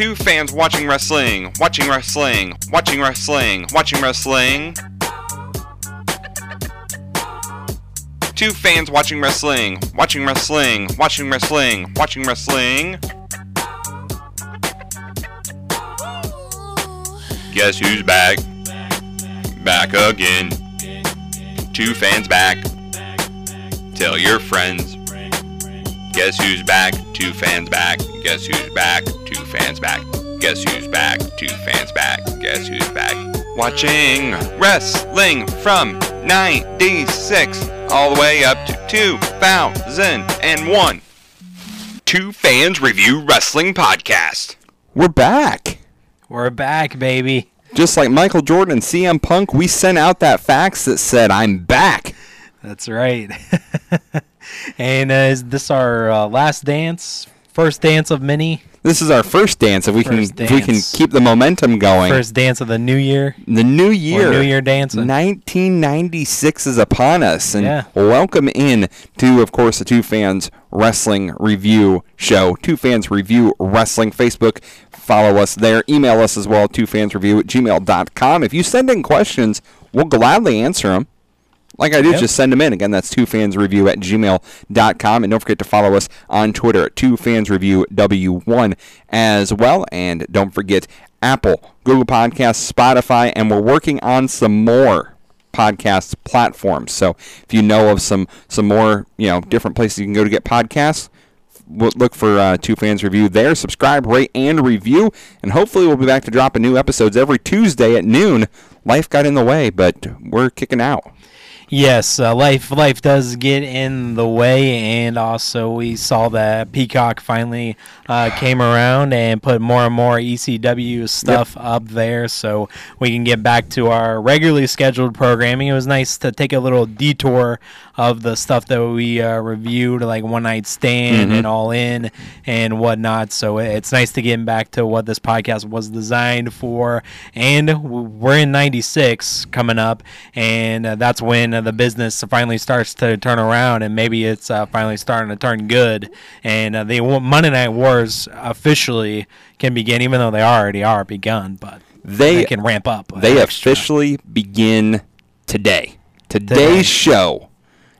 two fans watching wrestling. Two fans watching wrestling. Guess who's back? Back again. Two fans back. Tell your friends. Guess who's back? Two fans back. Guess who's back? Two fans back. Guess who's back? Two fans back. Guess who's back? Watching wrestling from 96 all the way up to 2001. Two Fans Review Wrestling Podcast. We're back. We're back, baby. Just like Michael Jordan and CM Punk, we sent out that fax that said, I'm back. That's right. And is this our last dance? First dance of many? This is our first dance. If we can keep the momentum going. First dance of the new year. The new year. Or New Year dancing. 1996 is upon us. And welcome in to, of course, the Two Fans Wrestling Review Show. Two Fans Review Wrestling Facebook. Follow us there. Email us as well, twofansreview@gmail.com. If you send in questions, we'll gladly answer them. Like I do, just send them in. Again, that's twofansreview@gmail.com. And don't forget to follow us on Twitter at twofansrevieww1 as well. And don't forget Apple, Google Podcasts, Spotify, and we're working on some more podcast platforms. So if you know of some more, different places you can go to get podcasts, look for Two Fans Review there. Subscribe, rate, and review. And hopefully we'll be back to dropping new episodes every Tuesday at noon. Life got in the way, but we're kicking out. Yes, life does get in the way, and also we saw that Peacock finally came around and put more and more ECW stuff up there so we can get back to our regularly scheduled programming. It was nice to take a little detour of the stuff that we reviewed, like One Night Stand and All In and whatnot, so it's nice to get back to what this podcast was designed for, and we're in 96 coming up, and that's when the business finally starts to turn around, and maybe it's finally starting to turn good, and the Monday Night Wars officially can begin, even though they already are begun, but they can ramp up. They officially begin today. Today's show,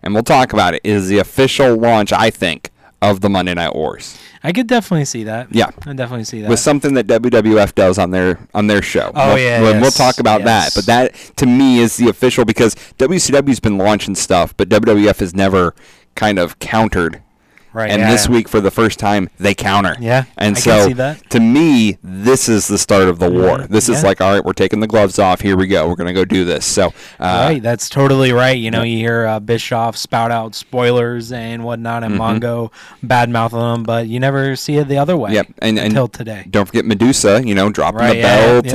and we'll talk about it, is the official launch, I think, of the Monday Night Wars. I could definitely see that. Yeah. I definitely see that. With something that WWF does on their show. Oh, we'll talk about that. But that, to me, is the official, because WCW's been launching stuff, but WWF has never kind of countered. Right. And this week, for the first time, they counter. Yeah, and I can see that. To me, this is the start of the war. This is like, all right, we're taking the gloves off. Here we go. We're going to go do this. So, right, that's totally right. You hear Bischoff spout out spoilers and whatnot, and Mongo badmouthing them, but you never see it the other way. Yep, until today. Don't forget Medusa. Dropping the belt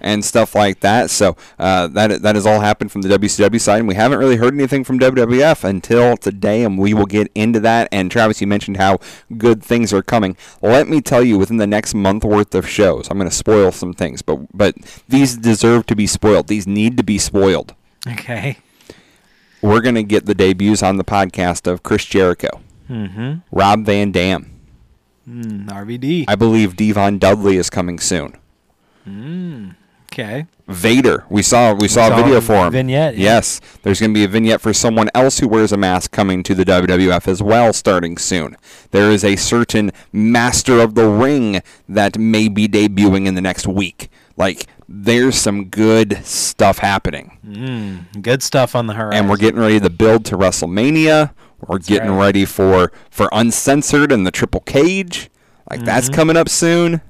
and stuff like that. So that has all happened from the WCW side, and we haven't really heard anything from WWF until today, and we will get into that. And Travis, you mentioned how good things are coming. Let me tell you, within the next month worth of shows, I'm going to spoil some things, but these deserve to be spoiled. These need to be spoiled. Okay. We're going to get the debuts on the podcast of Chris Jericho, Rob Van Dam, RVD. I believe Devon Dudley is coming soon. Okay. Vader. We saw a video for him. Vignette. Yes. There's going to be a vignette for someone else who wears a mask coming to the WWF as well, starting soon. There is a certain Master of the Ring that may be debuting in the next week. Like, there's some good stuff happening. Good stuff on the horizon. And we're getting ready to build to WrestleMania. We're getting ready for Uncensored and the Triple Cage. Like, that's coming up soon.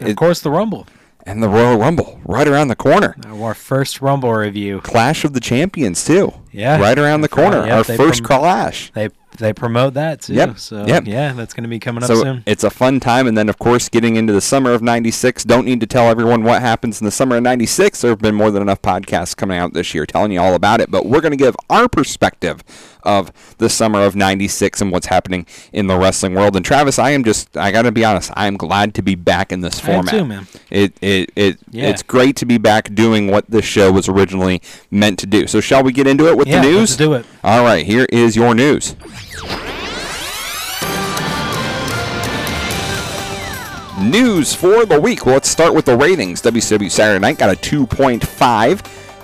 And of course, the Rumble. And the Royal Rumble, right around the corner. Our first Rumble review. Clash of the Champions, too. Yeah. Right around the corner. Our first Clash. They promote that, too. Yep. So, that's going to be coming up soon. It's a fun time. And then, of course, getting into the summer of 96. Don't need to tell everyone what happens in the summer of 96. There have been more than enough podcasts coming out this year telling you all about it. But we're going to give our perspective of the summer of 96 and what's happening in the wrestling world. And Travis, I got to be honest, I am glad to be back in this format. I am too, man. It's great to be back doing what this show was originally meant to do. So shall we get into it with the news? Let's do it. All right, here is your news. News for the week. Well, let's start with the ratings. WCW Saturday Night got a 2.5.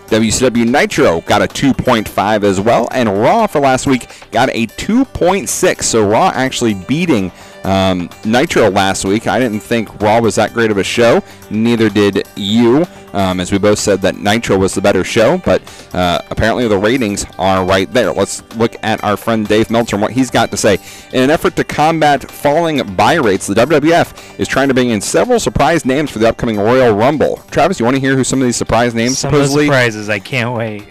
WCW Nitro got a 2.5 as well. And Raw for last week got a 2.6. So Raw actually beating Nitro last week. I didn't think Raw was that great of a show. Neither did you, as we both said that Nitro was the better show, but apparently the ratings are right there. Let's look at our friend Dave Meltzer and what he's got to say. In an effort to combat falling buy rates, the WWF is trying to bring in several surprise names for the upcoming Royal Rumble. Travis, you want to hear who some of these surprise names supposedly? Some of the surprises, I can't wait.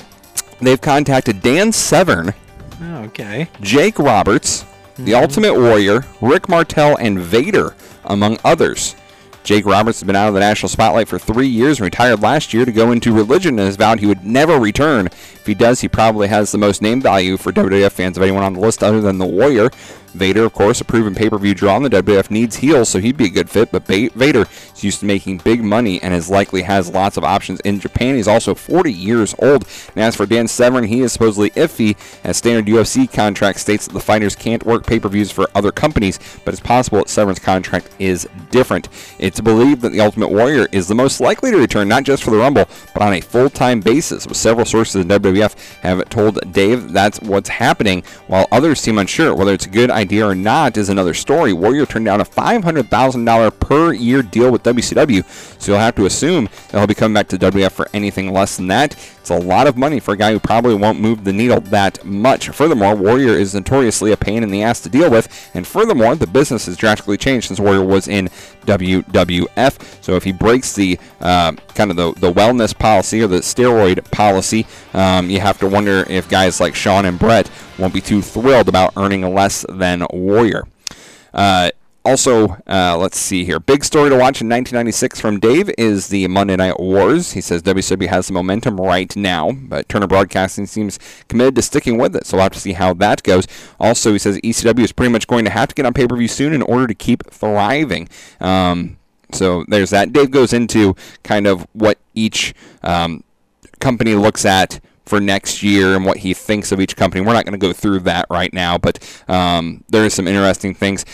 They've contacted Dan Severn, okay, Jake Roberts, The Ultimate Warrior, Rick Martel, and Vader, among others. Jake Roberts has been out of the national spotlight for 3 years and retired last year to go into religion and has vowed he would never return. If he does, he probably has the most name value for WWF fans of anyone on the list other than the Warrior. Vader, of course, a proven pay-per-view draw, and the WWF needs heels, so he'd be a good fit, but Vader is used to making big money and is likely has lots of options in Japan. He's also 40 years old. And as for Dan Severn, he is supposedly iffy, as standard UFC contract states that the fighters can't work pay-per-views for other companies, but it's possible that Severn's contract is different. It's believed that the Ultimate Warrior is the most likely to return, not just for the Rumble, but on a full-time basis, with several sources in WWF have told Dave that's what's happening, while others seem unsure whether it's a good idea or not is another story. Warrior turned down a $500,000 per year deal with WCW, so you'll have to assume that he'll be coming back to WWF for anything less than that. It's a lot of money for a guy who probably won't move the needle that much. Furthermore, Warrior is notoriously a pain in the ass to deal with, and furthermore, the business has drastically changed since Warrior was in WWF, so if he breaks the kind of the wellness policy or the steroid policy, you have to wonder if guys like Sean and Brett won't be too thrilled about earning less than Warrior. Also, let's see here. Big story to watch in 1996 from Dave is the Monday Night Wars. He says WCW has the momentum right now, but Turner Broadcasting seems committed to sticking with it, so we'll have to see how that goes. Also, he says ECW is pretty much going to have to get on pay-per-view soon in order to keep thriving. So there's that. Dave goes into kind of what each company looks at for next year and what he thinks of each company. We're not going to go through that right now, but there are some interesting things.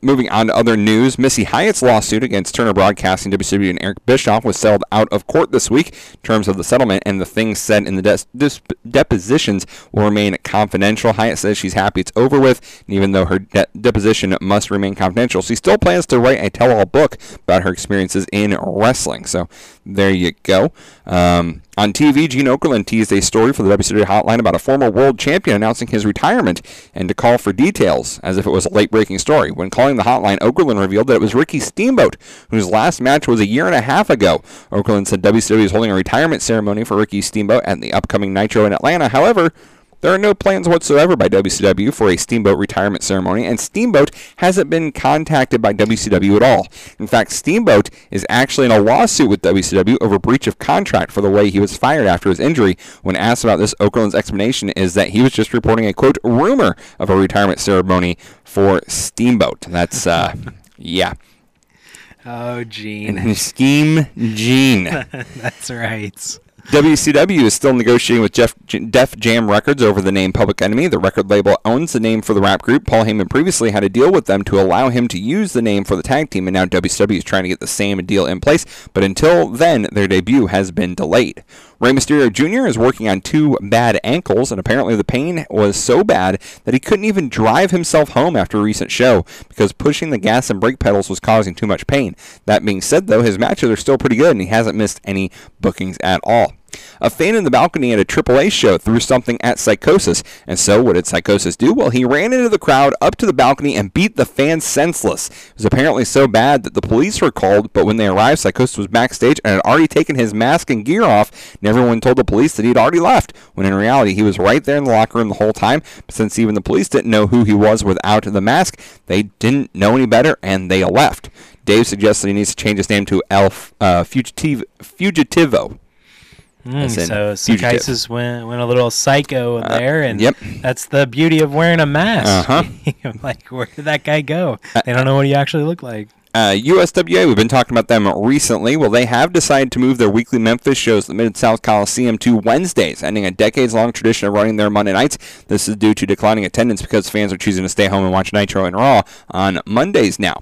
Moving on to other news, Missy Hyatt's lawsuit against Turner Broadcasting, WCW, and Eric Bischoff was settled out of court this week. In terms of the settlement and the things said in the depositions will remain confidential. Hyatt says she's happy it's over with, and even though her deposition must remain confidential, she still plans to write a tell-all book about her experiences in wrestling. So there you go. On TV, Gene Okerlund teased a story for the WCW hotline about a former world champion announcing his retirement and to call for details as if it was a late-breaking story. When calling the hotline, Okerlund revealed that it was Ricky Steamboat, whose last match was a year and a half ago. Okerlund said WCW is holding a retirement ceremony for Ricky Steamboat at the upcoming Nitro in Atlanta. However, there are no plans whatsoever by WCW for a Steamboat retirement ceremony, and Steamboat hasn't been contacted by WCW at all. In fact, Steamboat is actually in a lawsuit with WCW over breach of contract for the way he was fired after his injury. When asked about this, Oakland's explanation is that he was just reporting a, quote, rumor of a retirement ceremony for Steamboat. That's, yeah. Oh, Gene. And Scheme Gene. That's right. WCW is still negotiating with Def Jam Records over the name Public Enemy. The record label owns the name for the rap group. Paul Heyman previously had a deal with them to allow him to use the name for the tag team, and now WCW is trying to get the same deal in place, but until then, their debut has been delayed. Rey Mysterio Jr. is working on two bad ankles, and apparently the pain was so bad that he couldn't even drive himself home after a recent show because pushing the gas and brake pedals was causing too much pain. That being said, though, his matches are still pretty good, and he hasn't missed any bookings at all. A fan in the balcony at a AAA show threw something at Psychosis, and so what did Psychosis do? Well, he ran into the crowd up to the balcony and beat the fan senseless. It was apparently so bad that the police were called, but when they arrived, Psychosis was backstage and had already taken his mask and gear off, and everyone told the police that he'd already left, when in reality he was right there in the locker room the whole time. But since even the police didn't know who he was without the mask, they didn't know any better, and they left. Dave suggests that he needs to change his name to El Fugitivo. So Psychosis went a little psycho in there, and yep. That's the beauty of wearing a mask. Uh-huh. Like, where did that guy go? They don't know what he actually looked like. USWA, we've been talking about them recently. Well, they have decided to move their weekly Memphis shows at the Mid-South Coliseum to Wednesdays, ending a decades-long tradition of running their Monday nights. This is due to declining attendance because fans are choosing to stay home and watch Nitro and Raw on Mondays now.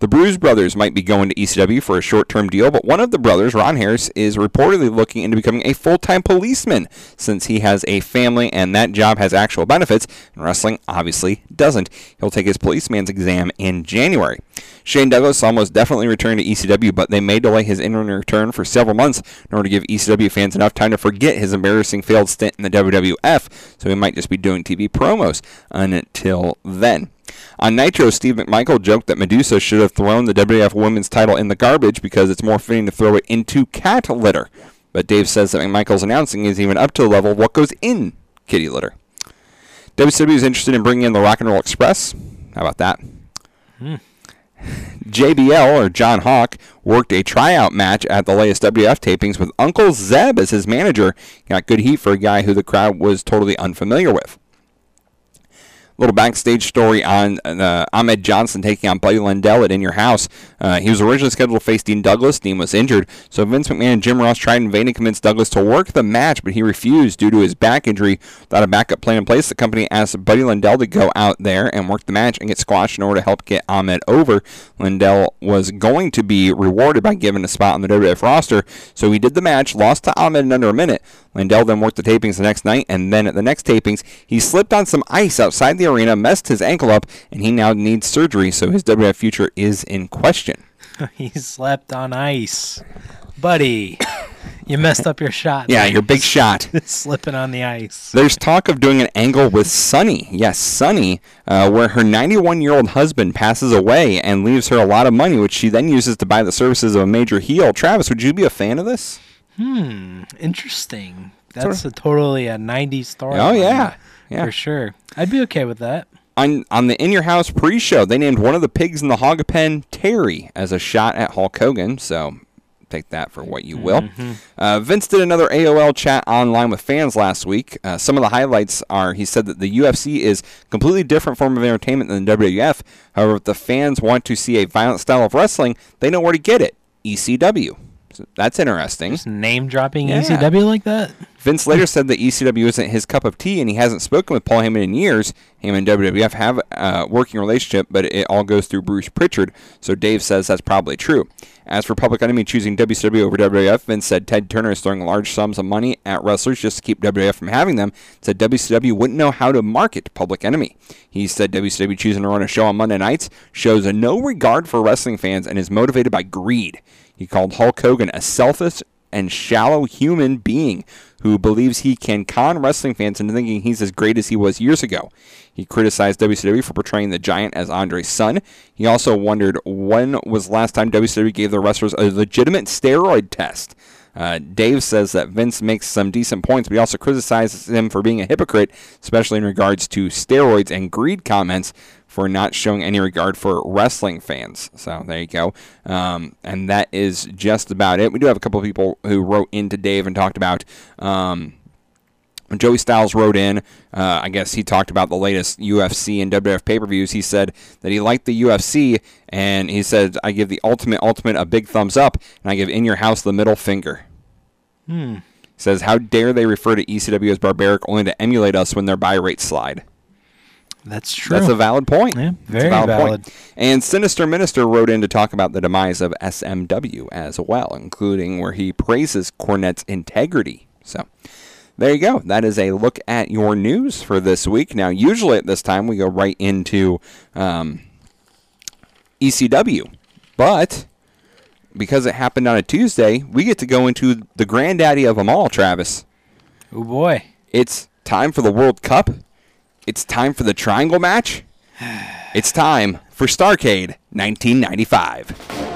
The Bruise Brothers might be going to ECW for a short-term deal, but one of the brothers, Ron Harris, is reportedly looking into becoming a full-time policeman since he has a family and that job has actual benefits, and wrestling obviously doesn't. He'll take his policeman's exam in January. Shane Douglas almost definitely returned to ECW, but they may delay his interim return for several months in order to give ECW fans enough time to forget his embarrassing failed stint in the WWF, so he might just be doing TV promos until then. On Nitro, Steve McMichael joked that Medusa should have thrown the WWF Women's title in the garbage because it's more fitting to throw it into cat litter. But Dave says that McMichael's announcing is even up to the level of what goes in kitty litter. WCW is interested in bringing in the Rock and Roll Express. How about that? JBL, or John Hawk, worked a tryout match at the latest WF tapings with Uncle Zeb as his manager. Got good heat for a guy who the crowd was totally unfamiliar with. Little backstage story on Ahmed Johnson taking on Buddy Landell at In Your House. He was originally scheduled to face Dean Douglas. Dean was injured, so Vince McMahon and Jim Ross tried in vain to convince Douglas to work the match, but he refused due to his back injury. Without a backup plan in place, the company asked Buddy Landell to go out there and work the match and get squashed in order to help get Ahmed over. Landell was going to be rewarded by given a spot on the WWF roster, so he did the match, lost to Ahmed in under a minute. Landell then worked the tapings the next night, and then at the next tapings, he slipped on some ice outside the arena, messed his ankle up, and he now needs surgery, so his WWF future is in question. He slept on ice. Buddy, you messed up your shot. Yeah, your big shot. Slipping on the ice. There's talk of doing an angle with Sunny. Yes, Sunny, where her 91-year-old husband passes away and leaves her a lot of money, which she then uses to buy the services of a major heel. Travis, would you be a fan of this? Interesting. That's totally a 90s story. Oh, yeah. For sure. I'd be okay with that. On the In Your House pre-show, they named one of the pigs in the hog pen Terry as a shot at Hulk Hogan, so take that for what you will. Vince did another AOL chat online with fans last week. Some of the highlights are he said that the UFC is a completely different form of entertainment than the WWF. However, if the fans want to see a violent style of wrestling, they know where to get it. ECW. So that's interesting. Just name-dropping ECW like that? Vince later said that ECW isn't his cup of tea, and he hasn't spoken with Paul Heyman in years. Heyman and WWF have a working relationship, but it all goes through Bruce Pritchard, so Dave says that's probably true. As for Public Enemy choosing WCW over WWF, Vince said Ted Turner is throwing large sums of money at wrestlers just to keep WWF from having them. Said WCW wouldn't know how to market Public Enemy. He said WCW choosing to run a show on Monday nights shows no regard for wrestling fans and is motivated by greed. He called Hulk Hogan a selfish and shallow human being who believes he can con wrestling fans into thinking he's as great as he was years ago. He criticized WCW for portraying the Giant as Andre's son. He also wondered when was the last time WCW gave their wrestlers a legitimate steroid test. Dave says that Vince makes some decent points, but he also criticizes him for being a hypocrite, especially in regards to steroids and greed comments, for not showing any regard for wrestling fans. So there you go. And that is just about it. We do have a couple of people who wrote into Dave and talked about... Joey Styles wrote in, I guess he talked about the latest UFC and WWF pay-per-views. He said that he liked the UFC, and he said, I give the Ultimate a big thumbs up, and I give In Your House the middle finger. He says, how dare they refer to ECW as barbaric only to emulate us when their buy rates slide. That's true. That's a valid point. Yeah, very valid. And Sinister Minister wrote in to talk about the demise of SMW as well, including where he praises Cornette's integrity. So... there you go. That is a look at your news for this week. Now, usually at this time, we go right into ECW. But because it happened on a Tuesday, we get to go into the granddaddy of them all, Travis. Oh, boy. It's time for the World Cup. It's time for the triangle match. It's time for Starcade 1995.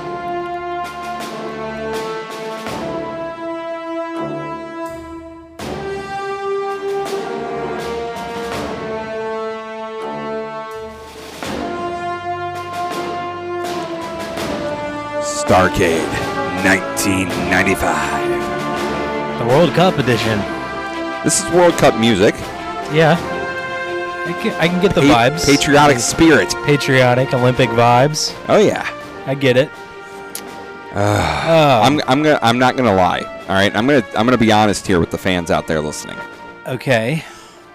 Starcade 1995. The World Cup edition. This is World Cup music. Yeah. I can get the vibes. Patriotic spirit. Patriotic Olympic vibes. Oh, yeah. I get it. I'm not gonna lie. All right, I'm gonna be honest here with the fans out there listening. Okay.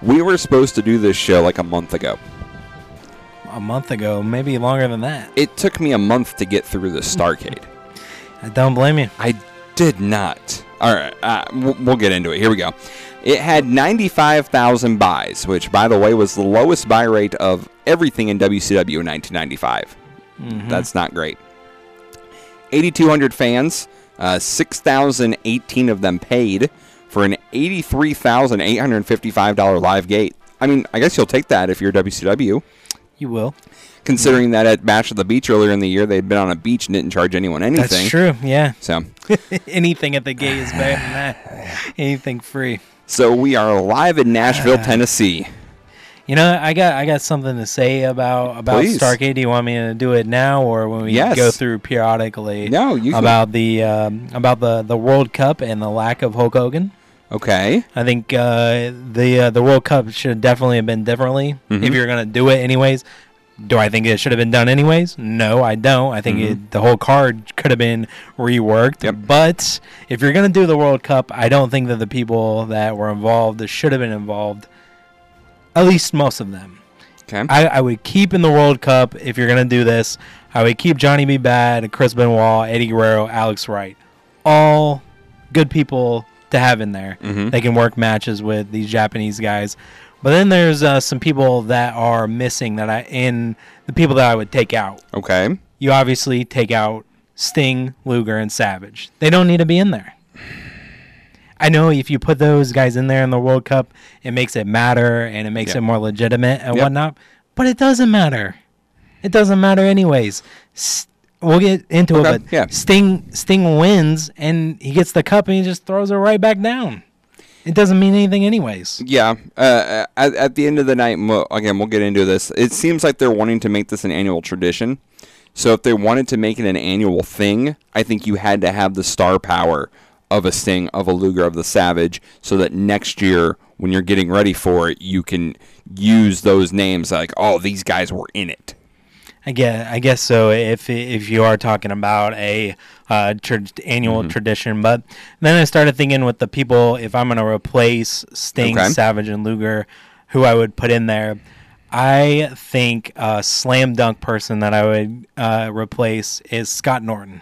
We were supposed to do this show like a month ago. A month ago, maybe longer than that. It took me a month to get through the Starcade. I don't blame you. I did not. All right, we'll get into it. Here we go. It had 95,000 buys, which, by the way, was the lowest buy rate of everything in WCW in 1995. Mm-hmm. That's not great. 8,200 fans, 6,018 of them paid for an $83,855 live gate. I mean, I guess you'll take that if you're WCW. You will. Considering that at Bash of the Beach earlier in the year, they'd been on a beach and didn't charge anyone anything. That's true, yeah. So anything at the gate is better than that. Anything free. So we are live in Nashville, Tennessee. You know, I got something to say about Starcade. Do you want me to do it now or when we go through periodically? No, you about the about the World Cup and the lack of Hulk Hogan. Okay. I think the World Cup should definitely have been differently if you're going to do it anyways. Do I think it should have been done anyways? No, I don't. I think the whole card could have been reworked. Yep. But if you're going to do the World Cup, I don't think that the people that were involved that should have been involved, at least most of them. Okay. I would keep in the World Cup if you're going to do this. I would keep Johnny B. Badd, Chris Benoit, Eddie Guerrero, Alex Wright. All good people to have in there. Mm-hmm. They can work matches with these Japanese guys. But then there's some people that are missing the people that I would take out. Okay. You obviously take out Sting, Luger, and Savage. They don't need to be in there. I know if you put those guys in there in the World Cup, it makes it matter and it makes it more legitimate and whatnot. But it doesn't matter. It doesn't matter anyways. We'll get into it, but Sting wins and he gets the cup and he just throws it right back down. It doesn't mean anything anyways. Yeah. At the end of the night, again, we'll get into this. It seems like they're wanting to make this an annual tradition. So if they wanted to make it an annual thing, I think you had to have the star power of a Sting, of a Luger, of the Savage, so that next year when you're getting ready for it, you can use those names like, oh, these guys were in it. I guess so if you are talking about a annual tradition. But then I started thinking with the people, if I'm going to replace Sting, Savage, and Luger, who I would put in there, I think a slam dunk person that I would replace is Scott Norton.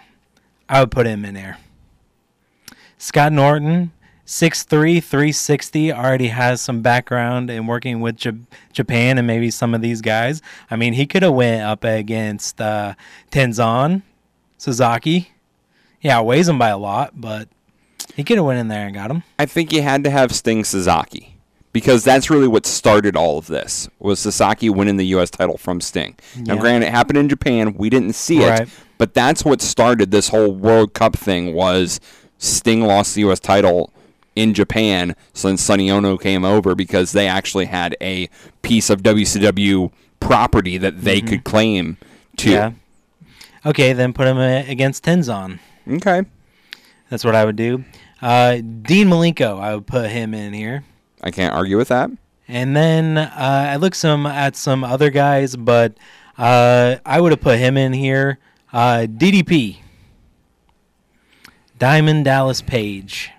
I would put him in there. Scott Norton, 6'3", 360, already has some background in working with Japan and maybe some of these guys. I mean, he could have went up against Tenzan, Sasaki. Yeah, outweighs him by a lot, but he could have went in there and got him. I think you had to have Sting Sasaki because that's really what started all of this, was Sasaki winning the U.S. title from Sting. Yeah. Now, granted, it happened in Japan. We didn't see it, but that's what started this whole World Cup thing was Sting lost the U.S. title in Japan, since Sonny Ono came over because they actually had a piece of WCW property that they could claim to. Yeah. Okay, then put him against Tenzan. Okay. That's what I would do. Dean Malenko, I would put him in here. I can't argue with that. And then I looked at some other guys, but I would have put him in here. DDP. Diamond Dallas Page.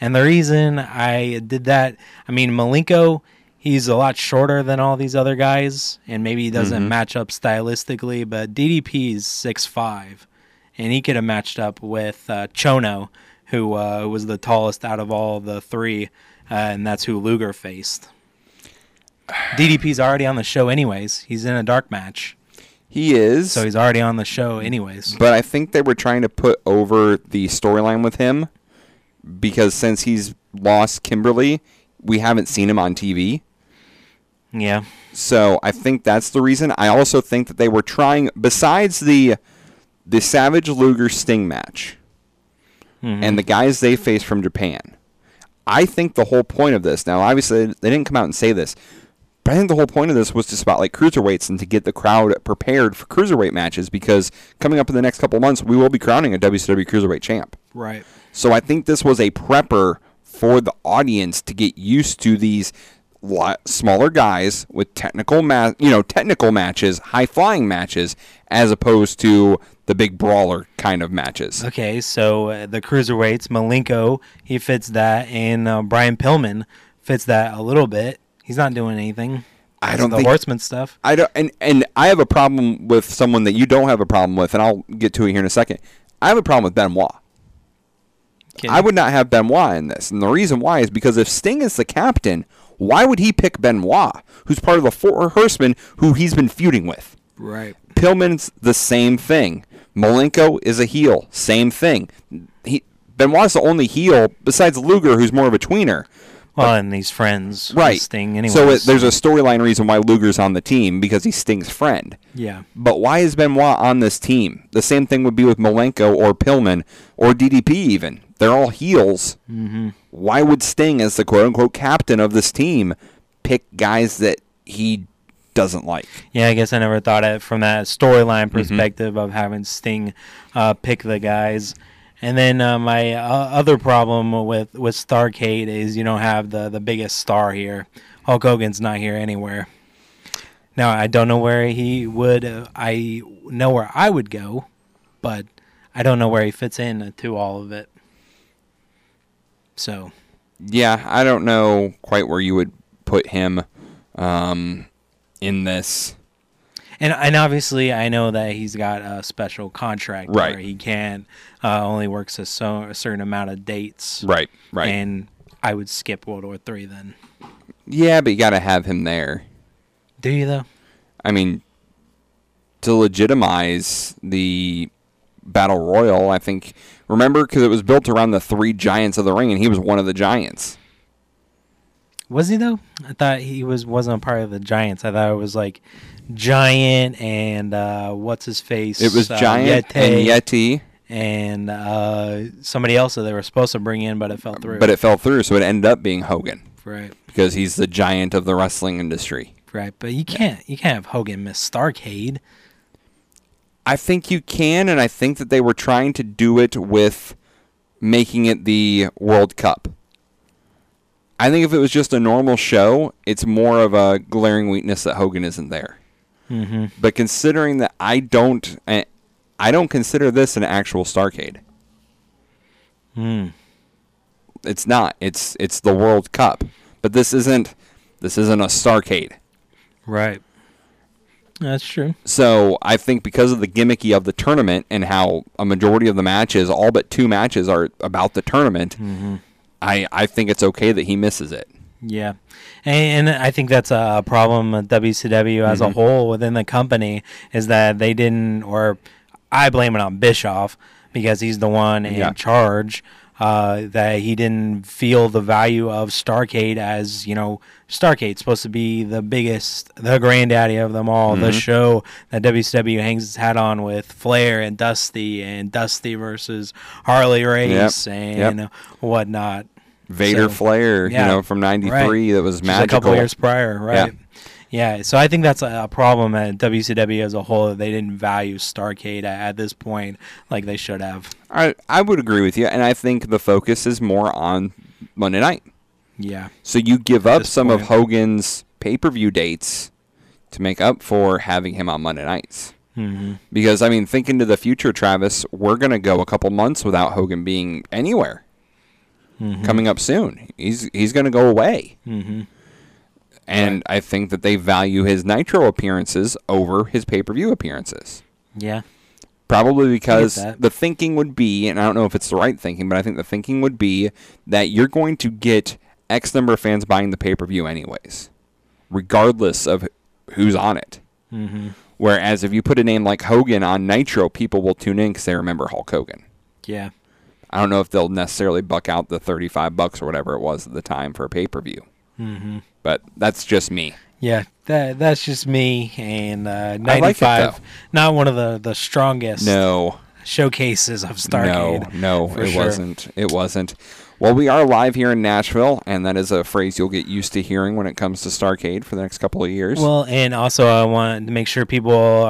And the reason I did that, I mean, Malenko, he's a lot shorter than all these other guys, and maybe he doesn't match up stylistically, but DDP is 6'5", and he could have matched up with Chono, who was the tallest out of all the three, and that's who Luger faced. DDP's already on the show anyways. He's in a dark match. He is. So he's already on the show anyways. But I think they were trying to put over the storyline with him, because since he's lost Kimberly, we haven't seen him on TV. Yeah. So I think that's the reason. I also think that they were trying, besides the Savage Luger Sting match and the guys they faced from Japan, I think the whole point of this, now obviously they didn't come out and say this, but I think the whole point of this was to spotlight cruiserweights and to get the crowd prepared for cruiserweight matches, because coming up in the next couple of months, we will be crowning a WCW cruiserweight champ. Right. So I think this was a prepper for the audience to get used to these smaller guys with technical matches, high-flying matches, as opposed to the big brawler kind of matches. Okay, so the cruiserweights, Malenko, he fits that, and Brian Pillman fits that a little bit. He's not doing anything. I don't think the Horseman stuff. I don't, and I have a problem with someone that you don't have a problem with, and I'll get to it here in a second. I have a problem with Benoit. Kidding. I would not have Benoit in this, and the reason why is because if Sting is the captain, why would he pick Benoit, who's part of the Four Horsemen, who he's been feuding with? Right. Pillman's the same thing. Malenko is a heel, same thing. Benoit's the only heel besides Luger, who's more of a tweener. Well, and he's friends with Sting anyway. So there's a storyline reason why Luger's on the team, because he's Sting's friend. Yeah. But why is Benoit on this team? The same thing would be with Malenko or Pillman or DDP even. They're all heels. Mm-hmm. Why would Sting, as the quote-unquote captain of this team, pick guys that he doesn't like? Yeah, I guess I never thought it from that storyline perspective of having Sting pick the guys. And then my other problem with Starcade is you don't have the biggest star here. Hulk Hogan's not here anywhere. Now, I don't know where he would. I know where I would go, but I don't know where he fits in to all of it. So, yeah, I don't know quite where you would put him in this. And obviously, I know that he's got a special contract where he can't only works a certain amount of dates. Right, right. And I would skip World War III then. Yeah, but you got to have him there. Do you, though? I mean, to legitimize the Battle Royal, I think, remember, because it was built around the three giants of the ring, and he was one of the giants. Was he, though? I thought he wasn't a part of the giants. I thought it was like Giant and what's-his-face? It was Giant Yeti. And somebody else that they were supposed to bring in, but it fell through. But it fell through, so it ended up being Hogan. Right. Because he's the giant of the wrestling industry. Right, but you can't have Hogan miss Starcade. I think you can, and I think that they were trying to do it with making it the World Cup. I think if it was just a normal show, it's more of a glaring weakness that Hogan isn't there. Mm-hmm. But considering that I don't consider this an actual Starcade. Mm. It's not. It's the World Cup. But this isn't a Starcade. Right. That's true. So I think because of the gimmicky of the tournament and how a majority of the matches, all but two matches, are about the tournament, I think it's okay that he misses it. Yeah. And I think that's a problem with WCW as a whole within the company, is that they didn't, or I blame it on Bischoff because he's the one in charge, that he didn't feel the value of Starcade as, you know, Starcade's supposed to be the biggest, the granddaddy of them all, the show that WCW hangs its hat on with Flair and Dusty versus Harley Race and whatnot. Vader Flair, you know, from 93, that was magical. Just a couple years prior, right? Yeah, so I think that's a problem at WCW as a whole. They didn't value Starcade at this point like they should have. I would agree with you, and I think the focus is more on Monday night. Yeah. So you give up some of Hogan's pay-per-view dates to make up for having him on Monday nights. Mm-hmm. Because, I mean, thinking to the future, Travis, we're going to go a couple months without Hogan being anywhere. Mm-hmm. Coming up soon. He's going to go away. Mm-hmm. And I think that they value his Nitro appearances over his pay-per-view appearances. Yeah. Probably because the thinking would be, and I don't know if it's the right thinking, but I think the thinking would be that you're going to get X number of fans buying the pay-per-view anyways, regardless of who's on it. Mm-hmm. Whereas if you put a name like Hogan on Nitro, people will tune in because they remember Hulk Hogan. Yeah. I don't know if they'll necessarily buck out the $35 or whatever it was at the time for a pay-per-view. Mm-hmm. But that's just me. Yeah, that's just me. And 95, like it, not one of the strongest showcases of Starcade. No, it wasn't. It wasn't. Well, we are live here in Nashville, and that is a phrase you'll get used to hearing when it comes to Starcade for the next couple of years. Well, and also I want to make sure people,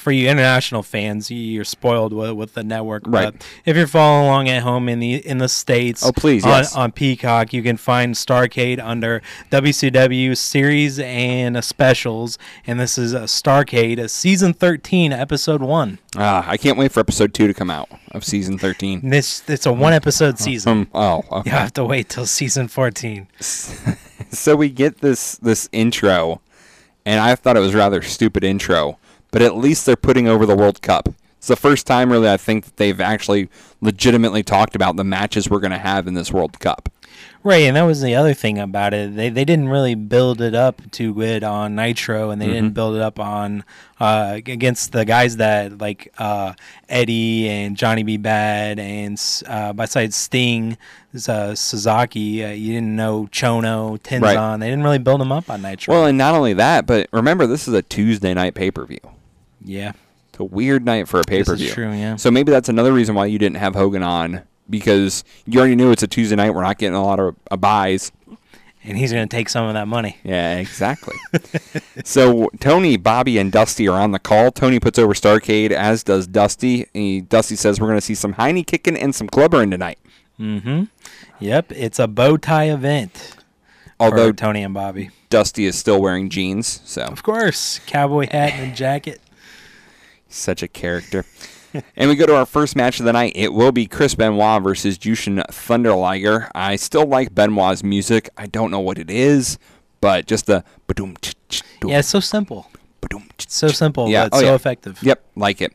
for you international fans, you're spoiled with the network. Right. But if you're following along at home in the States, on Peacock, you can find Starcade under WCW Series and Specials, and this is Starcade Season 13, Episode 1. I can't wait for episode 2 to come out of season 13. It's a one-episode season. Okay. You have to wait till season 14. So we get this intro, and I thought it was a rather stupid intro, but at least they're putting over the World Cup. It's the first time, really, I think, that they've actually legitimately talked about the matches we're going to have in this World Cup. Right, and that was the other thing about it. They didn't really build it up to it on Nitro, and they didn't build it up on against the guys that like Eddie and Johnny B. Badd and besides Sting, Sasaki. You didn't know Chono, Tenzan. Right. They didn't really build them up on Nitro. Well, and not only that, but remember this is a Tuesday night pay-per-view. Yeah, it's a weird night for a pay-per-view. This is true. Yeah. So maybe that's another reason why you didn't have Hogan on. Because you already knew it's a Tuesday night. We're not getting a lot of buys. And he's going to take some of that money. Yeah, exactly. So Tony, Bobby, and Dusty are on the call. Tony puts over Starcade, as does Dusty. Dusty says we're going to see some hiney kicking and some clubbering tonight. Mm-hmm. Yep, it's a bow tie event. Although Tony and Bobby. Dusty is still wearing jeans. So of course, cowboy hat and jacket. Such a character. And we go to our first match of the night. It will be Chris Benoit versus Jushin Thunder Liger. I still like Benoit's music. I don't know what it is, but just the... Yeah, it's so simple. So simple, yeah. But so effective. Yep, like it.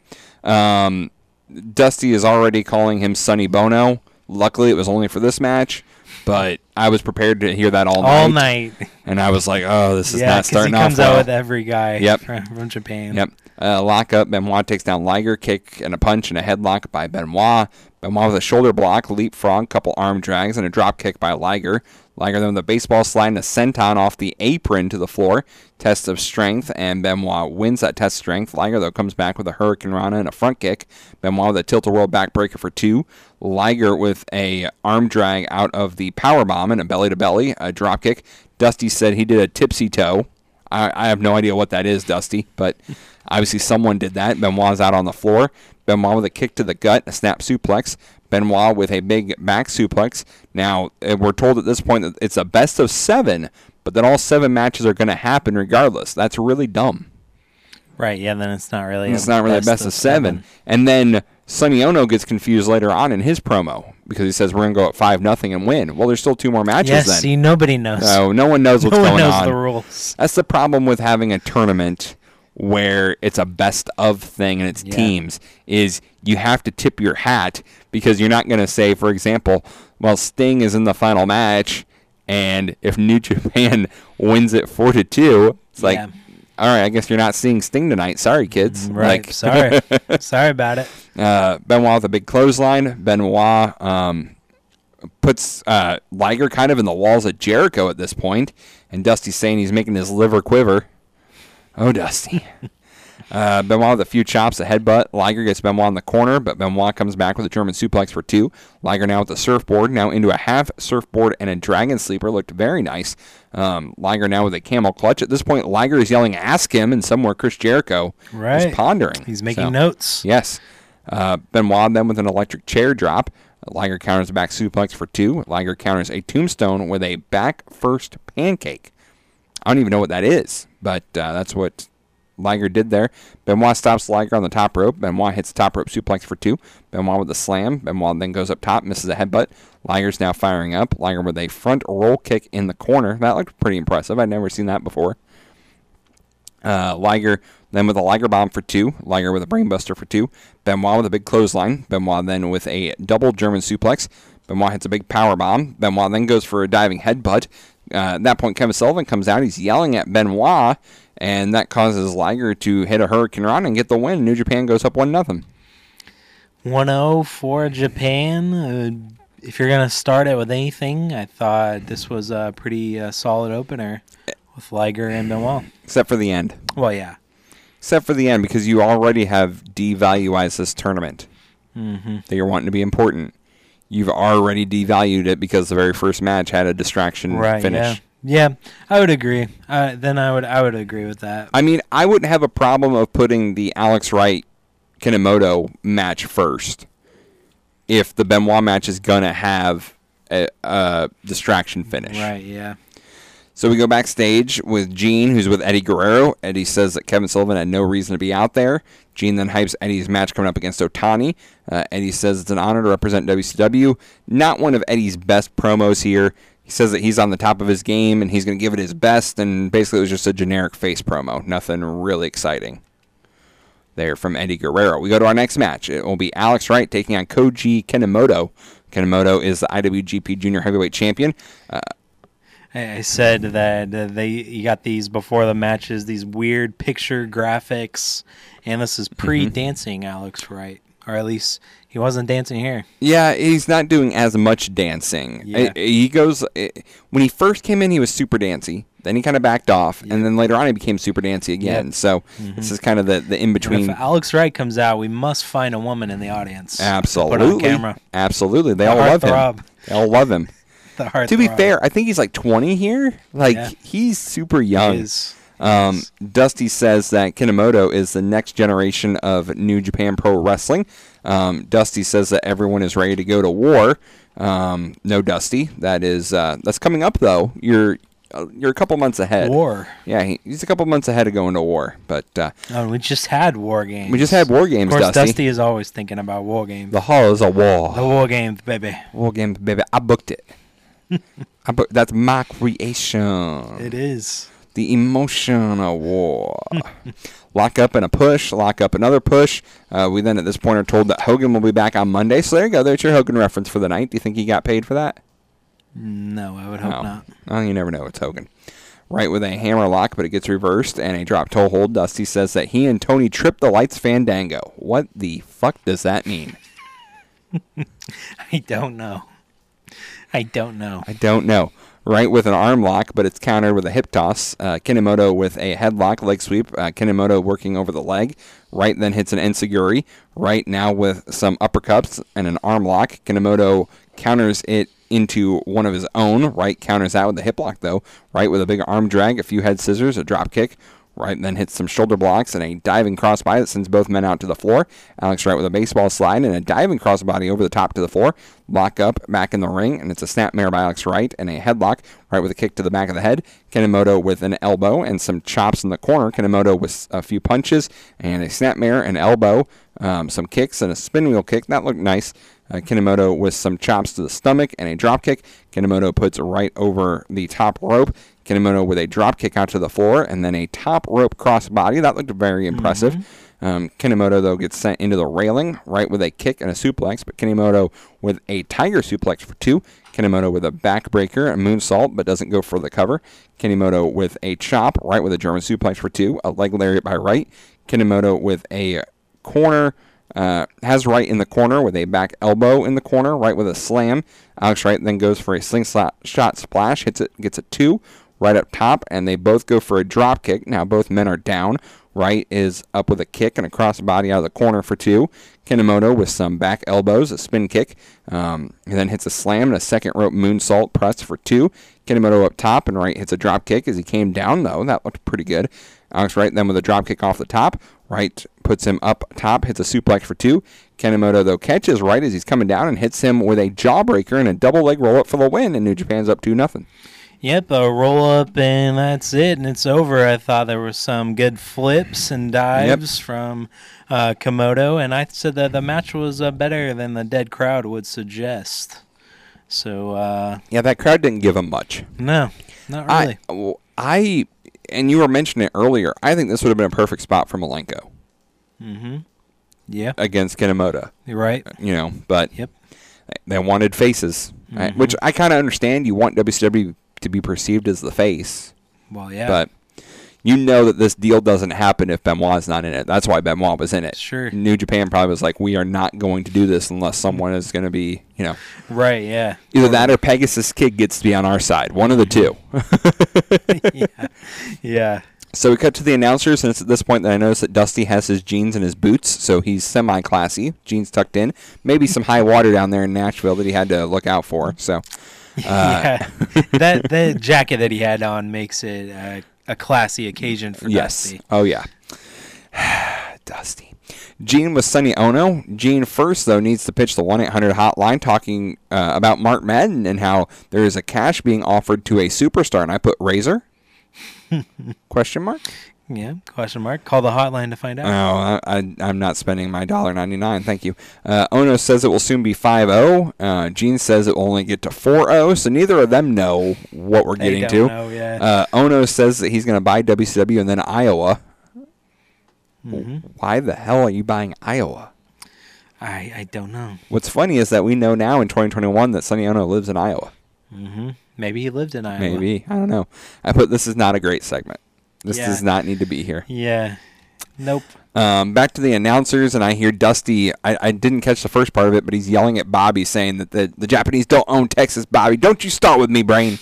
Dusty is already calling him Sonny Bono. Luckily, it was only for this match, but I was prepared to hear that all night. And I was like, oh, this is not starting off well. Yeah, because he comes out with every guy from Japan. Yep. Lock up. Benoit takes down Liger. Kick and a punch and a headlock by Benoit. Benoit with a shoulder block, leapfrog, couple arm drags, and a drop kick by Liger. Liger then with a baseball slide and a senton off the apron to the floor. Test of strength, and Benoit wins that test of strength. Liger, though, comes back with a hurricane rana and a front kick. Benoit with a tilt-a-whirl backbreaker for 2. Liger with a arm drag out of the powerbomb and a belly-to-belly, a drop kick. Dusty said he did a tipsy toe. I have no idea what that is, Dusty, but obviously someone did that. Benoit's out on the floor. Benoit with a kick to the gut, a snap suplex. Benoit with a big back suplex. Now, we're told at this point that it's a best of 7, but then all 7 matches are going to happen regardless. That's really dumb. Right, yeah, then it's not really a best of seven. And then Sonny Ono gets confused later on in his promo because he says we're going to go at 5-0 and win. Well, there's still 2 more matches then. Yeah, see, nobody knows. So no one knows what's going on. The rules. That's the problem with having a tournament where it's a best of thing and it's teams, is you have to tip your hat because you're not going to say, for example, well, Sting is in the final match, and if New Japan wins it 4-2, it's like, all right, I guess you're not seeing Sting tonight. Sorry, kids. Right, like, sorry about it. Benoit with a big clothesline. Benoit puts Liger kind of in the walls of Jericho at this point, and Dusty's saying he's making his liver quiver. Oh, Dusty. Benoit with a few chops, a headbutt. Liger gets Benoit in the corner, but Benoit comes back with a German suplex for 2. Liger now with a surfboard, now into a half surfboard and a dragon sleeper. Looked very nice. Liger now with a camel clutch. At this point, Liger is yelling, ask him, and somewhere Chris Jericho is pondering. He's making notes. Yes. Benoit then with an electric chair drop. Liger counters a back suplex for 2. Liger counters a tombstone with a back first pancake. I don't even know what that is, but that's what Liger did there. Benoit stops Liger on the top rope. Benoit hits the top rope suplex for 2. Benoit with a slam. Benoit then goes up top, misses a headbutt. Liger's now firing up. Liger with a front roll kick in the corner. That looked pretty impressive. I'd never seen that before. Liger then with a Liger bomb for 2. Liger with a brainbuster for 2. Benoit with a big clothesline. Benoit then with a double German suplex. Benoit hits a big power bomb. Benoit then goes for a diving headbutt. At that point, Kevin Sullivan comes out. He's yelling at Benoit, and that causes Liger to hit a Hurricane Rana and get the win. New Japan goes up 1-0. 1-0 for Japan. If you're going to start it with anything, I thought this was a pretty solid opener with Liger and Benoit. Except for the end. Well, yeah. Except for the end, because you already have devalued this tournament that you're wanting to be important. You've already devalued it because the very first match had a distraction finish. Yeah, I would agree. I would agree with that. I mean, I wouldn't have a problem of putting the Alex Wright Kanemoto match first if the Benoit match is going to have a distraction finish. Right, yeah. So we go backstage with Gene, who's with Eddie Guerrero. Eddie says that Kevin Sullivan had no reason to be out there. Gene then hypes Eddie's match coming up against Otani. Eddie says it's an honor to represent WCW. Not one of Eddie's best promos here. He says that he's on the top of his game and he's going to give it his best, and basically it was just a generic face promo. Nothing really exciting there from Eddie Guerrero. We go to our next match. It will be Alex Wright taking on Koji Kanemoto. Kanemoto is the IWGP Junior Heavyweight Champion. I said that you got these before the matches, these weird picture graphics, and this is pre-dancing Alex Wright, or at least he wasn't dancing here. Yeah, he's not doing as much dancing. Yeah. When he first came in, he was super dancey. Then he kind of backed off, and then later on he became super dancey again. Yep. So this is kind of the in-between. If Alex Wright comes out, we must find a woman in the audience. Absolutely. Put on camera. Absolutely. They all love him. They all love him. To be fair, I think he's like 20 here. He's super young. He is. Dusty says that Kanemoto is the next generation of New Japan Pro Wrestling. Dusty says that everyone is ready to go to war. No, Dusty. That's coming up, though. You're a couple months ahead. War. Yeah, he's a couple months ahead of going to war. But we just had war games. Of course, Dusty is always thinking about war games. The hall is a war. The war games, baby. I booked it. That's my creation. It is. The emotional war. Lock up and a push. Lock up another push. We then at this point are told that Hogan will be back on Monday. So there you go. There's your Hogan reference for the night. Do you think he got paid for that? No, I would hope not. Oh, you never know. It's Hogan. Right with a hammer lock, but it gets reversed, and a drop toe hold. Dusty says that he and Tony tripped the lights fandango. What the fuck does that mean? I don't know. Right with an arm lock, but it's countered with a hip toss. Kanemoto with a headlock, leg sweep. Kanemoto working over the leg. Right then hits an enziguri. Right now with some uppercuts and an arm lock. Kanemoto counters it into one of his own. Right counters that with the hip lock, though. Right with a big arm drag, a few head scissors, a drop kick. Right then hits some shoulder blocks and a diving crossbody that sends both men out to the floor. Alex Wright with a baseball slide and a diving crossbody over the top to the floor. Lock up, back in the ring, and it's a snapmare by Alex Wright and a headlock. Wright with a kick to the back of the head. Kanemoto with an elbow and some chops in the corner. Kanemoto with a few punches and a snapmare, an elbow, some kicks and a spin wheel kick. That looked nice. Kanemoto with some chops to the stomach and a drop kick. Kanemoto puts Wright over the top rope. Kanemoto with a drop kick out to the floor and then a top rope crossbody. That looked very impressive. Kanemoto, though, gets sent into the railing. Wright with a kick and a suplex, but Kanemoto with a tiger suplex for two. Kanemoto with a backbreaker, a moonsault, but doesn't go for the cover. Kanemoto with a chop. Wright with a German suplex for two. A leg lariat by Wright. Kanemoto with a corner. Has Wright in the corner with a back elbow in the corner. Wright with a slam. Alex Wright then goes for a slingshot splash. Hits it, gets a two. Right up top, and they both go for a drop kick. Now both men are down. Wright is up with a kick and a crossbody out of the corner for two. Kanemoto with some back elbows, a spin kick, and then hits a slam and a second rope moonsault press for two. Kanemoto up top, and Wright hits a drop kick as he came down, though. That looked pretty good. Alex Wright then with a drop kick off the top. Wright puts him up top, hits a suplex for two. Kanemoto, though, catches Wright as he's coming down and hits him with a jawbreaker and a double leg roll-up for the win, and New Japan's up 2-0. Yep, a roll-up, and that's it, and it's over. I thought there were some good flips and dives from Kanemoto, and I said that the match was better than the dead crowd would suggest. So, yeah, that crowd didn't give him much. No, not really. And you were mentioning it earlier, I think this would have been a perfect spot for Malenko. Yeah. Against Kanemoto. You're right. But they wanted faces, right? Which I kind of understand. You want WCW to be perceived as the face. Well, yeah. But you know that this deal doesn't happen if Benoit's not in it. That's why Benoit was in it. Sure. New Japan probably was like, we are not going to do this unless someone is going to be, Right, yeah. Either that or Pegasus Kid gets to be on our side. One of the two. Yeah. So we cut to the announcers, and it's at this point that I notice that Dusty has his jeans and his boots, so he's semi-classy, jeans tucked in. Maybe some high water down there in Nashville that he had to look out for, so... that jacket that he had on makes it a classy occasion for Dusty. Oh, yeah. Dusty. Gene with Sonny Ono. Gene first, though, needs to pitch the 1-800 hotline talking about Mark Madden and how there is a cash being offered to a superstar. And I put Razor? Question mark? Yeah, question mark. Call the hotline to find out. Oh, I'm not spending my $1.99. Thank you. Ono says it will soon be 5-0. Gene says it will only get to 4-0. So neither of them know what we're getting to. Ono says that he's going to buy WCW and then Iowa. Mm-hmm. Why the hell are you buying Iowa? I don't know. What's funny is that we know now in 2021 that Sonny Ono lives in Iowa. Mm-hmm. Maybe he lived in Iowa. Maybe. I don't know. I put this is not a great segment. This does not need to be here. Yeah. Nope. Back to the announcers, and I hear Dusty. I didn't catch the first part of it, but he's yelling at Bobby, saying that the Japanese don't own Texas, Bobby. Don't you start with me, brain.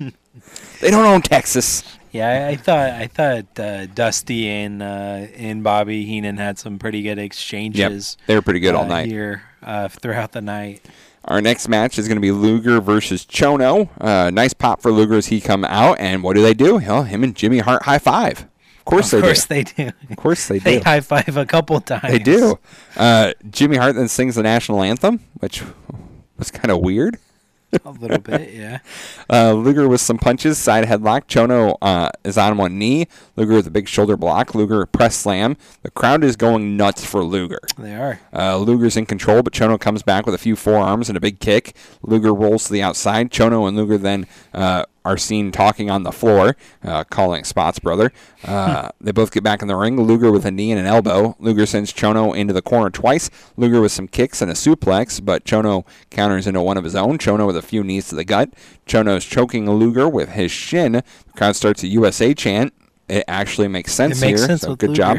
They don't own Texas. Yeah, I thought Dusty and Bobby Heenan had some pretty good exchanges. Yep, they were pretty good all night here throughout the night. Our next match is going to be Luger versus Chono. Nice pop for Luger as he come out. And what do? Hell, him and Jimmy Hart high-five. Of course they do. Of course they do. They high-five a couple times. They do. Jimmy Hart then sings the national anthem, which was kind of weird. A little bit, yeah. Luger with some punches, side headlock. Chono is on one knee. Luger with a big shoulder block. Luger press slam. The crowd is going nuts for Luger. They are. Luger's in control, but Chono comes back with a few forearms and a big kick. Luger rolls to the outside. Chono and Luger then are seen talking on the floor, calling spots, brother. They both get back in the ring. Luger with a knee and an elbow. Luger sends Chono into the corner twice. Luger with some kicks and a suplex, but Chono counters into one of his own. Chono with a few knees to the gut. Chono's choking Luger with his shin. The crowd starts a USA chant. It actually makes sense here. So good job.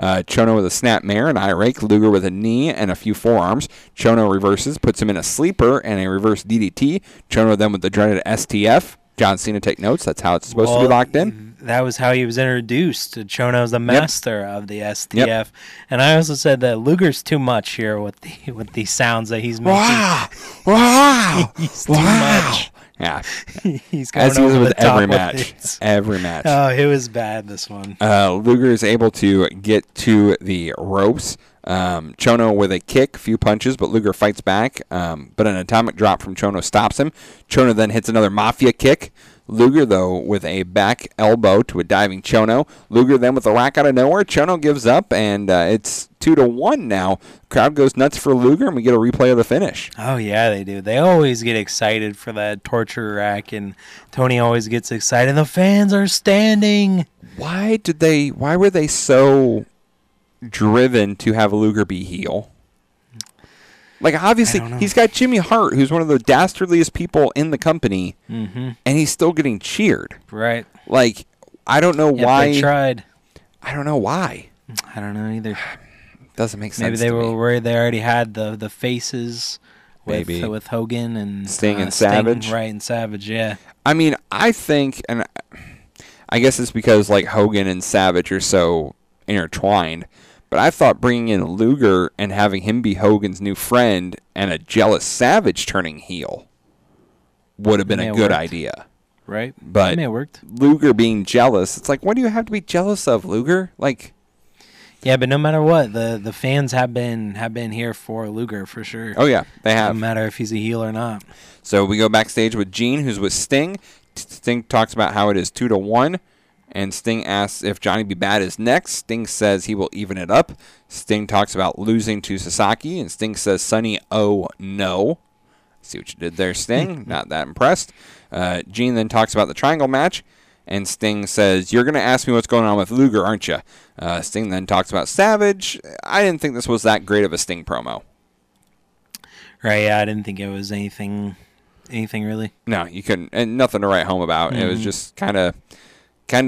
Chono with a snap mare, an eye rake. Luger with a knee and a few forearms. Chono reverses, puts him in a sleeper and a reverse DDT. Chono then with the dreaded STF. John Cena, take notes. That's how it's supposed to be locked in. That was how he was introduced. Chono's the master of the STF. Yep. And I also said that Luger's too much here with the sounds that he's making. Wow! He's too much. Yeah. He's going over the top with it. Every match. Oh, it was bad, this one. Luger is able to get to the ropes. Chono with a kick, few punches, but Luger fights back. But an atomic drop from Chono stops him. Chono then hits another mafia kick. Luger, though, with a back elbow to a diving Chono. Luger then with a rack out of nowhere. Chono gives up, and it's 2-1 now. Crowd goes nuts for Luger, and we get a replay of the finish. Oh, yeah, they do. They always get excited for that torture rack, and Tony always gets excited. The fans are standing. Why were they so driven to have Luger be heel? Like, obviously, he's got Jimmy Hart, who's one of the dastardliest people in the company, and he's still getting cheered. Right. Like, I don't know why. They tried. I don't know why. I don't know either. Doesn't make sense. Maybe they were worried they already had the faces with Hogan and Sting and Savage. Sting, right, and Savage, yeah. I mean, I think, and I guess it's because, like, Hogan and Savage are so intertwined. But I thought bringing in Luger and having him be Hogan's new friend and a jealous Savage turning heel would have been a good idea. Right? But it worked. Luger being jealous, it's like, what do you have to be jealous of, Luger? Like, yeah, but no matter what, the fans have been here for Luger for sure. Oh, yeah, they have. No matter if he's a heel or not. So we go backstage with Gene, who's with Sting. Sting talks about how it is 2-1. And Sting asks if Johnny B. Badd is next. Sting says he will even it up. Sting talks about losing to Sasaki. And Sting says, Sonny, oh, no. See what you did there, Sting. Not that impressed. Gene then talks about the triangle match. And Sting says, you're going to ask me what's going on with Luger, aren't you? Sting then talks about Savage. I didn't think this was that great of a Sting promo. Right, yeah, I didn't think it was anything really. No, you couldn't. And nothing to write home about. It was just kind of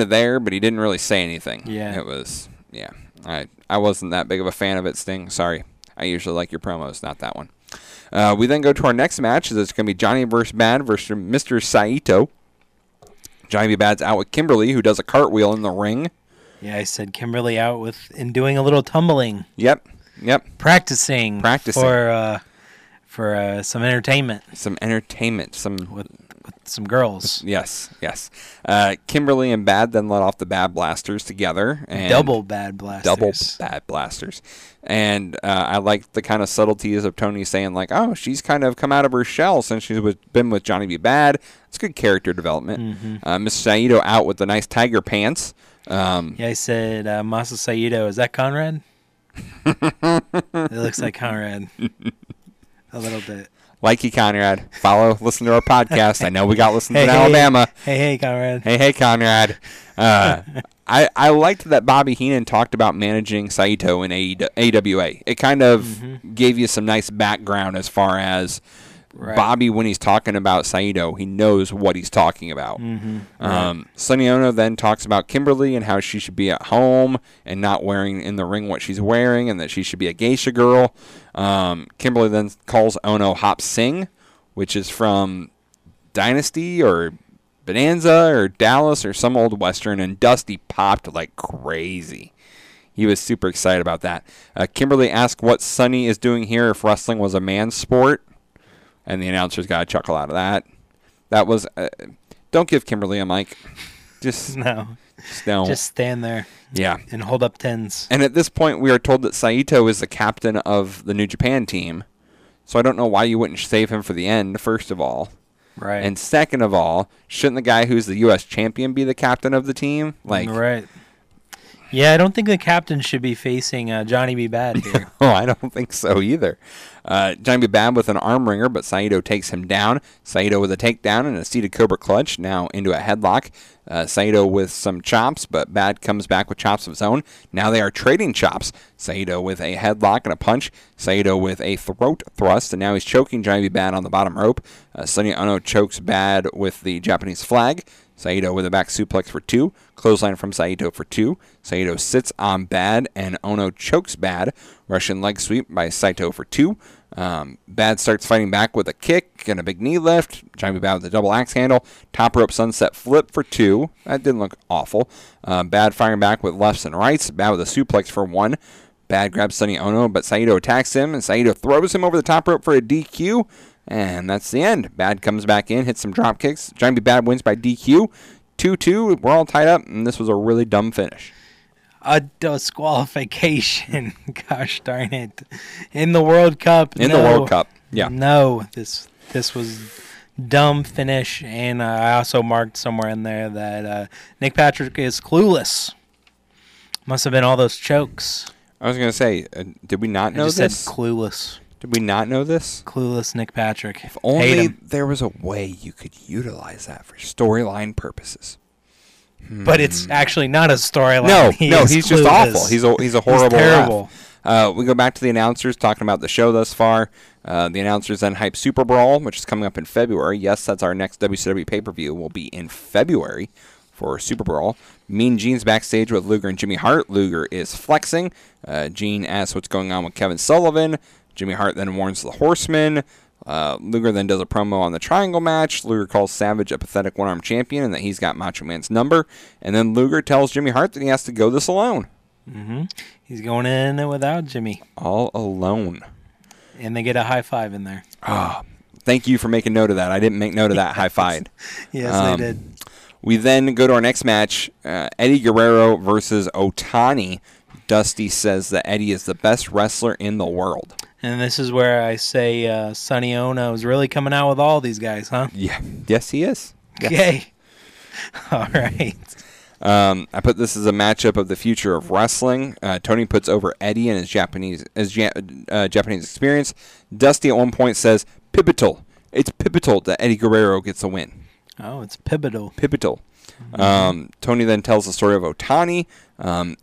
there, but he didn't really say anything. Yeah. It was, yeah. I wasn't that big of a fan of it, Sting. Sorry. I usually like your promos, not that one. We then go to our next match. It's going to be Johnny versus Bad versus Mr. Saito. Johnny B. Bad's out with Kimberly, who does a cartwheel in the ring. Yeah, I said Kimberly out and doing a little tumbling. Yep. Practicing. For some entertainment. Some entertainment. Some some girls. Yes, yes. Kimberly and Bad then let off the Bad Blasters together. And double Bad Blasters. Double Bad Blasters. And I like the kind of subtleties of Tony saying, like, oh, she's kind of come out of her shell since she's been with Johnny B. Badd. It's good character development. Mm-hmm. Mr. Saito out with the nice tiger pants. Yeah, I said, Masa Saito, is that Conrad? It looks like Conrad. A little bit. Like you, Conrad. Follow, listen to our podcast. I know we got listeners in Alabama. Hey, Conrad. Hey, Conrad. I liked that Bobby Heenan talked about managing Saito in AWA. It kind of gave you some nice background as far as Bobby, when he's talking about Saito, he knows what he's talking about. Sonny Ono then talks about Kimberly and how she should be at home and not wearing in the ring what she's wearing and that she should be a geisha girl. Kimberly then calls Ono Hop Sing, which is from Dynasty or Bonanza or Dallas or some old Western, and Dusty popped like crazy. He was super excited about that. Kimberly asked what Sonny is doing here if wrestling was a man's sport, and the announcers got a chuckle out of that. That was, don't give Kimberly a mic. Just no. Just stand there. Yeah. And hold up tens. And at this point, we are told that Saito is the captain of the New Japan team. So I don't know why you wouldn't save him for the end, first of all. Right. And second of all, shouldn't the guy who's the U.S. champion be the captain of the team? Like, right. Yeah, I don't think the captain should be facing Johnny B. Badd here. Oh, I don't think so either. Johnny B. Badd with an arm wringer, but Saito takes him down. Saito with a takedown and a seated cobra clutch, now into a headlock. Saito with some chops, but Badd comes back with chops of his own. Now they are trading chops. Saito with a headlock and a punch. Saito with a throat thrust, and now he's choking Johnny B. Badd on the bottom rope. Sonny Ono chokes Badd with the Japanese flag. Saito with a back suplex for two. Clothesline from Saito for two. Saito sits on Bad, and Ono chokes Bad. Russian leg sweep by Saito for two. Bad starts fighting back with a kick and a big knee lift. Johnny Bad with a double axe handle. Top rope sunset flip for two. That didn't look awful. Bad firing back with lefts and rights. Bad with a suplex for one. Bad grabs Sonny Ono, but Saito attacks him, and Saito throws him over the top rope for a DQ. And that's the end. Bad comes back in, hits some drop kicks. Johnny B. Badd wins by DQ. 2-2. We're all tied up, and this was a really dumb finish. A disqualification. Gosh darn it. In the World Cup. The World Cup. Yeah. No, this was dumb finish. And I also marked somewhere in there that Nick Patrick is clueless. Must have been all those chokes. I was going to say, did we not know this? I just said clueless. Did we not know this? Clueless Nick Patrick. If only there was a way you could utilize that for storyline purposes. But it's actually not a storyline. No, he's just awful. He's a horrible laugh. We go back to the announcers talking about the show thus far. The announcers then hype Super Brawl, which is coming up in February. Yes, that's our next WCW pay-per-view. Will be in February for Super Brawl. Mean Gene's backstage with Luger and Jimmy Hart. Luger is flexing. Gene asks what's going on with Kevin Sullivan. Jimmy Hart then warns the Horsemen. Luger then does a promo on the triangle match. Luger calls Savage a pathetic one-arm champion and that he's got Macho Man's number. And then Luger tells Jimmy Hart that he has to go this alone. He's going in without Jimmy. All alone. And they get a high five in there. Oh, thank you for making note of that. I didn't make note of that high five. Yes, they did. We then go to our next match, Eddie Guerrero versus Otani. Dusty says that Eddie is the best wrestler in the world. And this is where I say Sonny Ono is really coming out with all these guys, huh? Yeah. Yes, he is. Yes. Okay. All right. I put this as a matchup of the future of wrestling. Tony puts over Eddie and his Japanese experience. Dusty at one point says, pivotal. It's pivotal that Eddie Guerrero gets a win. Oh, it's pivotal. Pivotal. Tony then tells the story of Otani.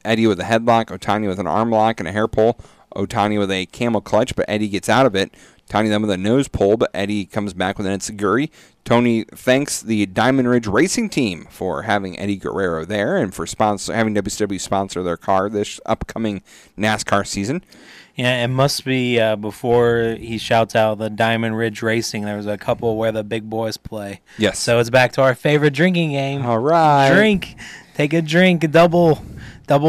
Eddie with a headlock. Otani with an arm lock and a hair pull. Otani with a camel clutch, but Eddie gets out of it. Otani then with a nose pull, but Eddie comes back with an enziguri. Tony thanks the Diamond Ridge Racing Team for having Eddie Guerrero there and for having WCW sponsor their car this upcoming NASCAR season. Yeah, it must be before he shouts out the Diamond Ridge Racing, there was a couple where the big boys play. Yes. So it's back to our favorite drinking game. All right. Drink. Take a drink. Double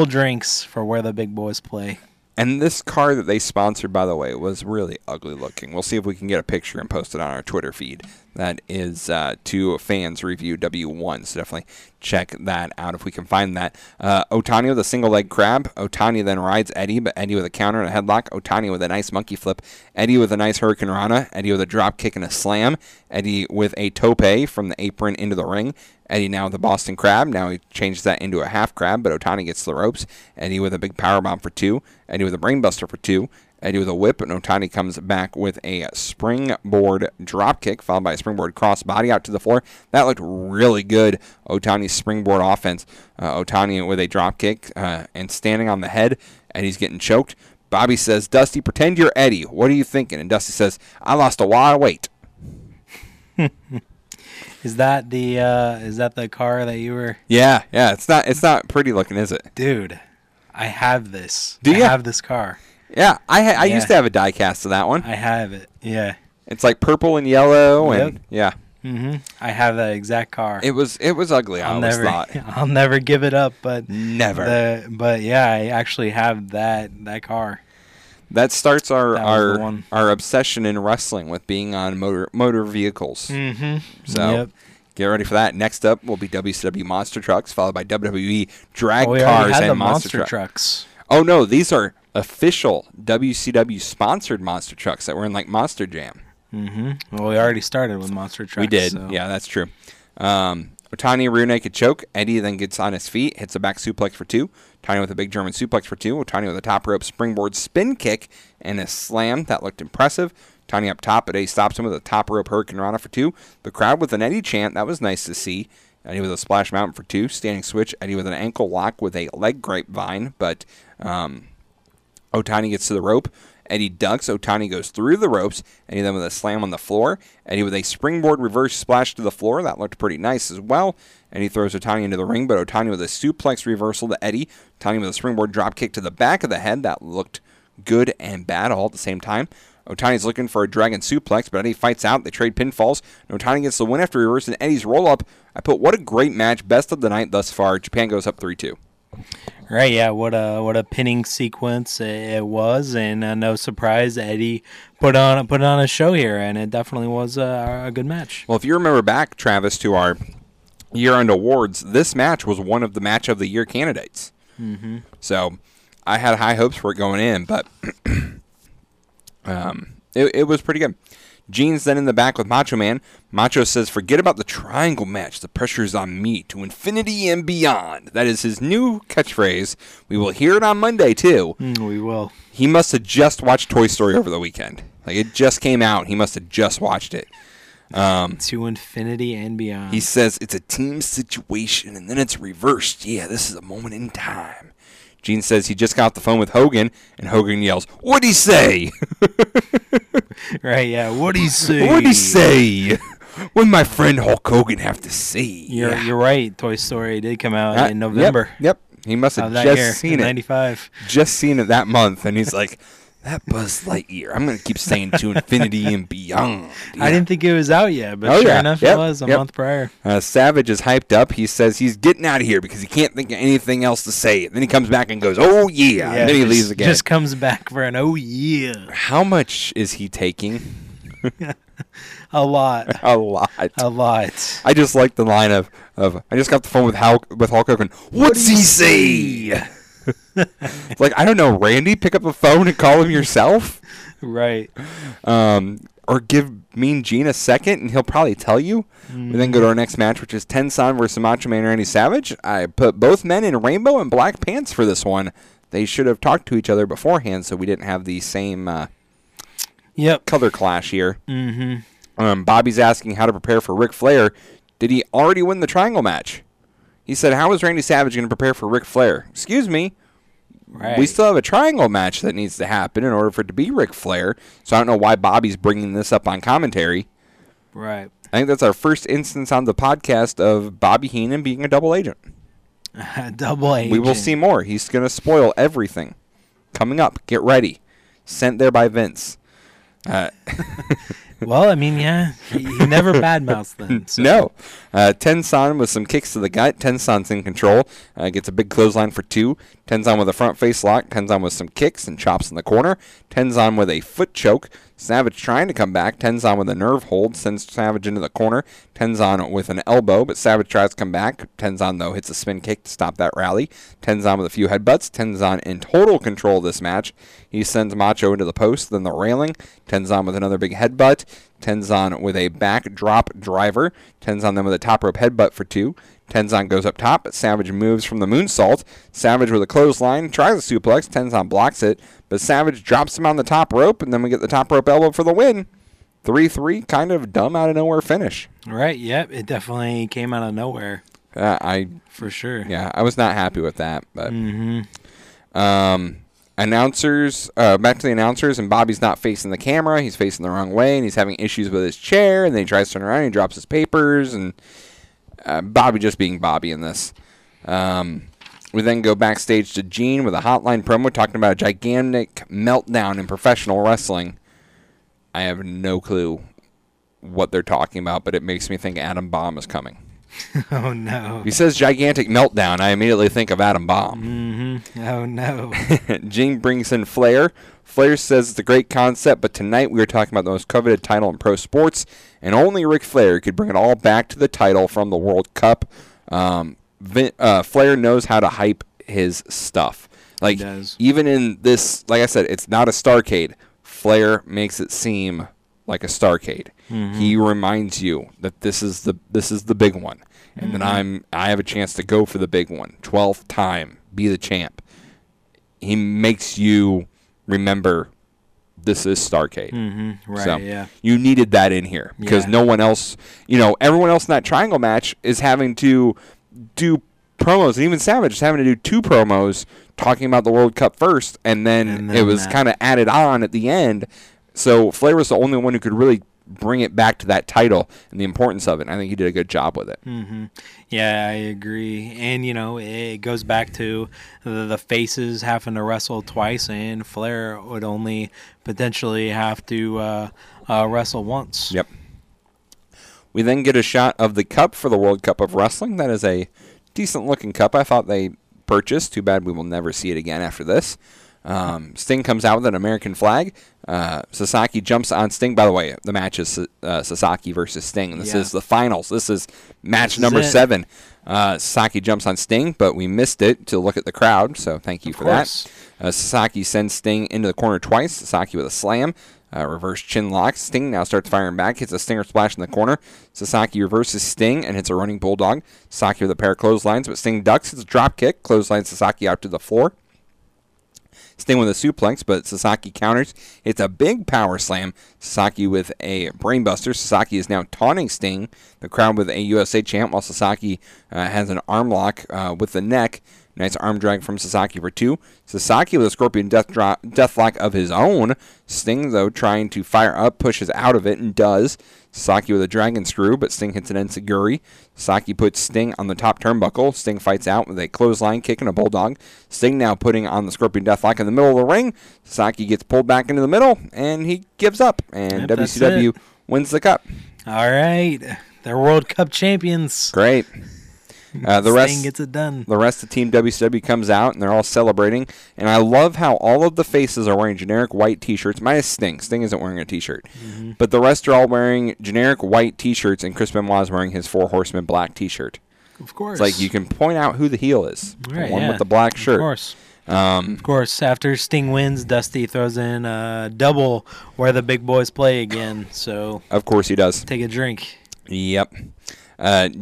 drinks for where the big boys play. And this car that they sponsored, by the way, was really ugly looking. We'll see if we can get a picture and post it on our Twitter feed. that is to fans review W1, so definitely check that out if we can find that. Otani with a single leg crab. Otani then rides Eddie, but Eddie with a counter and a headlock. Otani with a nice monkey flip. Eddie with a nice hurricane rana. Eddie with a drop kick and a slam. Eddie with a tope from the apron into the ring. Eddie now with the Boston Crab. Now he changes that into a half crab, but Otani gets the ropes. Eddie with a big powerbomb for two. Eddie with a brainbuster for two. Eddie with a whip, and Otani comes back with a springboard dropkick, followed by a springboard crossbody out to the floor. That looked really good, Otani's springboard offense. Otani with a dropkick and standing on the head. Eddie's getting choked. Bobby says, "Dusty, pretend you're Eddie. What are you thinking?" And Dusty says, "I lost a lot of weight." Is that the car that you were? Yeah. It's not pretty looking, is it? Dude, I have this. Do you have this car? Yeah, I used to have a die cast of that one. I have it, yeah. It's like purple and yellow, and yeah. Mm-hmm. I have that exact car. It was ugly, I always thought. I'll never give it up, but... Never. But yeah, I actually have that car. That starts our obsession in wrestling with being on motor vehicles. Mm-hmm. So... Yep. Get ready for that. Next up will be WCW Monster Trucks, followed by WWE Drag Cars and Monster Trucks. Oh, no, these are... official WCW sponsored monster trucks that were in like Monster Jam. Mm-hmm. Well, we already started with monster trucks. We did. So. Yeah, that's true. Otani rear naked choke. Eddie then gets on his feet, hits a back suplex for two. Otani with a big German suplex for two. Otani with a top rope springboard spin kick and a slam that looked impressive. Otani up top, but Eddie stops him with a top rope Hurricane Rana for two. The crowd with an Eddie chant, that was nice to see. Eddie with a splash mountain for two. Standing switch. Eddie with an ankle lock with a leg grapevine, but Otani gets to the rope. Eddie ducks. Otani goes through the ropes. Eddie then with a slam on the floor. Eddie with a springboard reverse splash to the floor. That looked pretty nice as well. Eddie throws Otani into the ring, but Otani with a suplex reversal to Eddie. Otani with a springboard dropkick to the back of the head. That looked good and bad all at the same time. Otani's looking for a dragon suplex, but Eddie fights out. They trade pinfalls. Otani gets the win after reversing Eddie's roll-up. I put, what a great match. Best of the night thus far. Japan goes up 3-2. Right, yeah, what a pinning sequence it was, and no surprise, Eddie put on a show here, and it definitely was a good match. Well, if you remember back, Travis, to our year-end awards, this match was one of the match of the year candidates. Mm-hmm. So I had high hopes for it going in, but it was pretty good. Gene's then in the back with Macho Man. Macho says, "Forget about the triangle match. The pressure is on me to infinity and beyond." That is his new catchphrase. We will hear it on Monday, too. We will. He must have just watched Toy Story over the weekend. Like, it just came out. He must have just watched it. To infinity and beyond. He says, "It's a team situation, and then it's reversed. Yeah, this is a moment in time." Gene says he just got off the phone with Hogan, and Hogan yells, "What'd he say?" Right, yeah, what'd he say? What'd he say? What'd my friend Hulk Hogan have to say? You're right, Toy Story did come out in November. Yep. He must have just seen it. 95. Just seen it that month, and he's like, "That Buzz Lightyear, I'm going to keep saying to infinity and beyond." Yeah. I didn't think it was out yet, but sure enough, it was a month prior. Savage is hyped up. He says he's getting out of here because he can't think of anything else to say. And then he comes back and goes, "Oh, yeah." And then he leaves again. Just comes back for an "oh, yeah." How much is he taking? A lot. I just like the line of I just got the phone with Hulk Hogan. What's he say? Like, I don't know, Randy, pick up a phone and call him yourself. Right. Or give Mean Gene a second and he'll probably tell you. Mm-hmm. We then go to our next match, which is Tenzan versus Macho Man and Randy Savage. I put both men in rainbow and black pants for this one. They should have talked to each other beforehand so we didn't have the same color clash here. Mm-hmm. Bobby's asking how to prepare for Ric Flair. Did he already win the triangle match? He said, "How is Randy Savage going to prepare for Ric Flair?" Excuse me. Right. We still have a triangle match that needs to happen in order for it to be Ric Flair. So I don't know why Bobby's bringing this up on commentary. Right. I think that's our first instance on the podcast of Bobby Heenan being a double agent. We will see more. He's going to spoil everything. Coming up, get ready. Sent there by Vince. Well, I mean, yeah, he never badmouths them. So. No. Tenzan with some kicks to the gut. Tenzan's in control. Gets a big clothesline for two. Tenzan with a front face lock. Tenzan with some kicks and chops in the corner. Tenzan with a foot choke. Savage trying to come back. Tenzan with a nerve hold sends Savage into the corner. Tenzan with an elbow, but Savage tries to come back. Tenzan, though, hits a spin kick to stop that rally. Tenzan with a few headbutts. Tenzan in total control of this match. He sends Macho into the post, then the railing. Tenzan with another big headbutt. Tenzan with a backdrop driver. Tenzan then with a top rope headbutt for two. Tenzan goes up top, but Savage moves from the moonsault. Savage with a clothesline, tries a suplex. Tenzan blocks it, but Savage drops him on the top rope, and then we get the top rope elbow for the win. 3-3, kind of dumb out-of-nowhere finish. Right, yep, it definitely came out of nowhere. For sure. Yeah, I was not happy with that. But announcers, back to the announcers, and Bobby's not facing the camera. He's facing the wrong way, and he's having issues with his chair, and then he tries to turn around, and he drops his papers, and... Bobby just being Bobby in this. We then go backstage to Gene with a hotline promo talking about a gigantic meltdown in professional wrestling. I have no clue what they're talking about, but it makes me think Adam Bomb is coming. Oh, no. He says gigantic meltdown. I immediately think of Adam Bomb. Mm-hmm. Oh, no. Gene brings in Flair. Flair says it's a great concept, but tonight we are talking about the most coveted title in pro sports, and only Ric Flair could bring it all back to the title from the World Cup. Flair knows how to hype his stuff. Like, he does. Even in this, like I said, it's not a Starcade. Flair makes it seem like a Starcade. Mm-hmm. He reminds you that this is the big one, and mm-hmm. then I have a chance to go for the big one, 12th time, be the champ. He makes you remember, this is Starcade. Mm-hmm. Right, so yeah. You needed that in here because no one else, everyone else in that triangle match is having to do promos, and even Savage is having to do two promos talking about the World Cup first, and then it was kind of added on at the end. So Flair was the only one who could really bring it back to that title and the importance of it. I think he did a good job with it. Mm-hmm. Yeah, I agree. And, it goes back to the faces having to wrestle twice, and Flair would only potentially have to wrestle once. Yep. We then get a shot of the cup for the World Cup of Wrestling. That is a decent-looking cup I thought they purchased. Too bad we will never see it again after this. Sting comes out with an American flag. Sasaki jumps on Sting. By the way, the match is Sasaki versus Sting. This is the finals. This is match number 7. Sasaki jumps on Sting, but we missed it to look at the crowd, so thank you for that. Sasaki sends Sting into the corner twice. Sasaki with a slam. Reverse chin lock. Sting now starts firing back. Hits a stinger splash in the corner. Sasaki reverses Sting and hits a running bulldog. Sasaki with a pair of clotheslines, but Sting ducks. Hits a drop kick. Clothesline Sasaki out to the floor. Sting with a suplex, but Sasaki counters. It's a big power slam. Sasaki with a brainbuster. Sasaki is now taunting Sting. The crowd with a USA chant while Sasaki has an arm lock with the neck. Nice arm drag from Sasaki for two. Sasaki with a scorpion deathlock of his own. Sting, though, trying to fire up, pushes out of it and does. Sasaki with a dragon screw, but Sting hits an enziguri. Sasaki puts Sting on the top turnbuckle. Sting fights out with a clothesline kick and a bulldog. Sting now putting on the scorpion deathlock in the middle of the ring. Sasaki gets pulled back into the middle, and he gives up. And WCW wins the cup. All right. They're World Cup champions. Great. Sting gets it done. The rest of Team WCW comes out, and they're all celebrating. And I love how all of the faces are wearing generic white T-shirts, minus Sting. Sting isn't wearing a T-shirt. Mm-hmm. But the rest are all wearing generic white T-shirts, and Chris Benoit is wearing his Four Horsemen black T-shirt. Of course. It's like you can point out who the heel is. Right, the one with the black shirt. Of course. After Sting wins, Dusty throws in a double where the big boys play again. So of course he does. Take a drink. Yep.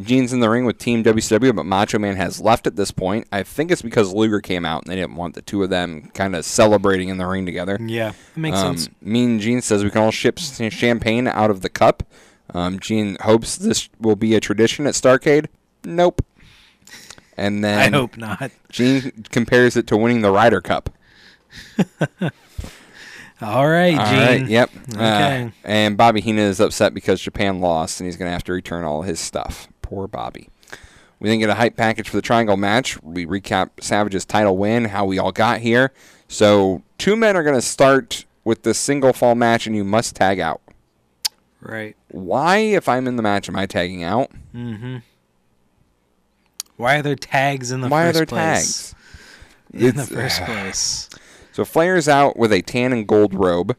Gene's in the ring with Team WCW, but Macho Man has left at this point. I think it's because Luger came out, and they didn't want the two of them kind of celebrating in the ring together. Yeah, it makes sense. Mean Gene says we can all ship champagne out of the cup. Gene hopes this will be a tradition at Starcade. Nope. And then I hope not. Gene compares it to winning the Ryder Cup. All right, Gene. All right, yep. Okay. And Bobby Heenan is upset because Japan lost, and he's going to have to return all his stuff. Poor Bobby. We then get a hype package for the triangle match. We recap Savage's title win, how we all got here. So two men are going to start with the single fall match, and you must tag out. Right. Why, if I'm in the match, am I tagging out? Mm-hmm. Why are there tags in the first place? Why are there tags? In the first place. So Flair's out with a tan and gold robe.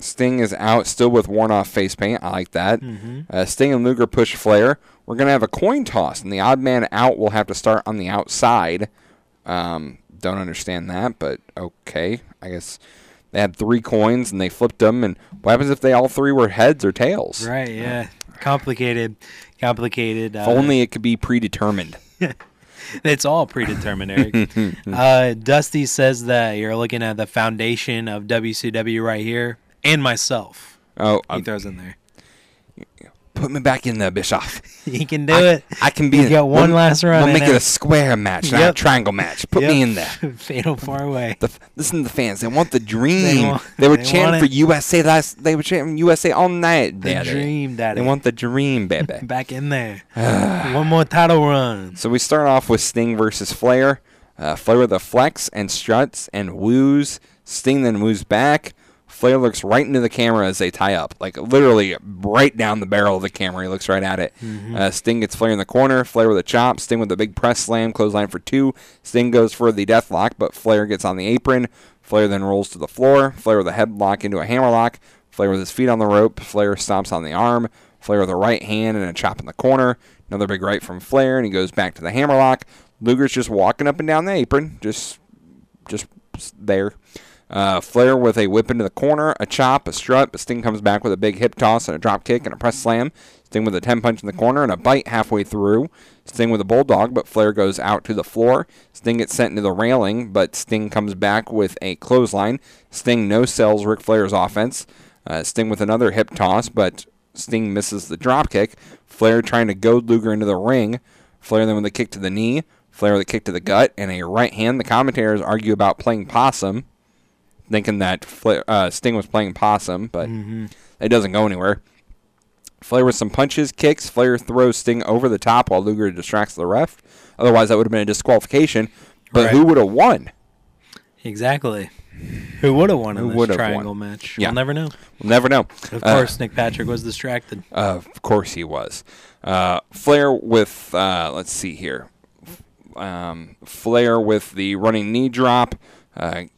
Sting is out, still with worn-off face paint. I like that. Mm-hmm. Sting and Luger push Flair. We're going to have a coin toss, and the odd man out will have to start on the outside. Don't understand that, but okay. I guess they had three coins, and they flipped them. And what happens if they all three were heads or tails? Right, yeah. Complicated. If only it could be predetermined. It's all predetermined, Eric. Dusty says that you're looking at the foundation of WCW right here, and myself. Oh, he throws in there. Put me back in there, Bischoff. He can do it. I can be. You got one last run. We'll make it a square match, not a triangle match. Put me in there. Fatal far away. Listen to the fans. They want the dream. They were chanting for USA. They were chanting USA all night. The dream, daddy. They want the dream, baby. Back in there. One more title run. So we start off with Sting versus Flair. Flair with a flex and struts and woos. Sting then woos back. Flair looks right into the camera as they tie up, like literally right down the barrel of the camera. He looks right at it. Mm-hmm. Sting gets Flair in the corner. Flair with a chop. Sting with a big press slam. Clothesline for two. Sting goes for the death lock, but Flair gets on the apron. Flair then rolls to the floor. Flair with a headlock into a hammerlock. Flair with his feet on the rope. Flair stomps on the arm. Flair with a right hand and a chop in the corner. Another big right from Flair, and he goes back to the hammerlock. Luger's just walking up and down the apron, just there. Flair with a whip into the corner, a chop, a strut, but Sting comes back with a big hip toss and a drop kick and a press slam. Sting with a 10 punch in the corner and a bite halfway through. Sting with a bulldog, but Flair goes out to the floor. Sting gets sent into the railing, but Sting comes back with a clothesline. Sting no-sells Ric Flair's offense. Sting with another hip toss, but Sting misses the drop kick. Flair trying to goad Luger into the ring. Flair then with a kick to the knee. Flair with a kick to the gut and a right hand. The commentators argue about playing possum, thinking that Flair, Sting was playing possum, but it doesn't go anywhere. Flair with some punches, kicks. Flair throws Sting over the top while Luger distracts the ref. Otherwise, that would have been a disqualification. But who would have won? Exactly. Who would have won in this triangle match? Yeah. We'll never know. Of course, Nick Patrick was distracted. Of course he was. Flair with, let's see here. Flair with the running knee drop.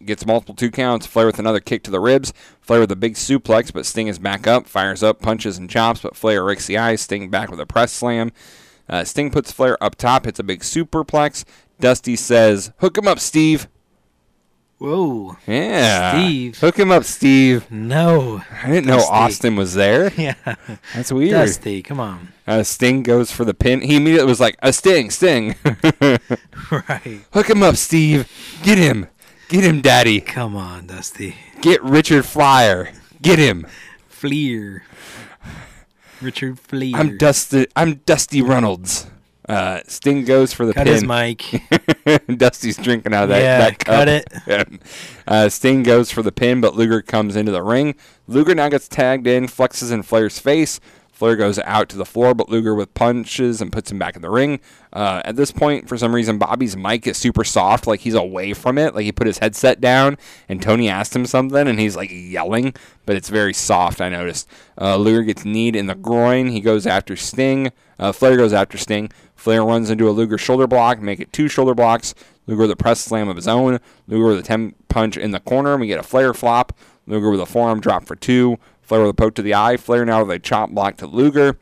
Gets multiple two counts. Flair with another kick to the ribs. Flair with a big suplex, but Sting is back up. Fires up, punches and chops, but Flair rakes the eyes. Sting back with a press slam. Sting puts Flair up top, hits a big superplex. Dusty says, "Hook him up, Steve." Whoa. Yeah. Steve. Hook him up, Steve. No. I didn't know Austin was there. Yeah. That's weird. Dusty, come on. Sting goes for the pin. He immediately was like, Sting. Right. Hook him up, Steve. Get him, Daddy. Come on, Dusty. Get Richard Flair. Get him. Fleer. Richard Fleer. I'm Dusty Reynolds. Sting goes for the pin. Cut his mic. Dusty's drinking out of that cup. Yeah, cut it. Sting goes for the pin, but Luger comes into the ring. Luger now gets tagged in, flexes in Flair's face. Flair goes out to the floor, but Luger with punches and puts him back in the ring. At this point, for some reason, Bobby's mic is super soft. Like, he's away from it. Like, he put his headset down, and Tony asked him something, and he's, like, yelling. But it's very soft, I noticed. Luger gets kneed in the groin. He goes after Sting. Flair goes after Sting. Flair runs into a Luger shoulder block, make it two shoulder blocks. Luger with a press slam of his own. Luger with a 10 punch in the corner. We get a Flair flop. Luger with a forearm drop for two. Flair with a poke to the eye. Flair now with a chop block to Luger.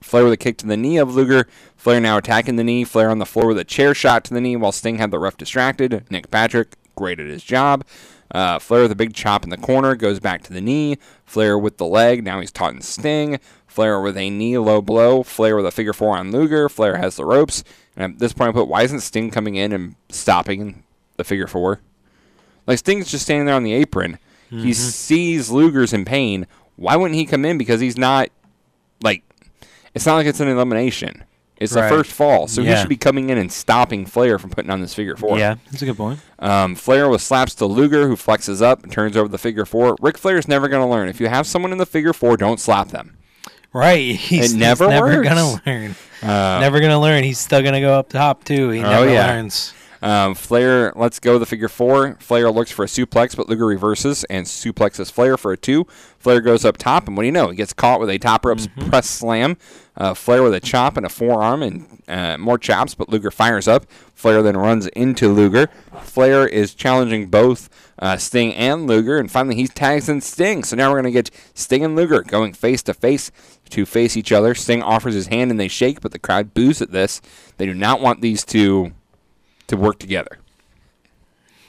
Flair with a kick to the knee of Luger. Flair now attacking the knee. Flair on the floor with a chair shot to the knee while Sting had the ref distracted. Nick Patrick, great at his job. Flair with a big chop in the corner. Goes back to the knee. Flair with the leg. Now he's taunting Sting. Flair with a knee low blow. Flair with a figure four on Luger. Flair has the ropes. And at this point I put, why isn't Sting coming in and stopping the figure four? Like, Sting's just standing there on the apron. He sees Luger's in pain. Why wouldn't he come in? Because he's not, like, it's not like it's an elimination. It's the first fall. So he should be coming in and stopping Flair from putting on this figure four. Yeah, that's a good point. Flair with slaps to Luger, who flexes up and turns over the figure four. Ric Flair's never going to learn. If you have someone in the figure four, don't slap them. Right. He's never going to learn. He's still going to go up top, too. He never learns. Flair lets go of the figure four. Flair looks for a suplex, but Luger reverses and suplexes Flair for a two. Flair goes up top, and what do you know? He gets caught with a top ropes press slam. Flair with a chop and a forearm and more chops, but Luger fires up. Flair then runs into Luger. Flair is challenging both Sting and Luger, and finally he tags in Sting. So now we're going to get Sting and Luger going face-to-face to face each other. Sting offers his hand, and they shake, but the crowd boos at this. They do not want these two to work together.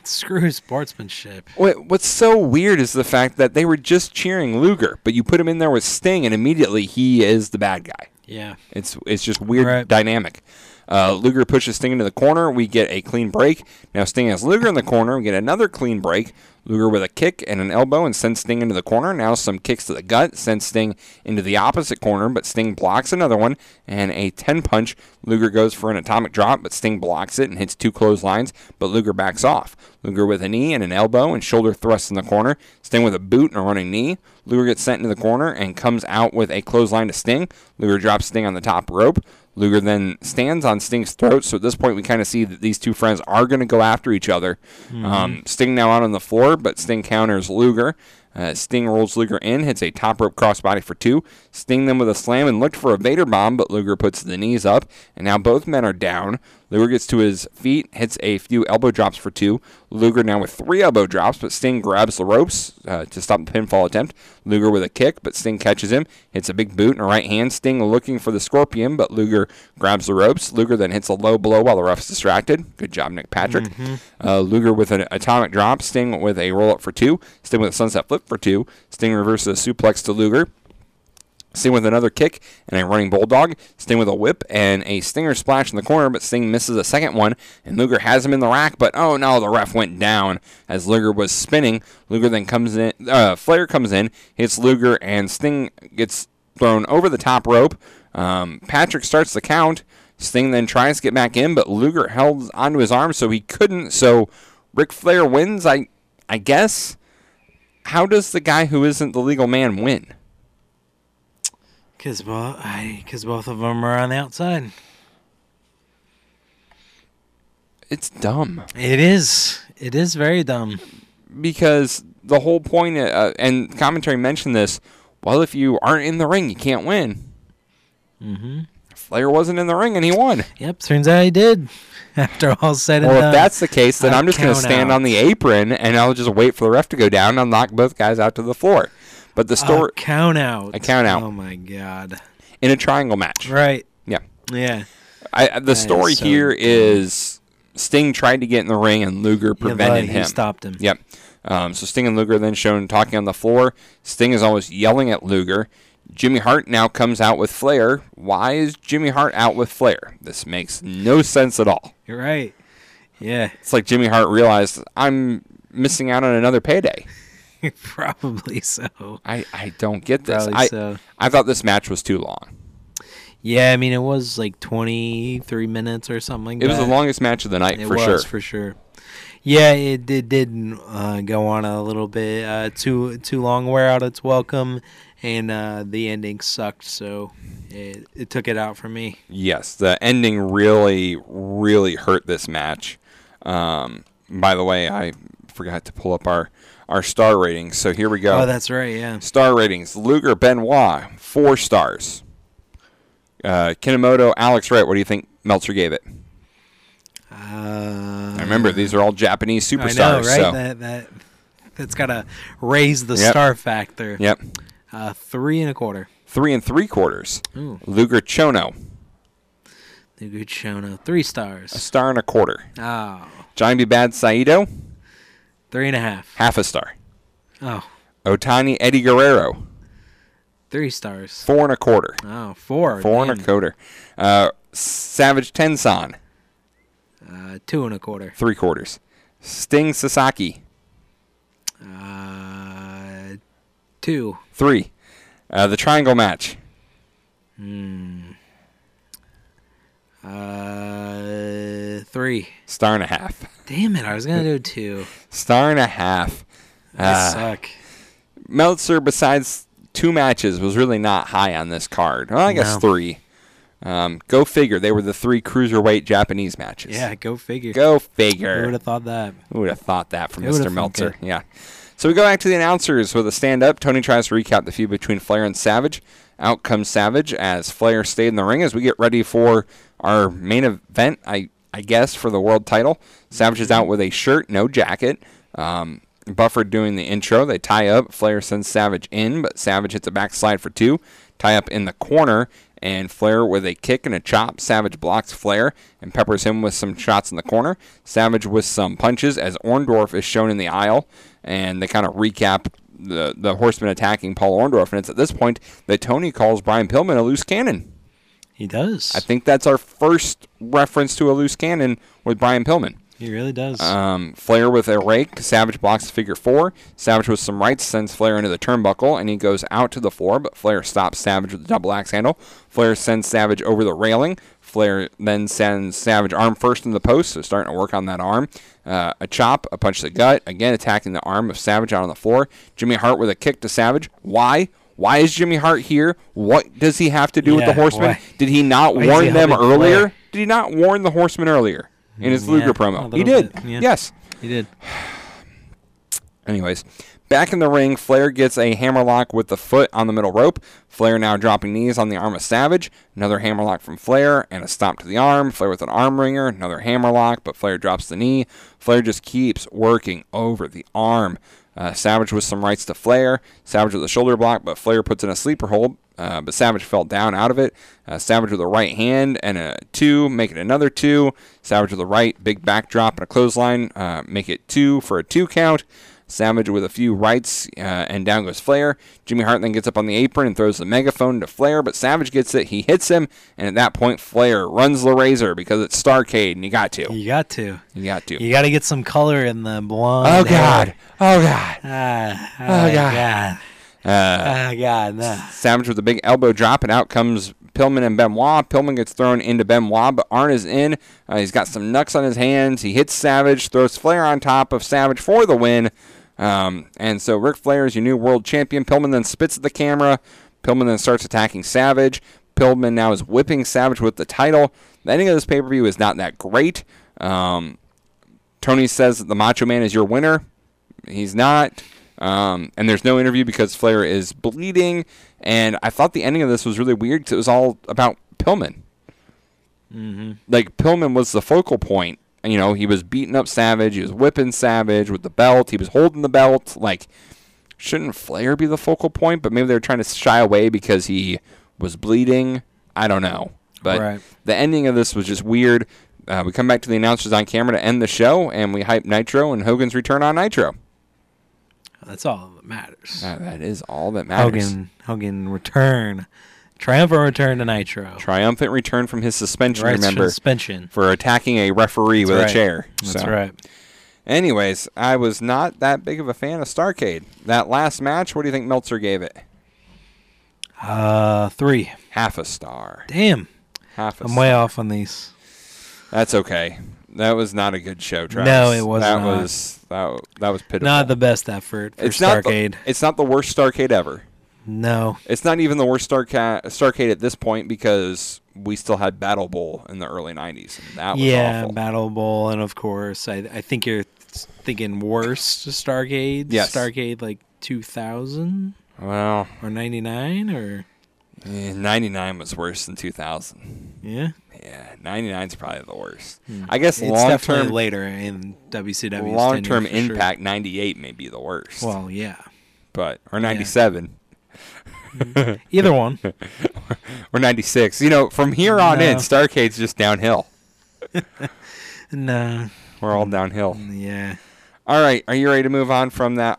Screw sportsmanship. What's so weird is the fact that they were just cheering Luger, but you put him in there with Sting, and immediately he is the bad guy. Yeah. It's just weird dynamic. Luger pushes Sting into the corner. We get a clean break. Now Sting has Luger in the corner. We get another clean break. Luger with a kick and an elbow and sends Sting into the corner. Now some kicks to the gut. Sends Sting into the opposite corner, but Sting blocks another one and a 10-punch. Luger goes for an atomic drop, but Sting blocks it and hits two clotheslines, but Luger backs off. Luger with a knee and an elbow and shoulder thrust in the corner. Sting with a boot and a running knee. Luger gets sent into the corner and comes out with a clothesline to Sting. Luger drops Sting on the top rope. Luger then stands on Sting's throat, so at this point we kind of see that these two friends are going to go after each other. Mm-hmm. Sting now out on the floor, but Sting counters Luger. Sting rolls Luger in, hits a top rope crossbody for two. Sting then with a slam and looked for a Vader bomb, but Luger puts the knees up, and now both men are down. Luger gets to his feet, hits a few elbow drops for two. Luger now with three elbow drops, but Sting grabs the ropes to stop the pinfall attempt. Luger with a kick, but Sting catches him, hits a big boot and a right hand. Sting looking for the Scorpion, but Luger grabs the ropes. Luger then hits a low blow while the ref's distracted. Good job, Nick Patrick. Mm-hmm. Luger with an atomic drop. Sting with a roll-up for two. Sting with a sunset flip for two. Sting reverses a suplex to Luger. Sting with another kick and a running bulldog. Sting with a whip and a stinger splash in the corner, but Sting misses a second one, and Luger has him in the rack, but oh no, the ref went down as Luger was spinning. Luger then comes in, Flair comes in, hits Luger, and Sting gets thrown over the top rope. Patrick starts the count. Sting then tries to get back in, but Luger held onto his arm, so he couldn't, so Ric Flair wins, I guess. How does the guy who isn't the legal man win? Because both of them are on the outside. It's dumb. It is. It is very dumb. Because the whole point, and commentary mentioned this, well, if you aren't in the ring, you can't win. Mm-hmm. Flair wasn't in the ring, and he won. Yep, turns out he did. After all said and done. Well, if that's the case, then I'm just going to stand on the apron, and I'll just wait for the ref to go down, and I'll knock both guys out to the floor. But the story a count out. Oh my god! In a triangle match, right? Yeah. The story so here cool. is Sting tried to get in the ring and Luger prevented him. He stopped him. Yep. So Sting and Luger then shown talking on the floor. Sting is always yelling at Luger. Jimmy Hart now comes out with Flair. Why is Jimmy Hart out with Flair? This makes no sense at all. You're right. Yeah. It's like Jimmy Hart realized I'm missing out on another payday. Probably so. I don't get this. I thought this match was too long. Yeah, I mean, it was like 23 minutes or something like that. It was the longest match of the night, for sure. It was, for sure. Yeah, it did go on a little bit. Too long wore out its welcome, and the ending sucked, so it took it out for me. Yes, the ending really, really hurt this match. By the way, I forgot to pull up our star ratings, so here we go. Oh, that's right, yeah. Star ratings. Luger, Benoit, 4 stars. Kanemoto, Alex Wright, what do you think Meltzer gave it? I remember, these are all Japanese superstars. I know, right? So. That's got to raise the star factor. Yep. 3 1/4. 3 3/4. Ooh. Luger, Chono. Luger, Chono, 3 stars. 1.25 stars. Oh. Johnny B. Badd, Saito. 3.5. 0.5 star. Oh. Otani, Eddie Guerrero. 3 stars. 4.25. Oh, 4. 4.25. Savage, Tenzan. 2.25. 3 quarters. Sting, Sasaki. 2. 3. The triangle match. 3. 1.5 stars. Damn it, I was going to do 2. 1.5 stars. I suck. Meltzer, besides 2 matches, was really not high on this card. Well, I guess 3. Go figure. They were the three cruiserweight Japanese matches. Yeah, go figure. Go figure. Who would have thought that? Who would have thought that from Mr. Meltzer? Yeah. So we go back to the announcers with a stand-up. Tony tries to recap the feud between Flair and Savage. Out comes Savage as Flair stayed in the ring as we get ready for our main event, I guess, for the world title. Savage is out with a shirt, no jacket. Buffer doing the intro. They tie up. Flair sends Savage in, but Savage hits a backslide for two. Tie up in the corner, and Flair with a kick and a chop. Savage blocks Flair and peppers him with some shots in the corner. Savage with some punches as Orndorff is shown in the aisle, and they kind of recap the Horsemen attacking Paul Orndorff, and it's at this point that Tony calls Brian Pillman a loose cannon. He does. I think that's our first reference to a loose cannon with Brian Pillman. He really does. Flair with a rake. Savage blocks the figure four. Savage with some rights sends Flair into the turnbuckle, and he goes out to the floor, but Flair stops Savage with the double axe handle. Flair sends Savage over the railing. Flair then sends Savage arm first in the post, so starting to work on that arm. A chop, a punch to the gut, again attacking the arm of Savage out on the floor. Jimmy Hart with a kick to Savage. Why? Why is Jimmy Hart here? What does he have to do with the Horsemen? Why? Did he not warn them earlier? Did he not warn the Horsemen earlier? In his Luger promo. He did. Yeah. Yes. He did. Anyways, back in the ring, Flair gets a hammerlock with the foot on the middle rope. Flair now dropping knees on the arm of Savage. Another hammerlock from Flair and a stomp to the arm. Flair with an arm wringer. Another hammerlock, but Flair drops the knee. Flair just keeps working over the arm. Savage with some rights to Flair. Savage with a shoulder block, but Flair puts in a sleeper hold. But Savage fell down out of it. Savage with a right hand and a two, make it another two. Savage with a right, big backdrop and a clothesline, make it two for a two count. Savage with a few rights, and down goes Flair. Jimmy Hart then gets up on the apron and throws the megaphone to Flair, but Savage gets it. He hits him, and at that point, Flair runs the razor because it's Starcade, and you got to. You got to. You got to. You got to get some color in the blonde. Oh, God. Hair. Oh, God. Oh, God. God. Savage with a big elbow drop, and out comes Pillman and Benoit. Pillman gets thrown into Benoit, but Arn is in. He's got some knucks on his hands. He hits Savage, throws Flair on top of Savage for the win. And so Ric Flair is your new world champion. Pillman then spits at the camera. Pillman then starts attacking Savage. Pillman now is whipping Savage with the title. The ending of this pay-per-view is not that great. Tony says that the Macho Man is your winner. He's not. And there's no interview because Flair is bleeding. And I thought the ending of this was really weird because it was all about Pillman. Mm-hmm. Like, Pillman was the focal point. You know, he was beating up Savage. He was whipping Savage with the belt. He was holding the belt. Like, shouldn't Flair be the focal point? But maybe they were trying to shy away because he was bleeding. I don't know. But the ending of this was just weird. We come back to the announcers on camera to end the show, and we hype Nitro and Hogan's return on Nitro. That's all that matters. That is all that matters. Hogan return. Triumphant return to Nitro. Triumphant return from his suspension, for attacking a referee with a chair. That's right. Anyways, I was not that big of a fan of Starcade. That last match, what do you think Meltzer gave it? 3. Half a star. Damn. Half a star. I'm way off on these. That's okay. That was not a good show, Travis. No, it was not. That was pitiful. Not the best effort for Starcade. It's not the worst Starcade ever. No. It's not even the worst Starcade at this point because we still had Battle Bowl in the early 90s. And that was awful. Yeah, Battle Bowl. And, of course, I think you're thinking worst Starcade. Yes. Starcade, like, 2000? Well. Or 99? Or 99 was worse than 2000. Yeah? Yeah, 99's probably the worst. I guess it's long-term, definitely later in WCW. Long-term impact, 98 may be the worst. Well, yeah, but or 97. Yeah. Either one. Or 96. You know, from here on in, Starcade's just downhill. No, we're all downhill. Yeah. All right, are you ready to move on from that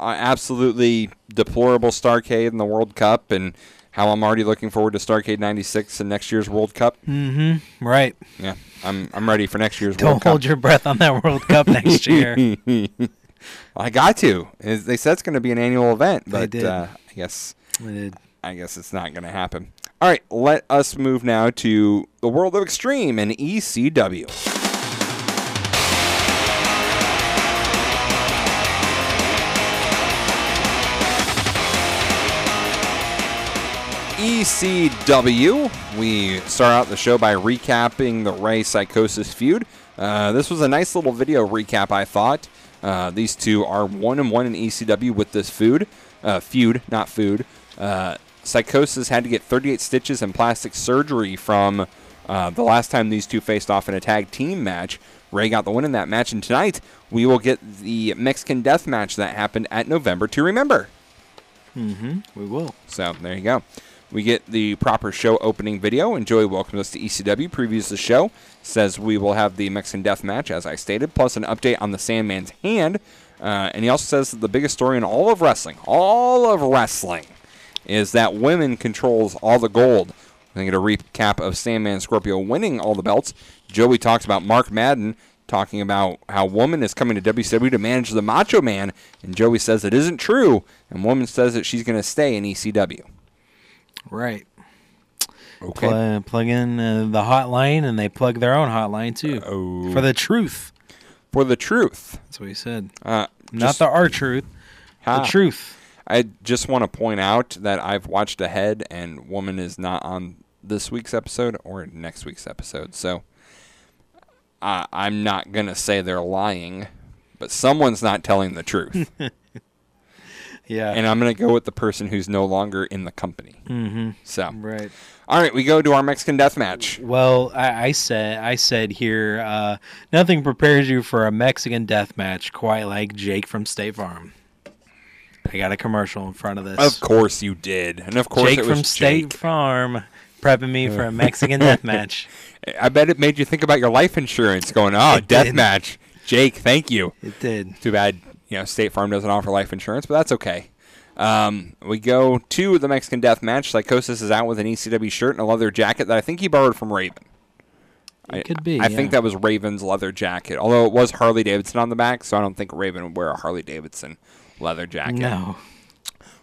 absolutely deplorable Starcade and the World Cup and? How I'm already looking forward to Starcade 96 and next year's World Cup. Mm-hmm. Right. Yeah, I'm ready for next year's World Cup. Don't hold your breath on that World Cup next year. I got to. They said it's going to be an annual event, but I guess it's not going to happen. All right, let us move now to the World of Extreme and ECW. ECW. We start out the show by recapping the Rey Psychosis feud. This was a nice little video recap, I thought. These two are 1-1 in ECW with this feud. Psychosis had to get 38 stitches and plastic surgery from the last time these two faced off in a tag team match. Rey got the win in that match, and tonight we will get the Mexican death match that happened at November to Remember. We will. So there you go. We get the proper show opening video, and Joey welcomes us to ECW, previews the show, says we will have the Mexican death match, as I stated, plus an update on the Sandman's hand. And he also says that the biggest story in all of wrestling, is that women controls all the gold. I think a recap of Sandman and Scorpio winning all the belts. Joey talks about Mark Madden, talking about how Woman is coming to WCW to manage the Macho Man, and Joey says it isn't true, and Woman says that she's going to stay in ECW. Right. Okay. Plug in the hotline, and they plug their own hotline, too. Oh. For the truth. For the truth. That's what he said. Not the R-Truth. The truth. I just want to point out that I've watched ahead, and Woman is not on this week's episode or next week's episode, so I'm not going to say they're lying, but someone's not telling the truth. Yeah. And I'm going to go with the person who's no longer in the company. Mm-hmm. So. Right. All right, we go to our Mexican death match. Well, I said here, nothing prepares you for a Mexican death match quite like Jake from State Farm. I got a commercial in front of this. Of course you did. And of course Jake it was from State Farm prepping me for a Mexican death match. I bet it made you think about your life insurance going, oh, death match. Jake, thank you. It did. Too bad, you know, State Farm doesn't offer life insurance, but that's okay. We go to the Mexican death match. Psychosis is out with an ECW shirt and a leather jacket that I think he borrowed from Raven. I think that was Raven's leather jacket, although it was Harley Davidson on the back, so I don't think Raven would wear a Harley Davidson leather jacket. No.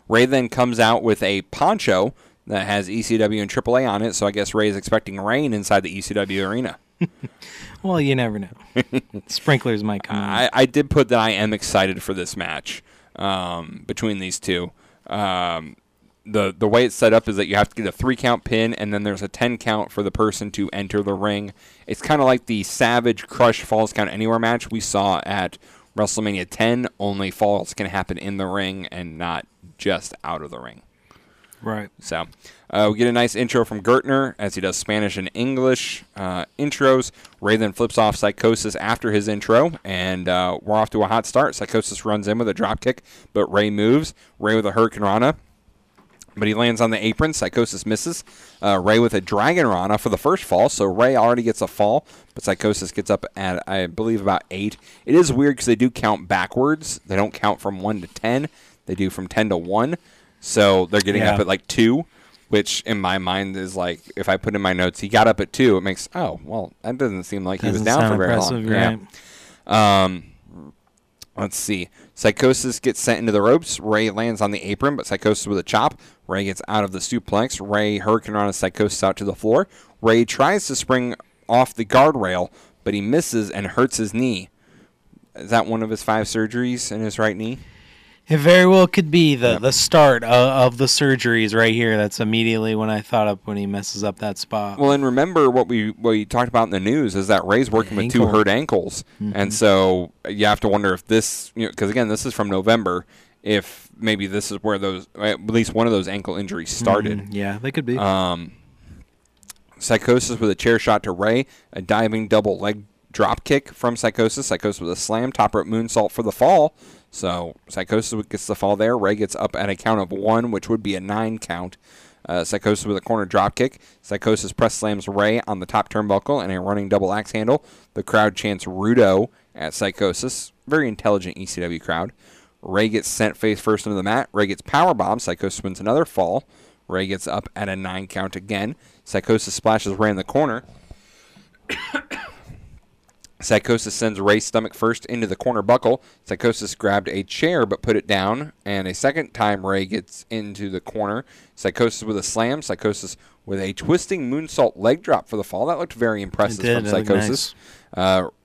Ray then comes out with a poncho that has ECW and AAA on it, so I guess Ray's expecting rain inside the ECW arena. Well, you never know. Sprinklers might come. I did put that I am excited for this match between these two. The way it's set up is that you have to get a 3-count pin, and then there's a 10-count for the person to enter the ring. It's kind of like the Savage Crush Falls Count Anywhere match we saw at WrestleMania 10, only falls can happen in the ring and not just out of the ring. Right. So we get a nice intro from Gertner as he does Spanish and English intros. Ray then flips off Psychosis after his intro, and we're off to a hot start. Psychosis runs in with a dropkick, but Ray moves. Ray with a Hurricanrana, but he lands on the apron. Psychosis misses. Ray with a Dragonrana for the first fall, so Ray already gets a fall, but Psychosis gets up at, I believe, about 8. It is weird because they do count backwards. They don't count from 1 to 10. They do from 10 to 1. So they're getting up at like 2, which in my mind is like, if I put in my notes, he got up at 2, it makes, that doesn't seem like he was down for very long. Right? Yeah. Let's see. Psychosis gets sent into the ropes. Ray lands on the apron, but Psychosis with a chop. Ray gets out of the suplex. Ray Hurricanrana Psychosis out to the floor. Ray tries to spring off the guardrail, but he misses and hurts his knee. Is that one of his 5 surgeries in his right knee? It very well could be the start of the surgeries right here. That's immediately when I thought up when he messes up that spot. Well, and remember what we talked about in the news is that Ray's working with 2 hurt ankles. Mm-hmm. And so you have to wonder if this, because again, this is from November, if maybe this is where those, at least one of those ankle injuries started. Mm-hmm. Yeah, they could be. Psychosis with a chair shot to Ray, a diving double leg drop kick from Psychosis. Psychosis with a slam, top rope moonsault for the fall. So Psychosis gets the fall there. Ray gets up at a count of 1, which would be a 9-count. Psychosis with a corner dropkick. Psychosis press slams Ray on the top turnbuckle and a running double axe handle. The crowd chants Rudo at Psychosis. Very intelligent ECW crowd. Ray gets sent face first into the mat. Ray gets powerbombed. Psychosis wins another fall. Ray gets up at a 9-count again. Psychosis splashes Ray in the corner. Psychosis sends Ray stomach first into the corner buckle. Psychosis grabbed a chair but put it down. And a second time Ray gets into the corner. Psychosis with a slam. Psychosis with a twisting moonsault leg drop for the fall. That looked very impressive from Psychosis. Nice.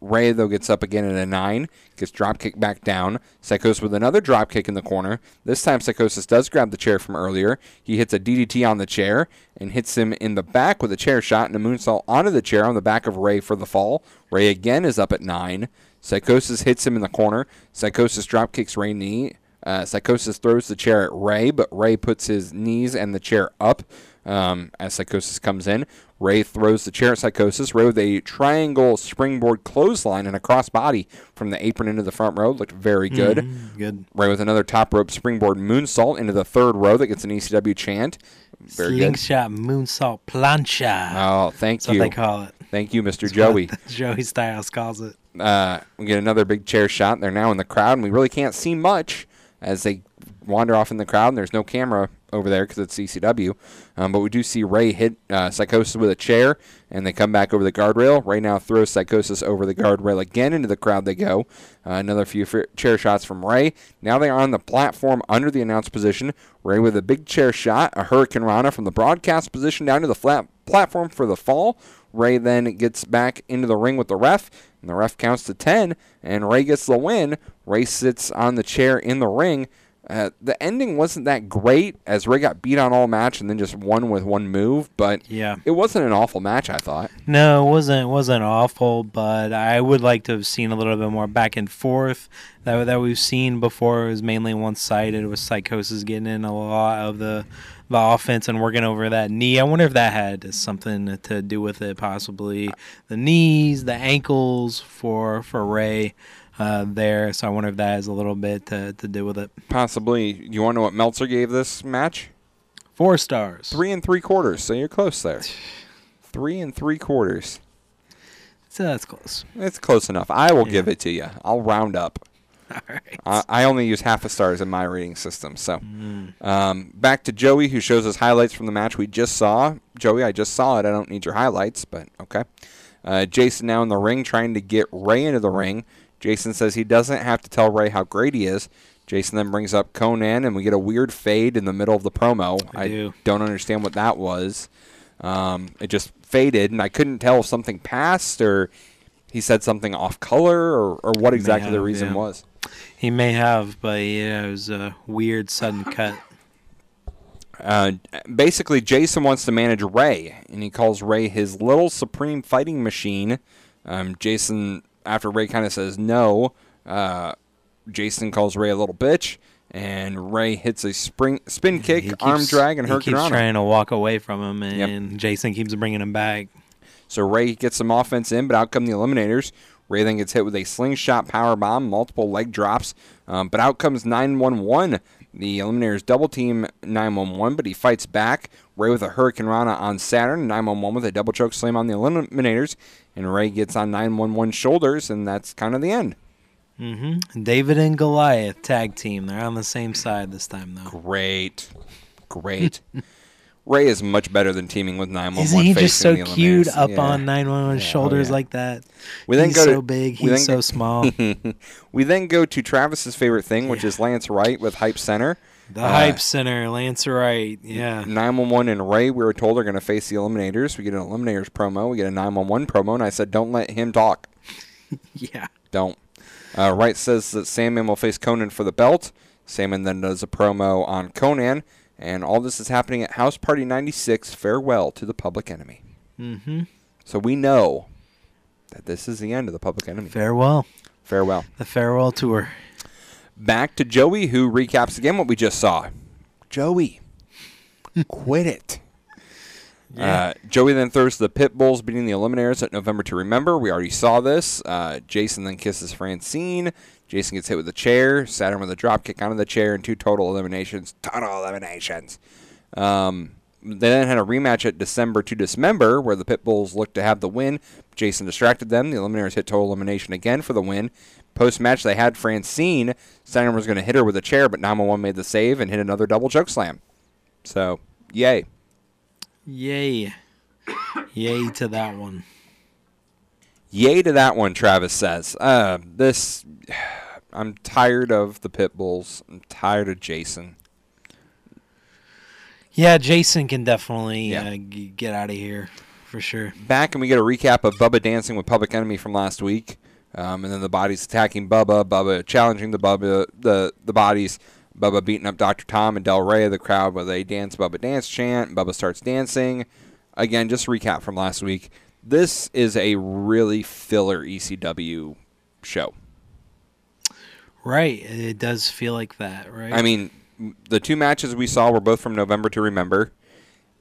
Rey, though, gets up again at a 9, gets dropkicked back down. Psychosis with another dropkick in the corner. This time, Psychosis does grab the chair from earlier. He hits a DDT on the chair and hits him in the back with a chair shot and a moonsault onto the chair on the back of Rey for the fall. Rey again is up at 9. Psychosis hits him in the corner. Psychosis dropkicks Rey knee. Psychosis throws the chair at Rey, but Rey puts his knees and the chair up as Psychosis comes in. Rey throws the chair at Psychosis. Rey with a triangle springboard clothesline and a crossbody from the apron into the front row. Looked very good. Good. Rey with another top rope springboard moonsault into the third row that gets an ECW chant. Very Slingshot good. Moonsault plancha. Oh, thank That's you. That's what they call it. Thank you, Mr. That's Joey. Joey Styles calls it. We get another big chair shot. They're now in the crowd, and we really can't see much as they wander off in the crowd, and there's no camera over there because it's ECW. But we do see Rey hit Psychosis with a chair, and they come back over the guardrail. Rey now throws Psychosis over the guardrail again. Into the crowd they go. Another few chair shots from Rey. Now they are on the platform under the announce position. Rey with a big chair shot, a Hurricane Rana from the broadcast position down to the platform for the fall. Rey then gets back into the ring with the ref, and the ref counts to 10, and Rey gets the win. Rey sits on the chair in the ring. The ending wasn't that great, as Rey got beat on all match and then just won with one move, but yeah, it wasn't an awful match, I thought. No, it wasn't awful, but I would like to have seen a little bit more back and forth that we've seen before. It was mainly one-sided, with Psychosis getting in a lot of the offense and working over that knee. I wonder if that had something to do with it, possibly. The knees, the ankles for Rey there, so I wonder if that has a little bit to do with it. Possibly. You want to know what Meltzer gave this match? 4 stars. 3 3/4, so you're close there. 3 3/4. So that's close. It's close enough. I will give it to you. I'll round up. All right. I only use half a stars in my rating system. So back to Joey, who shows us highlights from the match we just saw. Joey, I just saw it. I don't need your highlights, but okay. Jason now in the ring trying to get Rey into the ring. Jason says he doesn't have to tell Rey how great he is. Jason then brings up Conan, and we get a weird fade in the middle of the promo. I don't understand what that was. It just faded, and I couldn't tell if something passed or he said something off color or what exactly the reason was. He may have, but yeah, it was a weird sudden cut. Basically, Jason wants to manage Rey, and he calls Rey his little supreme fighting machine. Jason, after Rey kind of says no, Jason calls Rey a little bitch, and Rey hits a spin kick, arm drag, and Hurricane Rana. He keeps trying to walk away from him, and Jason keeps bringing him back. So Rey gets some offense in, but out come the Eliminators. Rey then gets hit with a slingshot powerbomb, multiple leg drops, but out comes 911. The Eliminators double-team 911, but he fights back. Rey with a Hurricane Rana on Saturn, 911 with a double choke slam on the Eliminators, and Rey gets on 911's shoulders, and that's kind of the end. David and Goliath tag team. They're on the same side this time, though. Great. Rey is much better than teaming with 911. Isn't he just so cute up on 911's shoulders like that? He's so big, he's so small. We then go to Travis's favorite thing, which is Lance Wright with Hype Center. The Hype Center, Lance Wright, 911 and Rey, we were told, are going to face the Eliminators. We get an Eliminators promo. We get a 911 promo, and I said, don't let him talk. Don't. Wright says that Sandman will face Conan for the belt. Sandman then does a promo on Conan. And all this is happening at House Party 96. Farewell to the Public Enemy. So we know that this is the end of the Public Enemy. Farewell. The farewell tour. Back to Joey, who recaps again what we just saw. Joey, quit it. Joey then throws the Pit Bulls beating the Eliminators at November to Remember. We already saw this. Jason then kisses Francine. Jason gets hit with a chair. Saturn with a dropkick onto the chair, and 2 total eliminations. They then had a rematch at December to Dismember, where the Pit Bulls looked to have the win. Jason distracted them. The Eliminators hit total elimination again for the win. Post-match, they had Francine. Saturn was going to hit her with a chair, but 911 made the save and hit another double choke slam. So, yay. Yay to that one. Yay to that one, Travis says. I'm tired of the Pit Bulls. I'm tired of Jason. Jason can definitely get out of here. for sure. Back, and we get a recap of Bubba dancing with Public Enemy from last week. And then the bodies attacking Bubba, challenging the Bubba, the bodies, Bubba beating up Dr. Tom and Del Rey, the crowd with a dance, Bubba dance chant. Bubba starts dancing. Again, just a recap from last week. This is a really filler ECW show. Right. It does feel like that, right? I mean, the two matches we saw were both from November to Remember.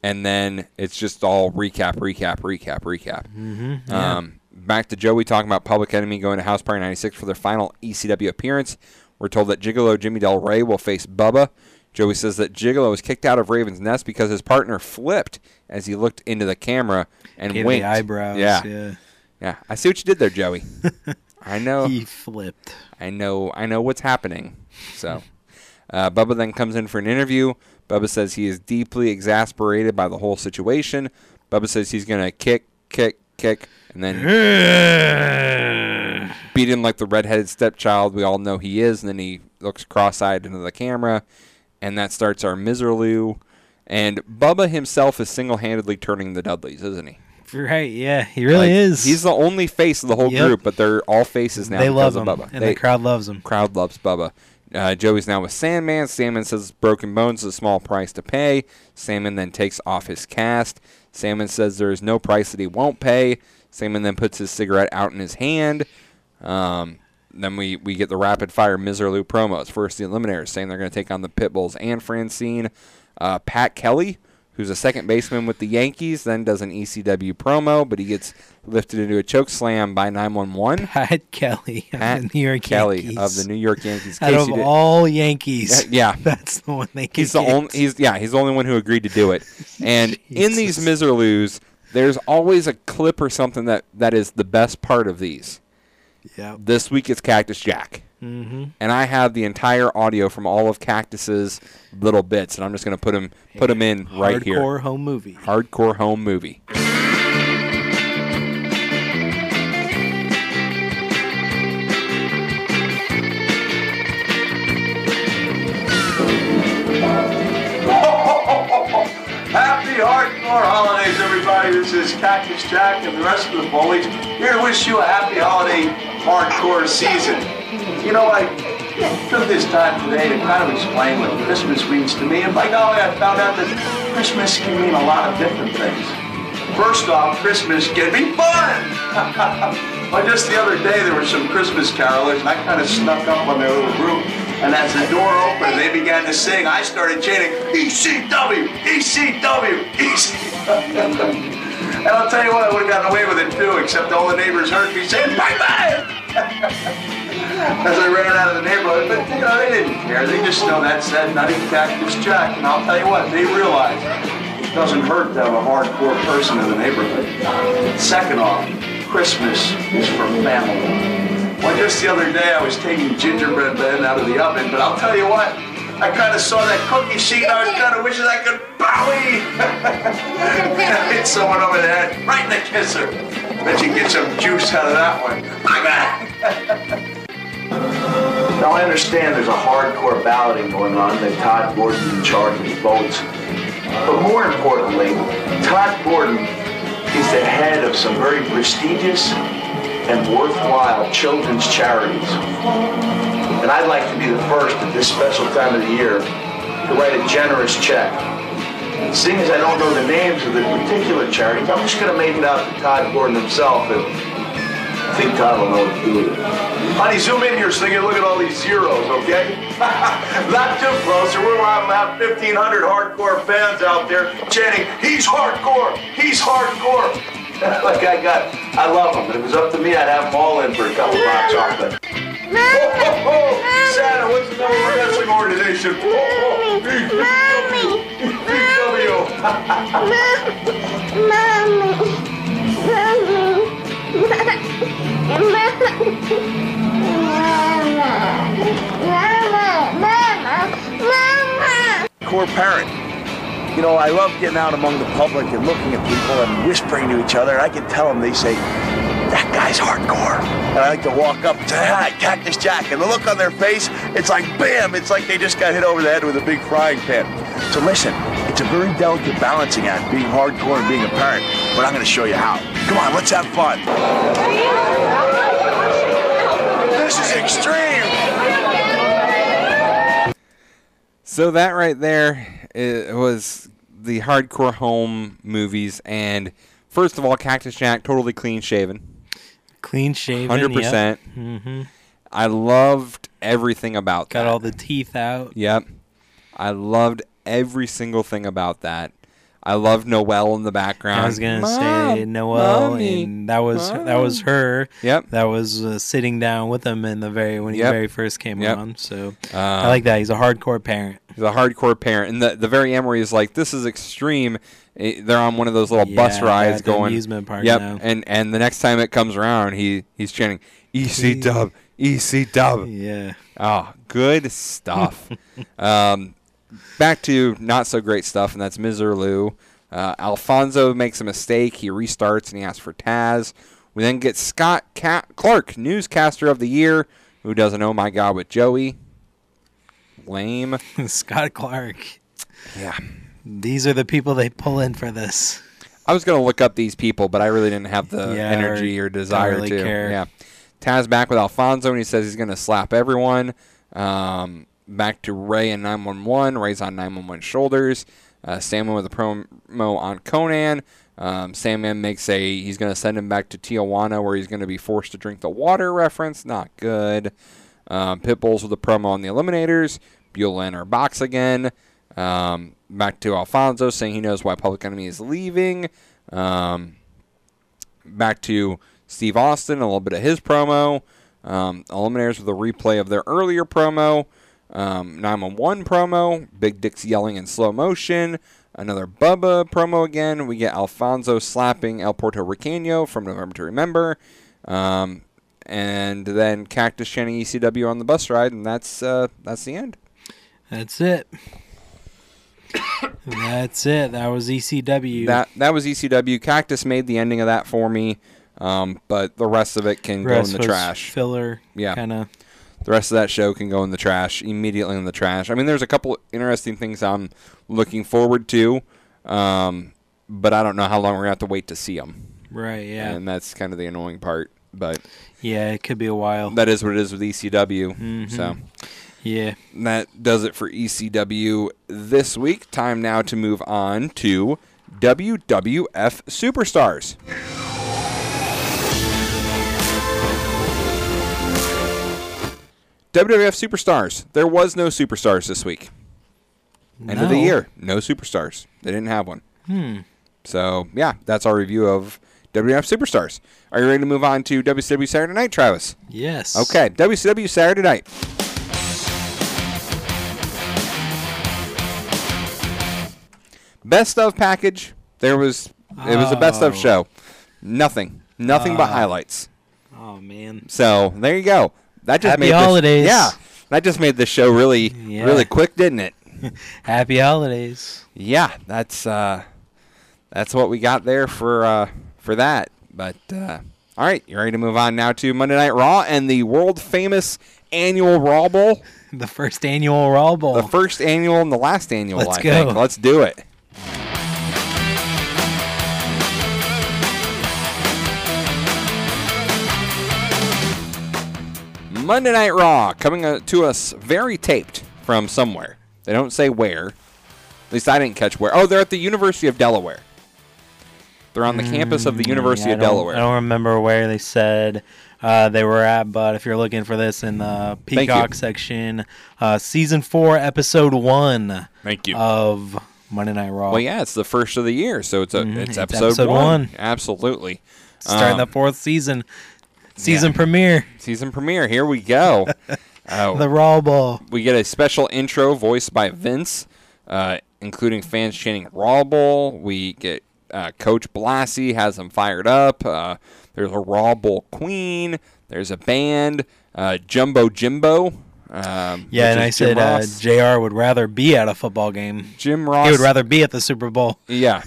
And then it's just all recap. Mm-hmm, yeah. Back to Joey talking about Public Enemy going to House Party 96 for their final ECW appearance. We're told that Gigolo Jimmy Del Rey will face Bubba. Joey says that Gigolo was kicked out of Raven's Nest because his partner flipped as he looked into the camera and winked. The eyebrows. Yeah. I see what you did there, Joey. I know. He flipped. I know what's happening. So Bubba then comes in for an interview. Bubba says he is deeply exasperated by the whole situation. Bubba says he's going to kick, and then beat him like the redheaded stepchild we all know he is. And then he looks cross-eyed into the camera, and that starts our Miserloo. And Bubba himself is single-handedly turning the Dudleys, isn't he? Right, yeah, he really is. He's the only face of the whole group, but they're all faces now. They love him, Bubba. And the crowd loves him. Crowd loves Bubba. Joey's now with Sandman. Sandman says broken bones is a small price to pay. Sandman then takes off his cast. Sandman says there is no price that he won't pay. Sandman then puts his cigarette out in his hand. Then we get the rapid-fire Miserloo promos. First, the Eliminators saying they're going to take on the Pitbulls and Francine. Pat Kelly, who's a second baseman with the Yankees, then does an ECW promo, but he gets lifted into a choke slam by 911. Pat Kelly of the New York Yankees. Of the New York Yankees. Out of all Yankees. Yeah. That's the one they he's the only. He's the only one who agreed to do it. And in these Miserloos, there's always a clip or something that is the best part of these. Yeah. This week it's Cactus Jack. Mm-hmm. And I have the entire audio from all of Cactus's little bits, and I'm just going to put them in right here. Hardcore home movie. Hardcore home movie. Happy Hardcore Holidays, everybody. This is Cactus Jack and the rest of the bullies here to wish you a happy holiday hardcore season. You know, I took this time today to kind of explain what Christmas means to me, and by golly, I found out that Christmas can mean a lot of different things. First off, Christmas can be fun! Well, just the other day, there were some Christmas carolers, and I kind of snuck up on their little group, and as the door opened, they began to sing. I started chanting, ECW, ECW, ECW. And I'll tell you what, I would have gotten away with it, too, except all the neighbors heard me saying, bye-bye! As I ran out of the neighborhood, but you know, they didn't care. They just know that said nutty Cactus Jack, and I'll tell you what, they realized it doesn't hurt to have a hardcore person in the neighborhood. Second off, Christmas is for family. Well, just the other day I was taking gingerbread men out of the oven, but I'll tell you what, I kind of saw that cookie sheet and I was kind of wishing I could bowie! I hit someone over the head, right in the kisser. Bet you can get some juice out of that one. My bad! Now I understand there's a hardcore balloting going on that Todd Gordon in charge of votes. But more importantly, Todd Gordon is the head of some very prestigious and worthwhile children's charities. And I'd like to be the first at this special time of the year to write a generous check. Seeing as I don't know the names of the particular charities, I'm just going to make it out to Todd Gordon himself. I think Todd will know what to do with it. Honey, zoom in here so you can look at all these zeros, okay? Not too close, or we'll have 1,500 hardcore fans out there chanting, he's hardcore! He's hardcore! Like I love them. If it was up to me, I'd have them all in for a couple bucks off it. Ho! Santa, what's the number of wrestling organization? Mommy! Mama. Core parent. You know, I love getting out among the public and looking at people and whispering to each other. And I can tell them, they say, that guy's hardcore. And I like to walk up and say, hi, Cactus Jack. And the look on their face, it's like, bam, it's like they just got hit over the head with a big frying pan. So listen, it's a very delicate balancing act, being hardcore and being a parent, but I'm going to show you how. Come on, let's have fun. This is extreme. So that right there was the hardcore home movies, and first of all, Cactus Jack, totally clean shaven. Clean shaven, 100%. Yep. Mm-hmm. I loved everything about that. Got all the teeth out. Yep. I loved every single thing about that. I loved Noelle in the background. I was going to say Noelle, Mommy, and that was her. Yep. That was sitting down with him in the when he first came on. So I like that. He's a hardcore parent. He's a hardcore parent. And the very end where he's like, this is extreme. They're on one of those little bus rides going. Amusement park now. And the next time it comes around, he's chanting, ECW. ECW. Yeah. Oh, good stuff. Back to not so great stuff, and that's Miz Lou. Alfonso makes a mistake. He restarts, and he asks for Taz. We then get Scott Clark, Newscaster of the Year, who does an Oh My God with Joey. Lame. Scott Clark. Yeah. These are the people they pull in for this. I was going to look up these people, but I really didn't have the energy or desire really to. Care. Yeah. Taz back with Alfonso, and he says he's going to slap everyone. Back to Ray and 911. Ray's on 911 shoulders. Sandman with a promo on Conan. Sandman makes he's going to send him back to Tijuana, where he's going to be forced to drink the water reference. Not good. Pitbull's with a promo on the Eliminators. Bueller in our box again. Back to Alfonso, saying he knows why Public Enemy is leaving. Back to Steve Austin, a little bit of his promo. Eliminators with a replay of their earlier promo. 911 promo. Big Dick's yelling in slow motion. Another Bubba promo again. We get Alfonso slapping El Puertorriqueño from November to Remember. And then Cactus chanting ECW on the bus ride, and that's the end. That's it. That's it. That was ECW. That was ECW. Cactus made the ending of that for me. But the rest of it can go in the trash. Filler, yeah. Kinda. The rest of that show can go in the trash, immediately in the trash. I mean, there's a couple interesting things I'm looking forward to, but I don't know how long we're going to have to wait to see them. Right, yeah. And that's kind of the annoying part. But yeah, it could be a while. That is what it is with ECW. Mm-hmm. So yeah. That does it for ECW this week. Time now to move on to WWF Superstars. WWF Superstars. There was no Superstars this week. No. End of the year. No Superstars. They didn't have one. So, yeah, that's our review of WWF Superstars. Are you ready to move on to WCW Saturday Night, Travis? Yes. Okay, WCW Saturday Night. Best of package. It was a best of show. Nothing but highlights. Oh, man. So, there you go. That just Happy holidays. That just made the show really quick, didn't it? Happy holidays. Yeah, that's what we got there for that. But all right, you ready to move on now to Monday Night Raw and the world famous annual Raw Bowl? The first annual Raw Bowl. The first annual and the last annual. Let's go. Let's do it. Monday Night Raw, coming to us very taped from somewhere. They don't say where. At least I didn't catch where. Oh, they're at the University of Delaware. They're on the campus of the University of Delaware. I don't remember where they said they were at, but if you're looking for this in the Peacock section, Season 4, Episode 1 of Monday Night Raw. Well, yeah, it's the first of the year, so it's Episode 1. Absolutely. Starting the fourth season. Season premiere. Season premiere. Here we go. The Raw Bowl. We get a special intro voiced by Vince, including fans chanting Raw Bowl. We get Coach Blassie has them fired up. There's a Raw Bowl queen. There's a band. Jumbo Jimbo. And I said JR would rather be at a football game. Jim Ross. He would rather be at the Super Bowl. Yeah.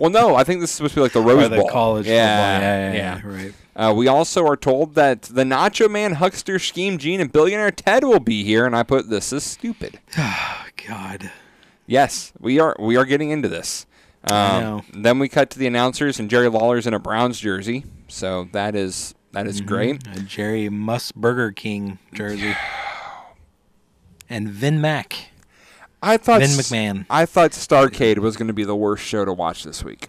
Well, no, I think this is supposed to be like the Rose Bowl. Or the college football. Yeah. Right. We also are told that the Nacho Man, Huckster, Scheme Gene, and Billionaire Ted will be here, and I put, this is stupid. Oh, God. Yes, we are getting into this. I know. Then we cut to the announcers, and Jerry Lawler's in a Browns jersey, so that is great. A Jerry Muss Burger King jersey, and Vin Mac. I thought Starcade was going to be the worst show to watch this week.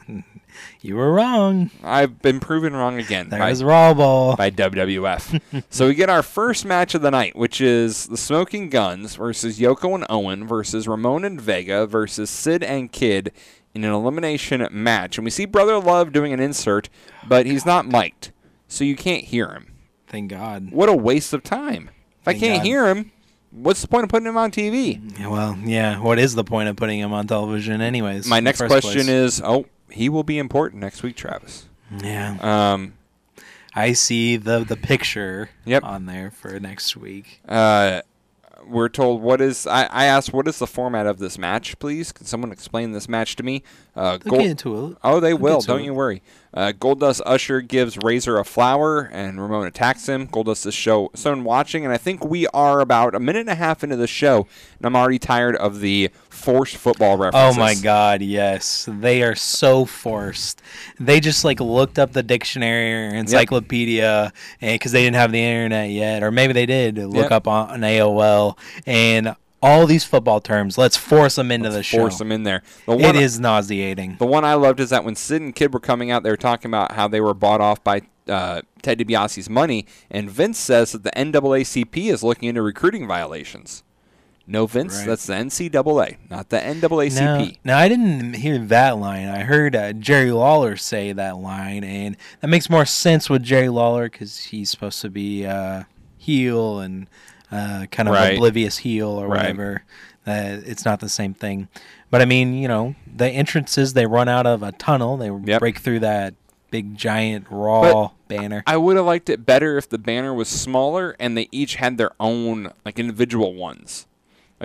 You were wrong. I've been proven wrong again. There's Raw Ball. By WWF. So we get our first match of the night, which is the Smoking Guns versus Yoko and Owen versus Ramon and Vega versus Sid and Kid in an elimination match. And we see Brother Love doing an insert, but he's not mic'd, so you can't hear him. Thank God. What a waste of time. If I can't hear him, what's the point of putting him on TV? Well, yeah. What is the point of putting him on television anyways? My next question is, he will be important next week, Travis. Yeah. I see the picture on there for next week. We're told I asked, what is the format of this match, please? Can someone explain this match to me? They'll get into it. Oh, they will. Don't you worry. Goldust Usher gives Razor a flower, and Ramon attacks him. Goldust is shown watching, and I think we are about a minute and a half into the show, and I'm already tired of the forced football references. Oh, my God, yes. They are so forced. They just, looked up the dictionary or encyclopedia because they didn't have the internet yet, or maybe they did look up on AOL, and all these football terms, let's force them into the show. Force them in there. It is nauseating. The one I loved is that when Sid and Kid were coming out, they were talking about how they were bought off by Ted DiBiase's money, and Vince says that the NAACP is looking into recruiting violations. No, Vince, right. That's the NCAA, not the NAACP. Now, I didn't hear that line. I heard Jerry Lawler say that line, and that makes more sense with Jerry Lawler because he's supposed to be heel and kind of oblivious heel or whatever. It's not the same thing. But, I mean, the entrances, they run out of a tunnel. They break through that big, giant, Raw banner. I would have liked it better if the banner was smaller and they each had their own, individual ones.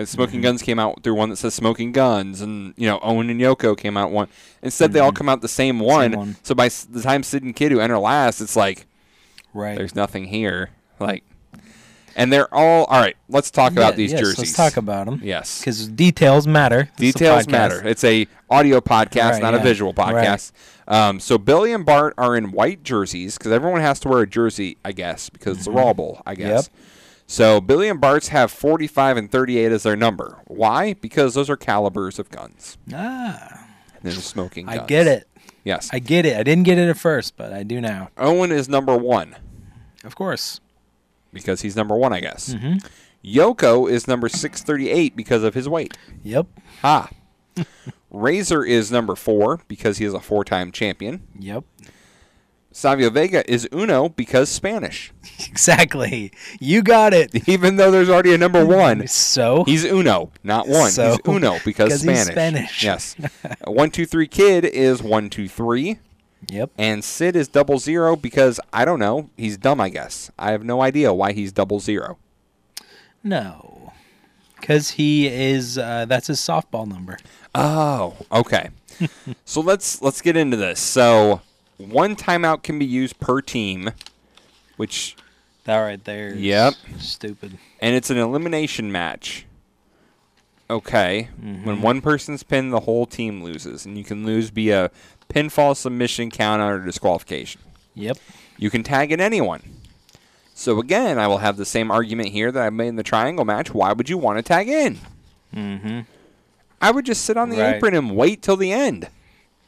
Smoking Guns came out through one that says Smoking Guns, and, Owen and Yoko came out one. Instead, they all come out the same one. So by the time Sid and Kid who enter last, it's there's nothing here. And they're all right, let's talk about these jerseys. Let's talk about them. Yes. Because details matter. Details matter. It's a audio podcast, not a visual podcast. Right. So Billy and Bart are in white jerseys, because everyone has to wear a jersey, I guess, because it's a Raw Bowl, I guess. Yep. So Billy and Bart's have 45 and 38 as their number. Why? Because those are calibers of guns. Ah. And they're smoking guns. I get it. Yes. I get it. I didn't get it at first, but I do now. Owen is number 1. Of course. Because he's number 1, I guess. Mm-hmm. Yoko is number 638 because of his weight. Yep. Ha. Razor is number 4 because he is a 4-time champion. Yep. Savio Vega is uno because Spanish. Exactly. You got it. Even though there's already a number 1. So? He's uno, not 1. So, he's uno because Spanish. He's Spanish. Yes. 1, 2, 3 Kid is 1, 2, 3. Yep. And Sid is 00 because, I don't know, he's dumb, I guess. I have no idea why he's 00. No. Because he is, that's his softball number. Oh, okay. So let's get into this. So one timeout can be used per team, which... That right there is stupid. And it's an elimination match. Okay. Mm-hmm. When one person's pinned, the whole team loses. And you can lose via... pinfall, submission, count out, or disqualification. Yep. You can tag in anyone. So, again, I will have the same argument here that I made in the triangle match. Why would you want to tag in? Mm-hmm. I would just sit on the apron and wait till the end.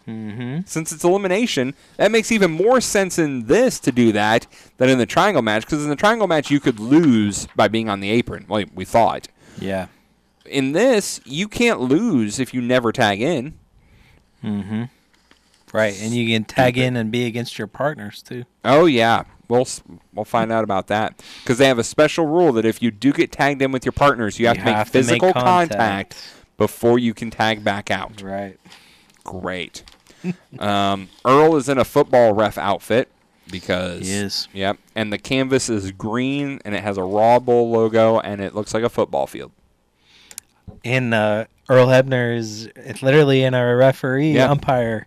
Mm-hmm. Since it's elimination, that makes even more sense in this to do that than in the triangle match, because in the triangle match, you could lose by being on the apron. Well, we thought. Yeah. In this, you can't lose if you never tag in. Mm-hmm. Right, and you can tag in and be against your partners, too. Oh, yeah. We'll find out about that. Because they have a special rule that if you do get tagged in with your partners, you have to make physical contact before you can tag back out. Right. Great. Earl is in a football ref outfit because... He is. Yep. And the canvas is green, and it has a Raw Bowl logo, and it looks like a football field. And Earl Hebner is literally in a referee umpire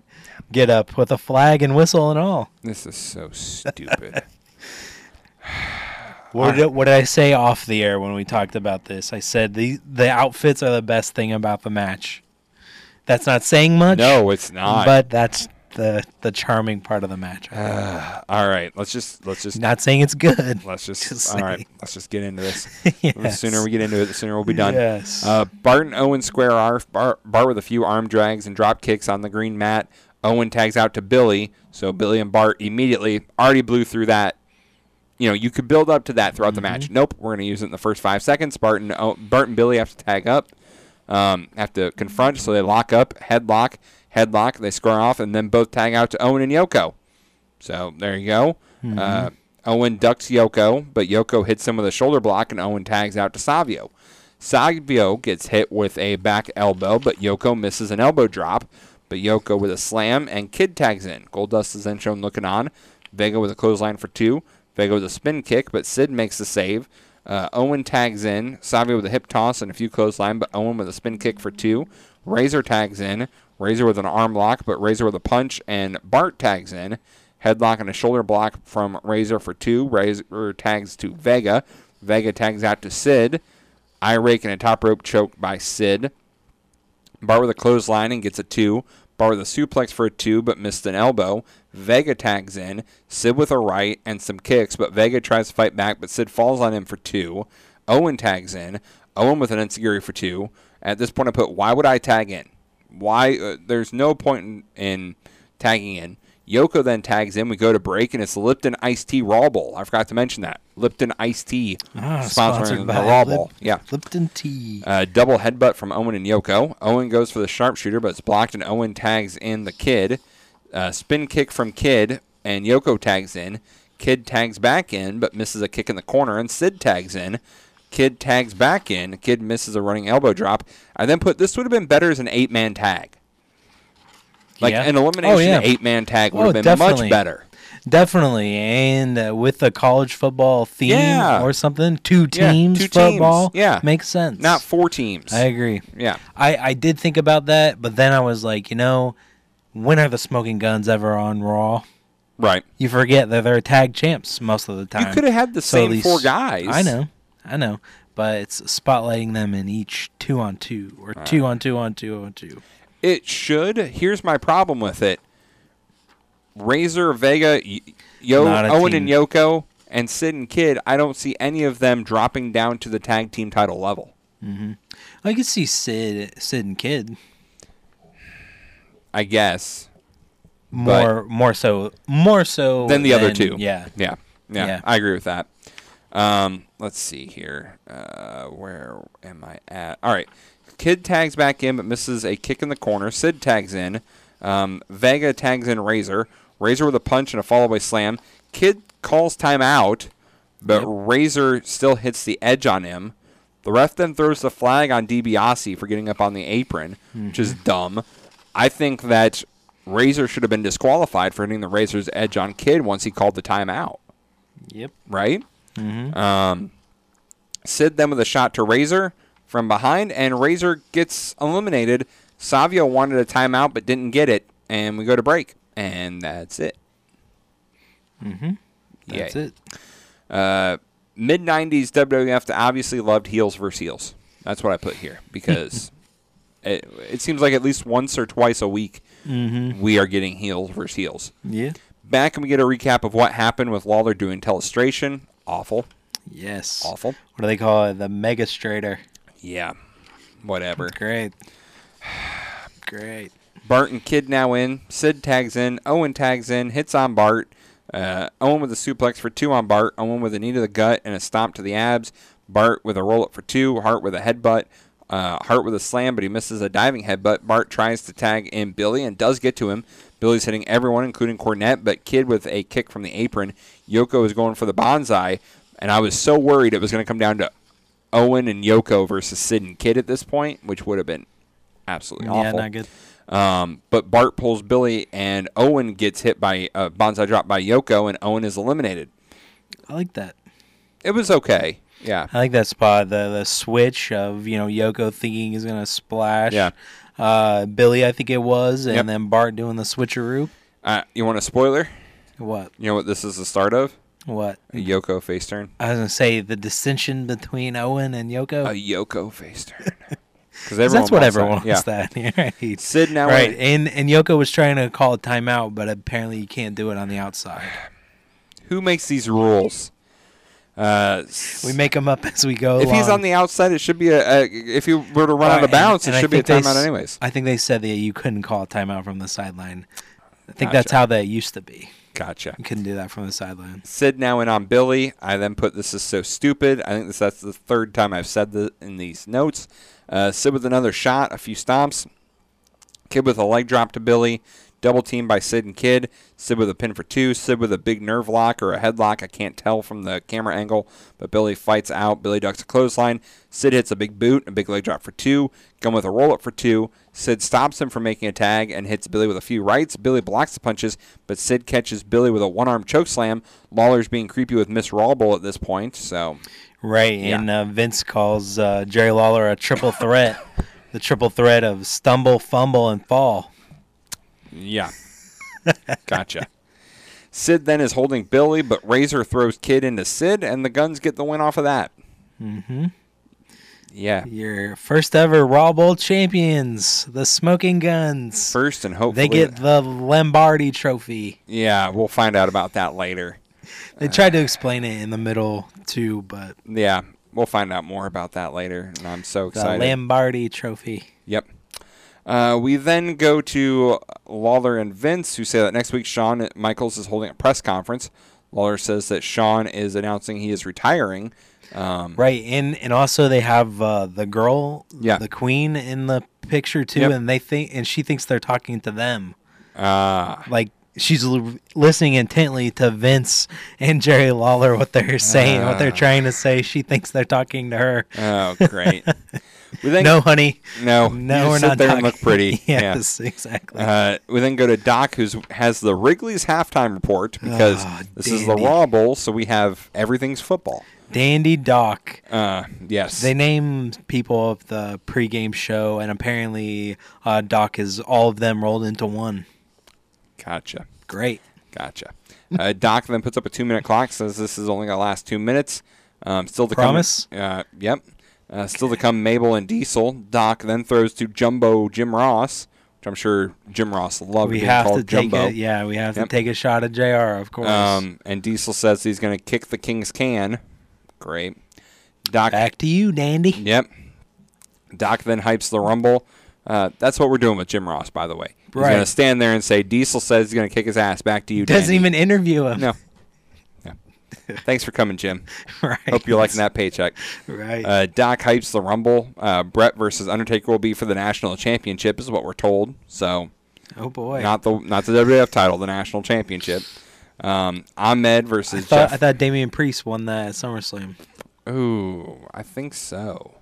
get up with a flag and whistle and all. This is so stupid. What did I say off the air when we talked about this? I said the outfits are the best thing about the match. That's not saying much. No, it's not. But that's the charming part of the match. All right, let's just not saying it's good. Let's just get into this. Yes. The sooner we get into it, the sooner we'll be done. Yes. Barton Owen square bar with a few arm drags and drop kicks on the green mat. Owen tags out to Billy, so Billy and Bart immediately already blew through that. You know, you could build up to that throughout the match. Nope, we're going to use it in the first 5 seconds. Bart and Billy have to tag up, have to confront, so they lock up, headlock, they square off, and then both tag out to Owen and Yoko. So there you go. Mm-hmm. Owen ducks Yoko, but Yoko hits him with a shoulder block, and Owen tags out to Savio. Savio gets hit with a back elbow, but Yoko misses an elbow drop. But Yoko with a slam, and Kid tags in. Goldust is then shown looking on. Vega with a clothesline for two. Vega with a spin kick, but Sid makes the save. Owen tags in. Savio with a hip toss and a few clothesline, but Owen with a spin kick for two. Razor tags in. Razor with an arm lock, but Razor with a punch, and Bart tags in. Headlock and a shoulder block from Razor for two. Razor tags to Vega. Vega tags out to Sid. Eye rake and a top rope choke by Sid. Bart with a clothesline and gets a two. Bart with a suplex for a two, but missed an elbow. Vega tags in. Sid with a right and some kicks, but Vega tries to fight back, but Sid falls on him for two. Owen tags in. Owen with an enziguri for two. At this point, I put, why would I tag in? Why? There's no point in tagging in. Yoko then tags in. We go to break, and it's Lipton Iced Tea Raw Bowl. I forgot to mention that. Lipton Iced Tea sponsoring the Raw Bowl. Yeah. Lipton Tea. Double headbutt from Owen and Yoko. Owen goes for the sharpshooter, but it's blocked, and Owen tags in the Kid. Spin kick from Kid, and Yoko tags in. Kid tags back in, but misses a kick in the corner, and Sid tags in. Kid tags back in. Kid misses a running elbow drop. I then put, this would have been better as an 8-man tag. Like an elimination 8-man tag would have been much better. Definitely. And with the college football theme or something, two teams. Makes sense. Not four teams. I agree. Yeah. I did think about that, but then I was like, you know, when are the Smoking Guns ever on Raw? Right. You forget that they're tag champs most of the time. You could have had the same four guys. I know. But it's spotlighting them in each 2-on-2 or 2-on-2-on-2-on-2. It should. Here's my problem with it. Razor, Vega, Owen and Yoko, and Sid and Kid, I don't see any of them dropping down to the tag team title level. Mm-hmm. I could see Sid and Kid. I guess. More so than the other two. Yeah. I agree with that. Let's see here. Where am I at? All right. Kid tags back in, but misses a kick in the corner. Sid tags in. Vega tags in Razor. Razor with a punch and a follow-away slam. Kid calls timeout, but Razor still hits the edge on him. The ref then throws the flag on DiBiase for getting up on the apron, which is dumb. I think that Razor should have been disqualified for hitting the Razor's edge on Kid once he called the timeout. Yep. Right? Mm-hmm. Sid then with a shot to Razor from behind, and Razor gets eliminated. Savio wanted a timeout but didn't get it, and we go to break, and that's it. Mm-hmm. That's it. Mid-90s WWF obviously loved heels versus heels. That's what I put here, because it seems like at least once or twice a week we are getting heels versus heels. Yeah. Back and we get a recap of what happened with Lawler doing telestration. Awful. Yes. Awful. What do they call it? The Mega Strader. Yeah, whatever. Great. Bart and Kid now in. Sid tags in. Owen tags in. Hits on Bart. Owen with a suplex for two on Bart. Owen with a knee to the gut and a stomp to the abs. Bart with a roll-up for two. Hart with a headbutt. Hart with a slam, but he misses a diving headbutt. Bart tries to tag in Billy and does get to him. Billy's hitting everyone, including Cornette, but Kid with a kick from the apron. Yoko is going for the bonsai, and I was so worried it was going to come down to Owen and Yoko versus Sid and Kid at this point, which would have been absolutely awful. Yeah, not good. But Bart pulls Billy, and Owen gets hit by a bonsai drop by Yoko, and Owen is eliminated. I like that. It was okay. Yeah. I like that spot. The switch of, you know, Yoko thinking he's going to splash. Yeah. Billy, I think it was, and then Bart doing the switcheroo. You want a spoiler? What? You know what this is the start of? What? A Yoko face turn. I was going to say the dissension between Owen and Yoko. A Yoko face turn. Because that's what everyone wants that. Right. Sid now. Right. And Yoko was trying to call a timeout, but apparently you can't do it on the outside. Who makes these rules? We make them up as we go. If he's on the outside, it should be a if he were to run out of bounds, it should be a timeout anyways. I think they said that you couldn't call a timeout from the sideline. I think that's how they used to be. Gotcha. You couldn't do that from the sideline. Sid now in on Billy. I then put this is so stupid. I think that's the third time I've said this in these notes. Sid with another shot, a few stomps. Kid with a leg drop to Billy. Double team by Sid and Kid. Sid with a pin for two. Sid with a big nerve lock or a headlock. I can't tell from the camera angle, but Billy fights out. Billy ducks a clothesline. Sid hits a big boot, a big leg drop for two. Gun with a roll-up for two. Sid stops him from making a tag and hits Billy with a few rights. Billy blocks the punches, but Sid catches Billy with a one-arm choke slam. Lawler's being creepy with Miss Rawbull at this point. So, right, yeah. And Vince calls Jerry Lawler a triple threat. The triple threat of stumble, fumble, and fall. Yeah. Gotcha. Sid then is holding Billy, but Razor throws Kid into Sid, and the Guns get the win off of that. Mm-hmm. Yeah. Your first ever Raw Bowl champions, the Smoking Guns. First and hopefully. They get the Lombardi trophy. Yeah, we'll find out about that later. They tried to explain it in the middle, too, but. Yeah, we'll find out more about that later, and I'm so excited. The Lombardi trophy. Yep. We then go to Lawler and Vince, who say that next week Shawn Michaels is holding a press conference. Lawler says that Shawn is announcing he is retiring. Right, and also they have the girl, the queen, in the picture too, and she thinks they're talking to them. Like she's listening intently to Vince and Jerry Lawler what they're saying, what they're trying to say. She thinks they're talking to her. Oh, great. No, honey. No, we're not. Sit there and look pretty. Yes, exactly. We then go to Doc, who has the Wrigley's halftime report because this is the Raw Bowl, so we have everything's football. Dandy Doc. Yes. They name people of the pregame show, and apparently Doc is all of them rolled into one. Gotcha. Great. Gotcha. Doc then puts up a 2-minute clock, says this is only going to last 2 minutes. Still to promise? Come. Yep. Still to come, Mabel and Diesel. Doc then throws to Jumbo Jim Ross, which I'm sure Jim Ross loved being called Jumbo. We have to take a shot at JR, of course. And Diesel says he's going to kick the King's can. Great. Doc, back to you, Dandy. Yep. Doc then hypes the Rumble. That's what we're doing with Jim Ross, by the way. He's going to stand there and say, Diesel says he's going to kick his ass. Back to you, Dandy. Doesn't even interview him. No. Thanks for coming, Jim. Right. Hope you're liking that paycheck. Right. Doc hypes the Rumble. Brett versus Undertaker will be for the national championship, is what we're told. So, oh boy, not the WWF title, the national championship. Ahmed versus Jeff. I thought Damian Priest won that at SummerSlam. Ooh, I think so.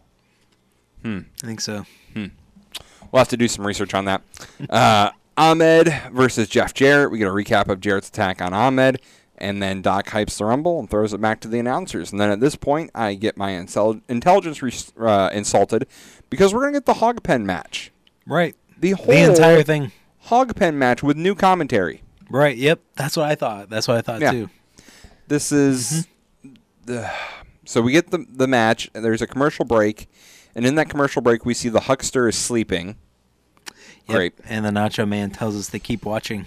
I think so. We'll have to do some research on that. Ahmed versus Jeff Jarrett. We get a recap of Jarrett's attack on Ahmed. And then Doc hypes the Rumble and throws it back to the announcers. And then at this point, I get my intelligence insulted because we're going to get the hog pen match. Right. The entire thing. Hog pen match with new commentary. Right. Yep. That's what I thought. That's what I thought, too. This is... So we get the match. And there's a commercial break. And in that commercial break, we see the Huckster is sleeping. Yep. Great. And the Nacho Man tells us to keep watching.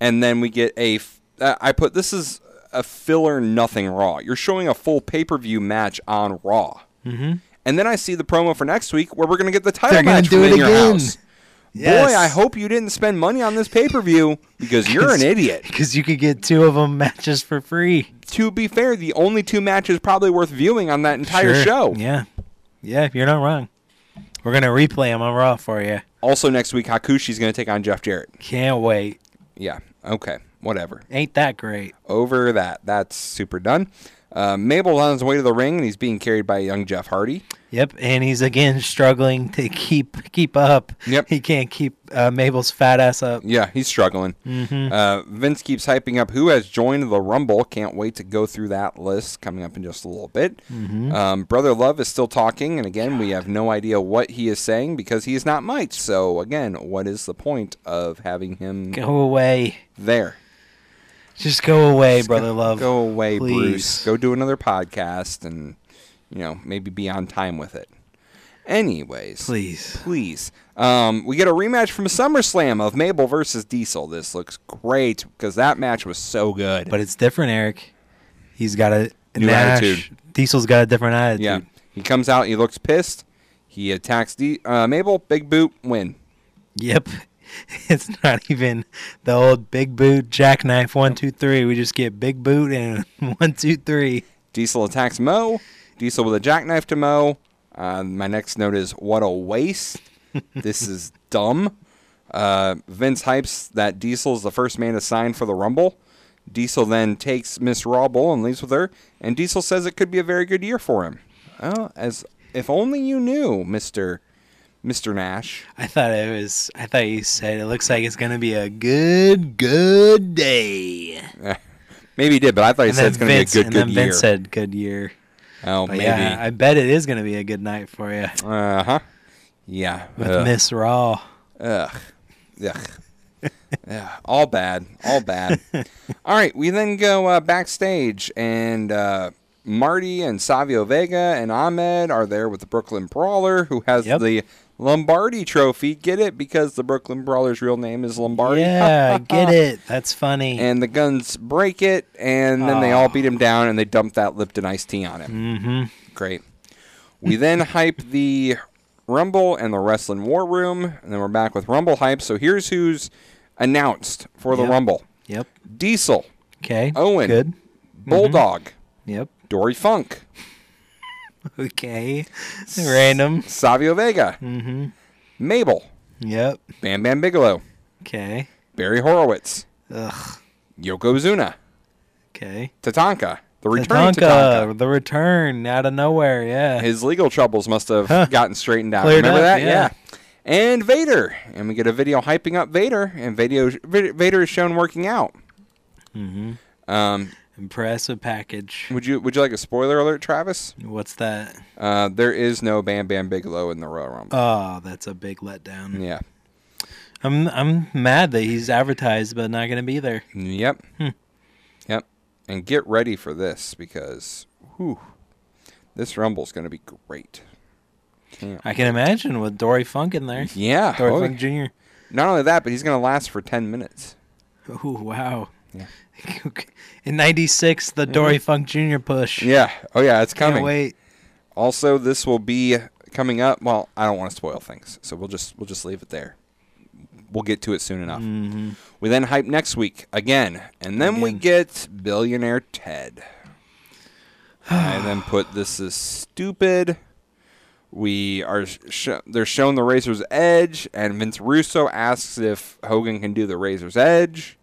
And then we get a... I put, this is a filler nothing Raw. You're showing a full pay-per-view match on Raw. Mm-hmm. And then I see the promo for next week where we're going to get the title match from In Your House. Yes. Boy, I hope you didn't spend money on this pay-per-view because you're an idiot. Because you could get two of them matches for free. To be fair, the only two matches probably worth viewing on that entire show. Yeah. Yeah, you're not wrong. We're going to replay them on Raw for you. Also next week, Hakushi's going to take on Jeff Jarrett. Can't wait. Yeah, okay. Whatever. Ain't that great. Over that. That's super done. Mabel's on his way to the ring, and he's being carried by young Jeff Hardy. Yep, and he's again struggling to keep up. Yep. He can't keep Mabel's fat ass up. Yeah, he's struggling. Mm-hmm. Vince keeps hyping up who has joined the Rumble. Can't wait to go through that list coming up in just a little bit. Mm-hmm. Brother Love is still talking, and again, we have no idea what he is saying because he is not mic'd. So, again, what is the point of having him go away there? Just go away, Brother Love. Go away, please. Bruce. Go do another podcast and, maybe be on time with it. Anyways. Please. Please. We get a rematch from SummerSlam of Mabel versus Diesel. This looks great because that match was so good. But it's different, Eric. He's got a new attitude. Diesel's got a different attitude. Yeah. He comes out. He looks pissed. He attacks Mabel. Big boot. Win. Yep. It's not even the old big boot jackknife 1-2-3. We just get big boot and 1-2-3. Diesel attacks Mo. Diesel with a jackknife to Mo. My next note is, what a waste. This is dumb. Vince hypes that Diesel's the first man to sign for the Rumble. Diesel then takes Miss Raw Bull and leaves with her. And Diesel says it could be a very good year for him. Oh, as if only you knew, Mr. Nash. I thought you said it looks like it's going to be a good day. Maybe he did, but I thought he said it's going to be a good year. And Vince said good year. Oh, but maybe. Yeah, I bet it is going to be a good night for you. Uh-huh. Yeah. With Miss Raw. Ugh. Ugh. Ugh. All bad. All bad. All right. We then go backstage, and Marty and Savio Vega and Ahmed are there with the Brooklyn Brawler, who has the Lombardi trophy. Get it? Because the Brooklyn Brawler's real name is Lombardi. Yeah, get it. That's funny. And the guns break it, and then they all beat him down, and they dump that Lipton iced tea on him. Mm-hmm. Great. We then hype the Rumble and the Wrestling War Room, and then we're back with Rumble hype. So here's who's announced for the Rumble. Yep. Diesel. Okay. Owen. Good. Bulldog. Mm-hmm. Yep. Dory Funk. Okay. Random. Savio Vega. Mm-hmm. Mabel. Yep. Bam Bam Bigelow. Okay. Barry Horowitz. Ugh. Yokozuna. Okay. Tatanka. The return to Tatanka. The return out of nowhere, yeah. His legal troubles must have gotten straightened out. Remember that? Yeah. And Vader. And we get a video hyping up Vader, and Vader is shown working out. Mm-hmm. Impressive package. Would you like a spoiler alert, Travis? What's that? There is no Bam Bam Bigelow in the Royal Rumble. Oh, that's a big letdown. Yeah. I'm mad that he's advertised but not going to be there. Yep. Yep. And get ready for this because this Rumble's going to be great. Damn. I can imagine with Dory Funk in there. Yeah. Dory Funk Jr. Not only that, but he's going to last for 10 minutes. Oh, wow. Yeah. In 96, the Dory Funk Jr. push. Yeah. Oh, yeah, it's coming. Can't wait. Also, this will be coming up. Well, I don't want to spoil things, so we'll just leave it there. We'll get to it soon enough. Mm-hmm. We then hype next week again, and then we get Billionaire Ted. I then put, this is stupid. They're shown the Razor's Edge, and Vince Russo asks if Hogan can do the Razor's Edge.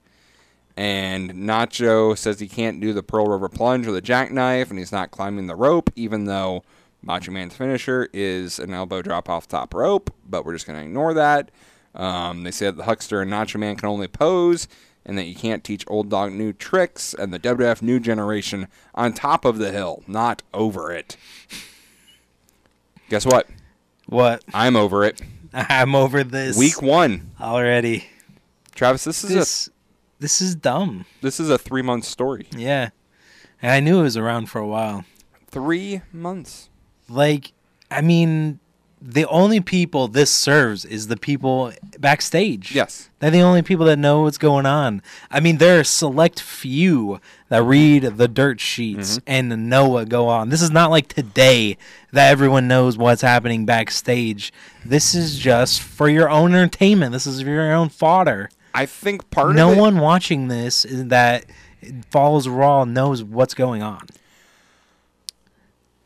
And Nacho says he can't do the Pearl River Plunge or the Jackknife, and he's not climbing the rope, even though Macho Man's finisher is an elbow drop off top rope, but we're just going to ignore that. They say that the Huckster and Nacho Man can only pose, and that you can't teach Old Dog new tricks, and the WWF New Generation on top of the hill, not over it. Guess what? What? I'm over it. I'm over this. Week one. Already. Travis, This is dumb. This is a 3-month story. Yeah. And I knew it was around for a while. 3 months. Like, I mean, the only people this serves is the people backstage. Yes. They're the only people that know what's going on. I mean, there are a select few that read the dirt sheets and know what go on. This is not like today that everyone knows what's happening backstage. This is just for your own entertainment. This is for your own fodder. I think no one watching this that follows Raw knows what's going on.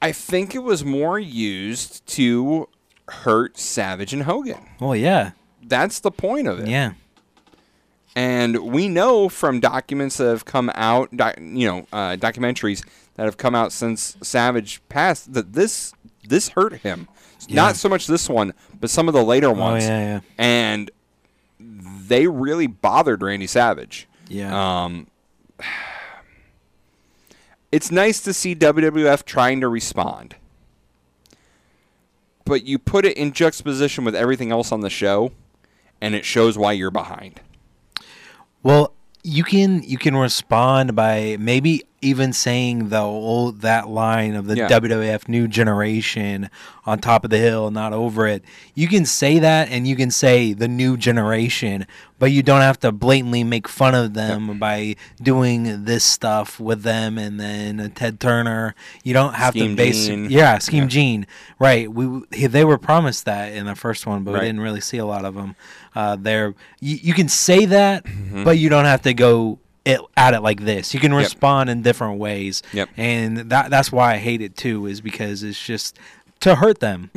I think it was more used to hurt Savage and Hogan. Well, yeah. That's the point of it. Yeah. And we know from documents that have come out, documentaries that have come out since Savage passed, that this hurt him. Yeah. Not so much this one, but some of the later ones. Oh, yeah. And they really bothered Randy Savage. Yeah. It's nice to see WWF trying to respond. But you put it in juxtaposition with everything else on the show, and it shows why you're behind. Well, you can respond by maybe even saying the old, that line of the WWF new generation on top of the hill, not over it. You can say that, and you can say the new generation, but you don't have to blatantly make fun of them by doing this stuff with them. And then Ted Turner, you don't have Scheme to base, Gene. Yeah, Scheme Gene, right? They were promised that in the first one, but we didn't really see a lot of them there. You can say that, but you don't have to go at it like this. You can respond in different ways, and that's why I hate it too, is because it's just to hurt them.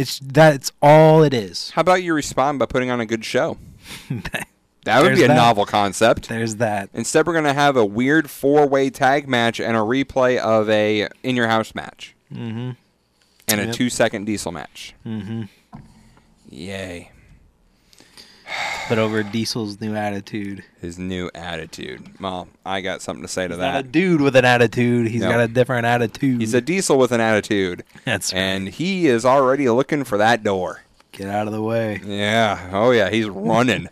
That's all it is. How about you respond by putting on a good show? That would be a novel concept. There's that. Instead, we're going to have a weird four-way tag match and a replay of a in-your-house match. Mm-hmm. And a 2-second diesel match. Mm-hmm. Yay. But over Diesel's new attitude. His new attitude. Well, I got something to say to that. He's not a dude with an attitude. He's got a different attitude. He's a diesel with an attitude. That's right. And he is already looking for that door. Get out of the way. Yeah. Oh, yeah. He's running.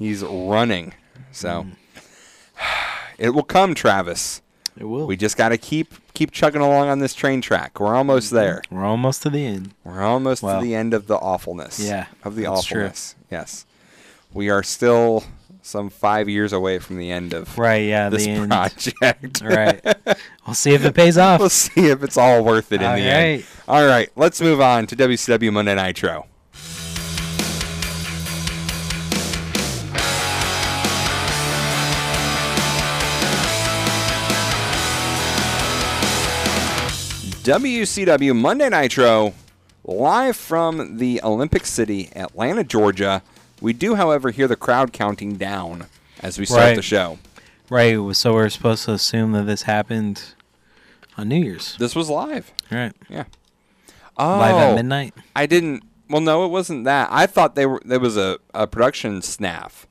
He's running. So it will come, Travis. It will. We just got to keep chugging along on this train track. We're almost there. We're almost to the end. We're almost to the end of the awfulness. Yeah. Of the awfulness. True. Yes. We are still some 5 years away from the end of this project. Right. We'll see if it pays off. We'll see if it's all worth it in the end. All right. Let's move on to WCW Monday Nitro. WCW Monday Nitro, live from the Olympic City, Atlanta, Georgia. We do, however, hear the crowd counting down as we start the show. Right, so we're supposed to assume that this happened on New Year's. This was live. Right. Yeah. Oh, live at midnight? I didn't. Well, no, it wasn't that. I thought there was a production snafu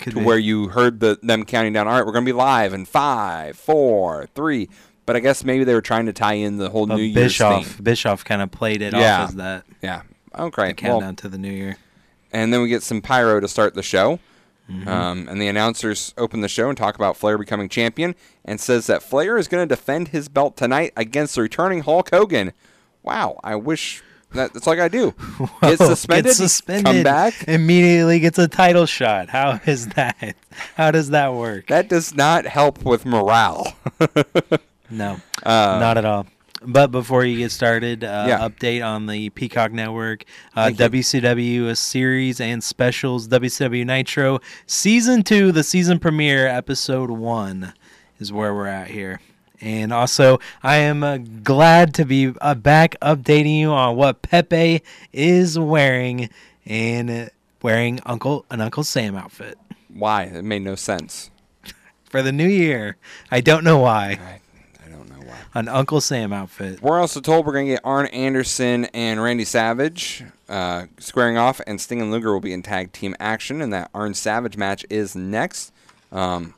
to where you heard them counting down. All right, we're going to be live in 5, 4, 3... But I guess maybe they were trying to tie in the whole New Year's thing. Bischoff kind of played it off as that. Yeah. Okay. The countdown to the New Year. And then we get some pyro to start the show. Mm-hmm. And the announcers open the show and talk about Flair becoming champion and says that Flair is going to defend his belt tonight against the returning Hulk Hogan. Wow. I wish... That's all I gotta do. Whoa, get suspended, come back. Immediately gets a title shot. How is that? How does that work? That does not help with morale. No, not at all. But before you get started, update on the Peacock Network, WCW series and specials, WCW Nitro, Season 2, the season premiere, Episode 1 is where we're at here. And also, I am glad to be back updating you on what Pepe is wearing and wearing an Uncle Sam outfit. Why? It made no sense. For the new year. I don't know why. An Uncle Sam outfit. We're also told we're going to get Arn Anderson and Randy Savage squaring off, and Sting and Luger will be in tag team action, and that Arn Savage match is next. Arn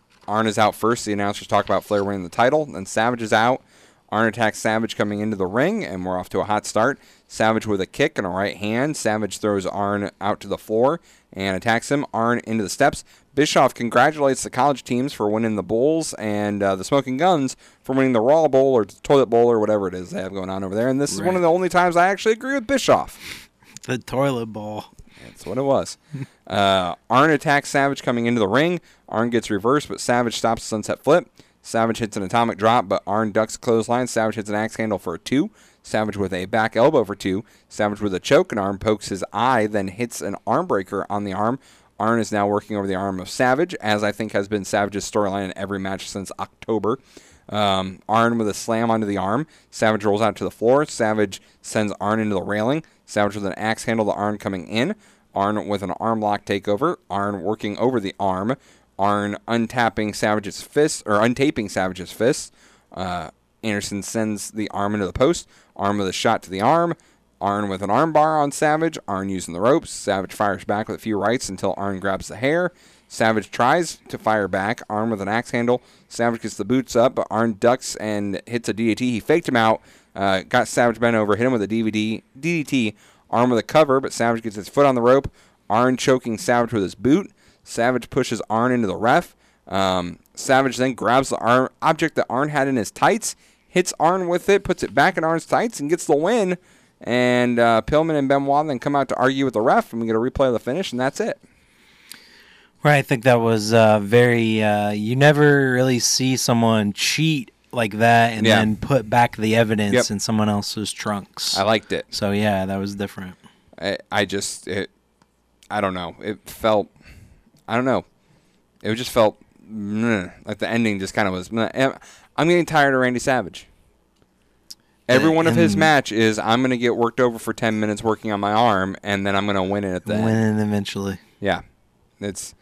is out first. The announcers talk about Flair winning the title, then Savage is out. Arn attacks Savage coming into the ring, and we're off to a hot start. Savage with a kick and a right hand. Savage throws Arn out to the floor and attacks him. Arn into the steps. Bischoff congratulates the college teams for winning the bowls and the Smoking Guns for winning the Raw Bowl or the Toilet Bowl or whatever it is they have going on over there. And this is one of the only times I actually agree with Bischoff. The Toilet Bowl. That's what it was. Arn attacks Savage coming into the ring. Arn gets reversed, but Savage stops the Sunset Flip. Savage hits an atomic drop, but Arn ducks clothesline. Savage hits an axe handle for a 2. Savage with a back elbow for 2. Savage with a choke, and Arn pokes his eye, then hits an arm breaker on the arm. Arn is now working over the arm of Savage, as I think has been Savage's storyline in every match since October. Arn with a slam onto the arm. Savage rolls out to the floor. Savage sends Arn into the railing. Savage with an axe handle to Arn coming in. Arn with an arm lock takeover. Arn working over the arm. Arn untaping Savage's fists. Anderson sends the arm into the post. Arn with a shot to the arm. Arn with an armbar on Savage. Arn using the ropes. Savage fires back with a few rights until Arn grabs the hair. Savage tries to fire back. Arn with an axe handle. Savage gets the boots up, but Arn ducks and hits a DDT. He faked him out. Got Savage bent over. Hit him with a DDT. Arn with a cover, but Savage gets his foot on the rope. Arn choking Savage with his boot. Savage pushes Arn into the ref. Savage then grabs the object that Arn had in his tights, hits Arn with it, puts it back in Arn's tights, and gets the win. And Pillman and Benoit then come out to argue with the ref, and we get a replay of the finish, and that's it. Right, I think that was very... you never really see someone cheat like that and then put back the evidence in someone else's trunks. I liked it. So, yeah, that was different. I don't know. It felt... I don't know. It just felt... like the ending just kind of was... I'm getting tired of Randy Savage. Every one of his match is, I'm going to get worked over for 10 minutes working on my arm, and then I'm going to win it at the end. Win it eventually. Yeah. It's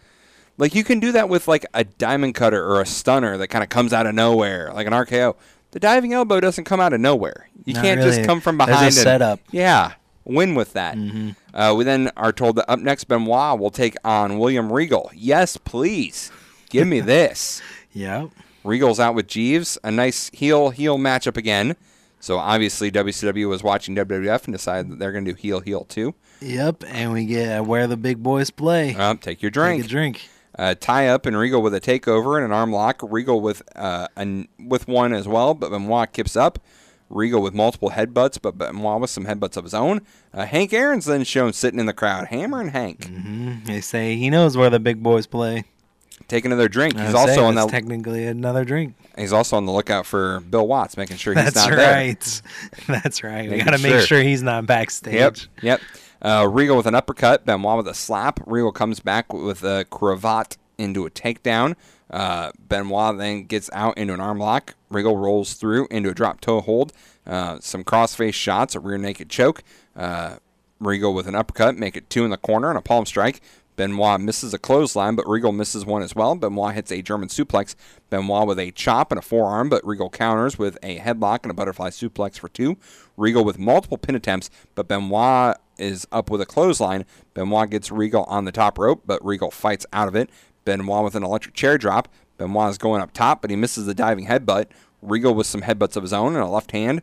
like you can do that with like a diamond cutter or a stunner that kind of comes out of nowhere, like an RKO. The diving elbow doesn't come out of nowhere. You can't just come from behind. There's a setup. Yeah. Win with that. Mm-hmm. We then are told that up next, Benoit will take on William Regal. Yes, please. Give me this. Yeah. Regal's out with Jeeves. A nice heel-heel matchup again. So, obviously, WCW was watching WWF and decided that they're going to do heel-heel, too. Yep, and we get where the big boys play. Take your drink. Take a drink. Tie-up and Regal with a takeover and an arm lock. Regal with one as well, but Benoit kips up. Regal with multiple headbutts, but Benoit with some headbutts of his own. Hank Aaron's then shown sitting in the crowd, hammering Hank. Mm-hmm. They say he knows where the big boys play. Take another drink. He's also on that. Technically, another drink. He's also on the lookout for Bill Watts, making sure he's not there. That's right. That's right. We got to make sure he's not backstage. Yep. Regal with an uppercut. Benoit with a slap. Regal comes back with a cravat into a takedown. Benoit then gets out into an arm lock. Regal rolls through into a drop toe hold. Some crossface shots, a rear naked choke. Regal with an uppercut, make it two in the corner and a palm strike. Benoit misses a clothesline, but Regal misses one as well. Benoit hits a German suplex. Benoit with a chop and a forearm, but Regal counters with a headlock and a butterfly suplex for two. Regal with multiple pin attempts, but Benoit is up with a clothesline. Benoit gets Regal on the top rope, but Regal fights out of it. Benoit with an electric chair drop. Benoit is going up top, but he misses the diving headbutt. Regal with some headbutts of his own and a left hand.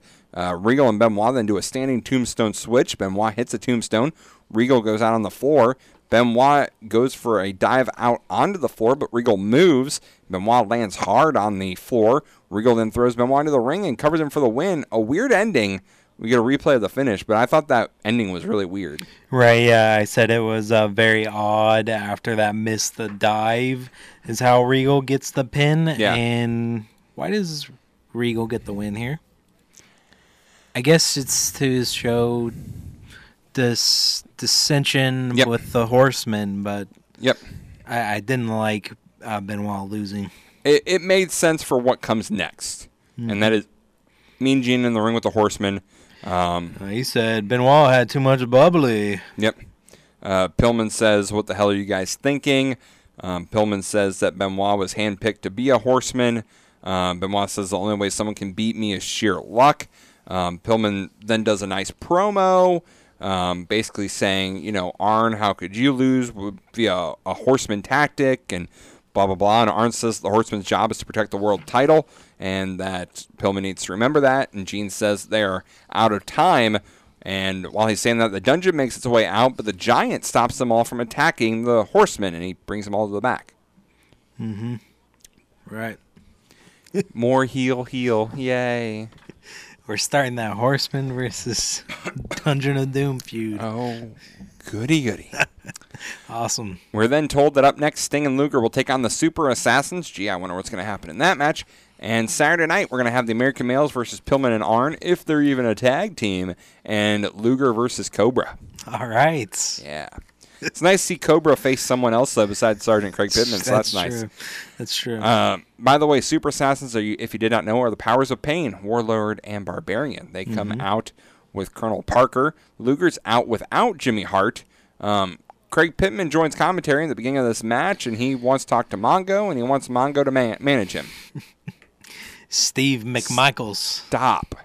Regal and Benoit then do a standing tombstone switch. Benoit hits a tombstone. Regal goes out on the floor. Benoit goes for a dive out onto the floor, but Regal moves. Benoit lands hard on the floor. Regal then throws Benoit into the ring and covers him for the win. A weird ending. We get a replay of the finish, but I thought that ending was really weird. Right, yeah. I said it was very odd after that miss. The dive is how Regal gets the pin. Yeah. And why does Regal get the win here? I guess it's to show... this dissension with the Horsemen, but I didn't like Benoit losing. It made sense for what comes next, and that is Mean Gene in the ring with the Horsemen. He said Benoit had too much bubbly. Pillman says, "What the hell are you guys thinking?" Pillman says that Benoit was handpicked to be a Horseman. Benoit says the only way someone can beat me is sheer luck. Pillman then does a nice promo. Basically saying, you know, Arn, how could you lose via a Horseman tactic and blah, blah, blah. And Arn says the Horseman's job is to protect the world title and that Pillman needs to remember that. And Gene says they're out of time. And while he's saying that, the dungeon makes its way out, but the giant stops them all from attacking the Horsemen and he brings them all to the back. Mm-hmm. Right. More heel. Yay. We're starting that Horseman versus Dungeon of Doom feud. Oh, goody. Awesome. We're then told that up next, Sting and Luger will take on the Super Assassins. Gee, I wonder what's going to happen in that match. And Saturday night, we're going to have the American Males versus Pillman and Arn, if they're even a tag team, and Luger versus Cobra. All right. Yeah. It's nice to see Cobra face someone else, though, besides Sergeant Craig Pittman, so that's nice. That's true. By the way, Super Assassins, if you did not know, are the powers of pain, Warlord and Barbarian. They come out with Colonel Parker. Luger's out without Jimmy Hart. Craig Pittman joins commentary at the beginning of this match, and he wants to talk to Mongo, and he wants Mongo to manage him. Steve McMichaels. Stop.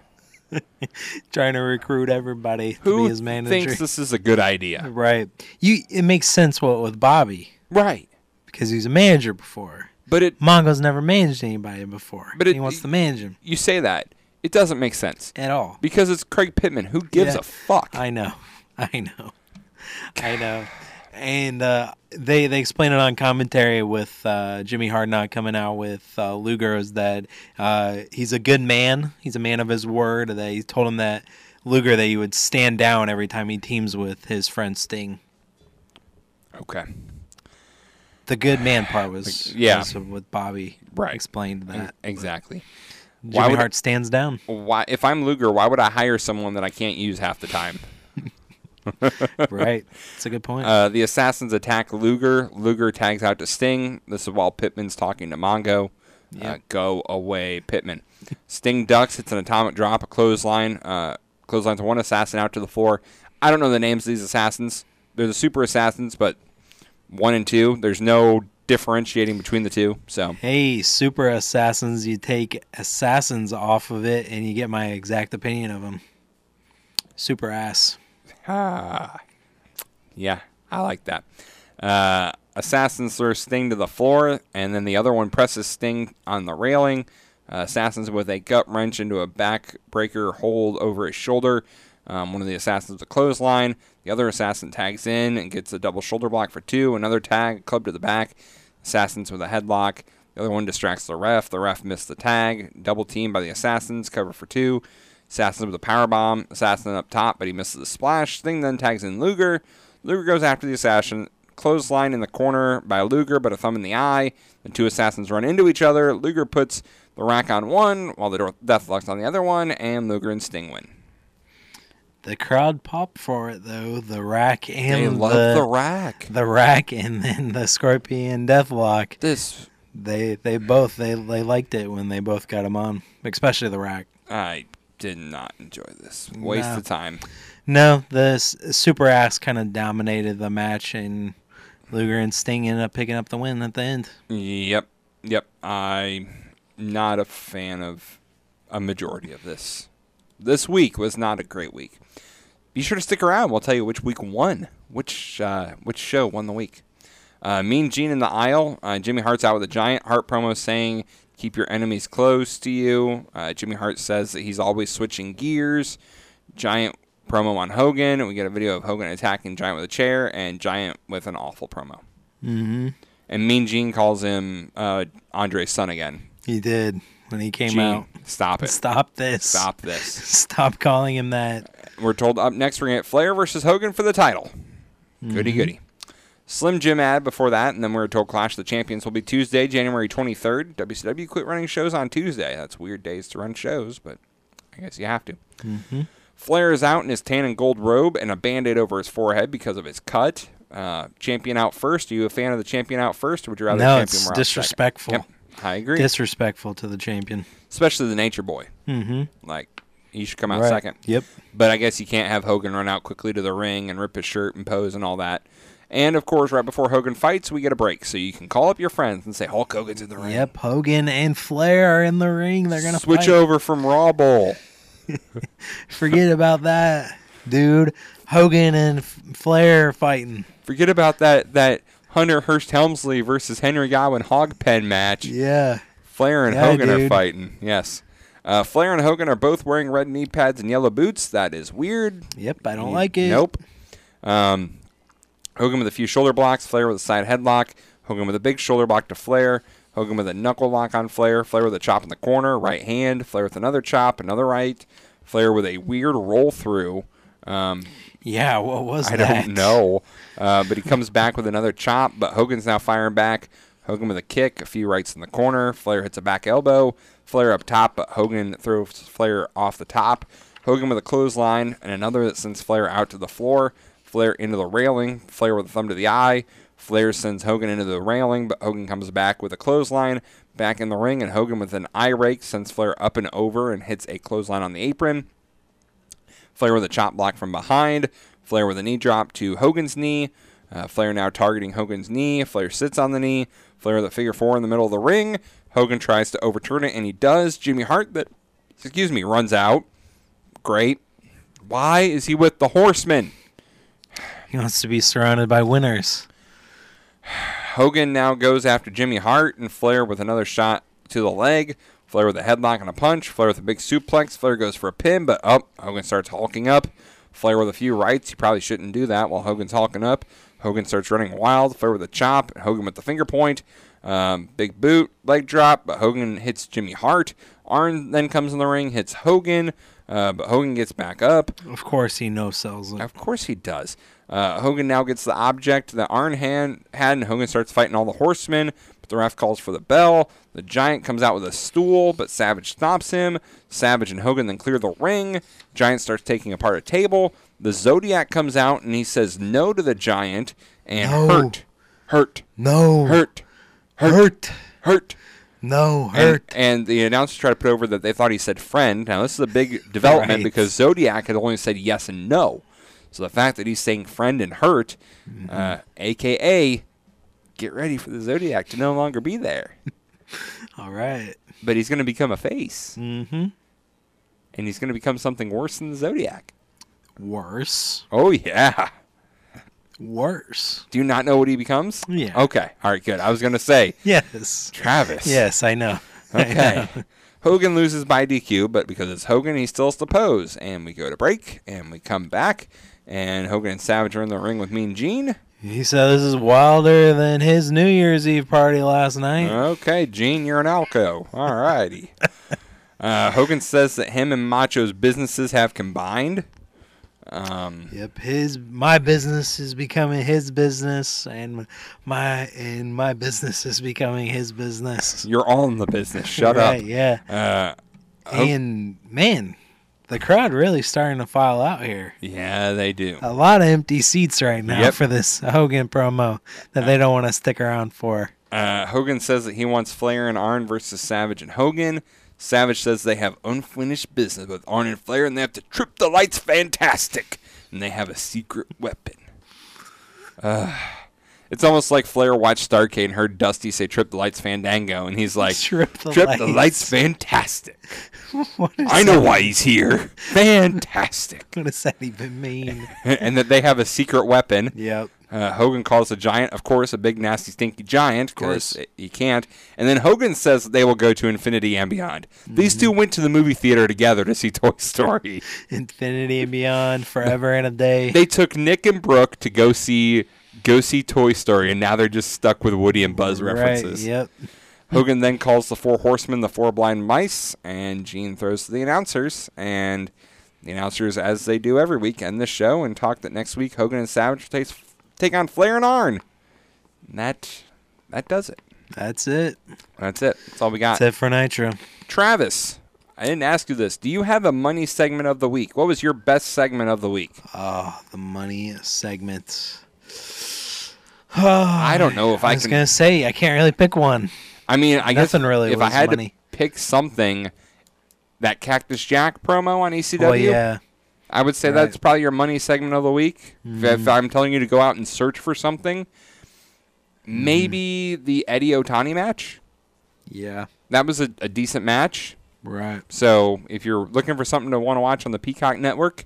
Trying to recruit everybody to be his manager. Who thinks this is a good idea? Right. It makes sense with Bobby. Right. Because he's a manager before. But Mongo's never managed anybody before. But he wants to manage him. You say that. It doesn't make sense. At all. Because it's Craig Pittman. Who gives a fuck? I know. And they explain it on commentary with Jimmy Hardknott coming out with Luger is that he's a good man. He's a man of his word. That he told him that Luger that he would stand down every time he teams with his friend Sting. Okay. The good man part was was with Bobby. Right. Explained that. Exactly. Jimmy Hart stands down. Why, if I'm Luger, why would I hire someone that I can't use half the time? Right. That's a good point. The assassins attack Luger. Luger tags out to Sting. This is while Pittman's talking to Mongo. Yep. Go away, Pittman. Sting ducks. It's an atomic drop, a clothesline. Clotheslines one assassin out to the floor. I don't know the names of these assassins. They're the super assassins, but 1 and 2, there's no differentiating between the two. So hey, super assassins, you take assassins off of it, and you get my exact opinion of them. Super ass. Ah, yeah, I like that. Assassin throws Sting to the floor, and then the other one presses Sting on the railing. Assassins with a gut wrench into a backbreaker hold over his shoulder. One of the assassins with a clothesline. The other assassin tags in and gets a double shoulder block for 2. Another tag, club to the back. Assassins with a headlock. The other one distracts the ref. The ref missed the tag. Double team by the assassins, cover for 2. Assassin with a powerbomb. Assassin up top, but he misses the splash. Sting then tags in Luger. Luger goes after the assassin. Clothesline in the corner by Luger, but a thumb in the eye. The two assassins run into each other. Luger puts the rack on one, while the Deathlock's on the other one, and Luger and Sting win. The crowd popped for it, though. The rack and they love the rack. The rack and then the Scorpion Deathlock. This they both liked it when they both got them on, especially the rack. I did not enjoy this. Waste of time. No, the super ass kind of dominated the match, and Luger and Sting ended up picking up the win at the end. Yep. I'm not a fan of a majority of this. This week was not a great week. Be sure to stick around. We'll tell you which week won, which show won the week. Mean Gene in the aisle. Jimmy Hart's out with a giant heart promo saying, "Keep your enemies close to you." Jimmy Hart says that he's always switching gears. Giant promo on Hogan. And we get a video of Hogan attacking Giant with a chair and Giant with an awful promo. Mm-hmm. And Mean Gene calls him Andre's son again. He did. When he came out. Stop it. Stop this. Stop calling him that. We're told up next we're going to get Flair versus Hogan for the title. Mm-hmm. Goody goody. Slim Jim ad before that, and then we're told Clash of the Champions will be Tuesday, January 23rd. WCW quit running shows on Tuesday. That's weird days to run shows, but I guess you have to. Mm-hmm. Flair is out in his tan and gold robe and a Band-Aid over his forehead because of his cut. Champion out first. Are you a fan of the champion out first, or would you rather champion it's disrespectful. Yep. I agree. Disrespectful to the champion. Especially the Nature Boy. Mm-hmm. Like, he should come out second. Yep. But I guess you can't have Hogan run out quickly to the ring and rip his shirt and pose and all that. And, of course, right before Hogan fights, we get a break. So you can call up your friends and say, Hulk Hogan's in the ring. Yep, Hogan and Flair are in the ring. They're going to switch over from Raw Bowl. Forget about that, dude. Hogan and Flair fighting. Forget about that Hunter Hearst Helmsley versus Henry Godwin Hogpen match. Yeah. Flair and Hogan are fighting. Yes. Flair and Hogan are both wearing red knee pads and yellow boots. That is weird. Yep, I don't like it. Nope. Hogan with a few shoulder blocks. Flair with a side headlock. Hogan with a big shoulder block to Flair. Hogan with a knuckle lock on Flair. Flair with a chop in the corner. Right hand. Flair with another chop. Another right. Flair with a weird roll through. Yeah, what was that? I don't know. But he comes back with another chop, but Hogan's now firing back. Hogan with a kick, a few rights in the corner. Flair hits a back elbow. Flair up top, but Hogan throws Flair off the top. Hogan with a clothesline, and another that sends Flair out to the floor. Flair into the railing. Flair with a thumb to the eye. Flair sends Hogan into the railing, but Hogan comes back with a clothesline. Back in the ring, and Hogan with an eye rake sends Flair up and over and hits a clothesline on the apron. Flair with a chop block from behind. Flair with a knee drop to Hogan's knee. Flair now targeting Hogan's knee. Flair sits on the knee. Flair with a figure four in the middle of the ring. Hogan tries to overturn it, and he does. Jimmy Hart, runs out. Great. Why is he with the Horseman? He wants to be surrounded by winners. Hogan now goes after Jimmy Hart, and Flair with another shot to the leg. Flair with a headlock and a punch. Flair with a big suplex. Flair goes for a pin, but Hogan starts hulking up. Flair with a few rights. You probably shouldn't do that while Hogan's hulking up. Hogan starts running wild. Flair with a chop. Hogan with the finger point. Big boot, leg drop, but Hogan hits Jimmy Hart. Arn then comes in the ring, hits Hogan, but Hogan gets back up. Of course he no-sells it. Of course he does. Hogan now gets the object that Arn had, and Hogan starts fighting all the horsemen, but the ref calls for the bell. The Giant comes out with a stool, but Savage stops him. Savage and Hogan then clear the ring. Giant starts taking apart a table. The Zodiac comes out, and he says no to the Giant, and hurt. And the announcers tried to put over that they thought he said friend. Now, this is a big development because Zodiac had only said yes and no. So the fact that he's saying friend and hurt, a.k.a. get ready for the Zodiac to no longer be there. All right. But he's going to become a face. Mm-hmm. And he's going to become something worse than the Zodiac. Worse? Oh, yeah. Worse. Do you not know what he becomes? Yeah. Okay. All right, good. I was going to say. Yes. Travis. Yes, I know. Okay. I know. Hogan loses by DQ, but because it's Hogan, he still has to pose. And we go to break, and we come back, and Hogan and Savage are in the ring with Mean Gene. He said this is wilder than his New Year's Eve party last night. Okay, Gene, you're an alco. All righty. Hogan says that him and Macho's businesses have combined. Yep, my business is becoming his business, and my business is becoming his business. You're all in the business. Shut right, up. Yeah. And man, the crowd really starting to file out here. Yeah, they do. A lot of empty seats right now for this Hogan promo that they don't want to stick around for. Hogan says that he wants Flair and Arn versus Savage and Hogan. Savage says they have unfinished business with Arn and Flair, and they have to trip the lights fantastic, and they have a secret weapon. It's almost like Flair watched Starcade and heard Dusty say trip the lights fandango, and he's like, trip the lights fantastic. I know why he's here. Fantastic. What does that even mean? And that they have a secret weapon. Yep. Hogan calls the Giant, of course, a big, nasty, stinky Giant. Of course. He can't. And then Hogan says they will go to infinity and beyond. Mm-hmm. These two went to the movie theater together to see Toy Story. Infinity and beyond, forever and a day. They took Nick and Brooke to go see Toy Story, and now they're just stuck with Woody and Buzz references. Right, yep. Hogan then calls the Four Horsemen the Four Blind Mice, and Gene throws to the announcers, and the announcers, as they do every week, end the show and talk that next week Hogan and Savage will take on Flair and Arn. And that does it. That's it. That's all we got. That's it for Nitro. Travis, I didn't ask you this. Do you have a money segment of the week? What was your best segment of the week? Oh, the money segment. Oh, I don't know if I can. I was going to say, I can't really pick one. I mean, I guess really if I had to pick something, that Cactus Jack promo on ECW, oh, yeah. I would say that's probably your money segment of the week. Mm-hmm. If I'm telling you to go out and search for something, maybe the Eddie Otani match. Yeah. That was a decent match. Right. So if you're looking for something to want to watch on the Peacock Network,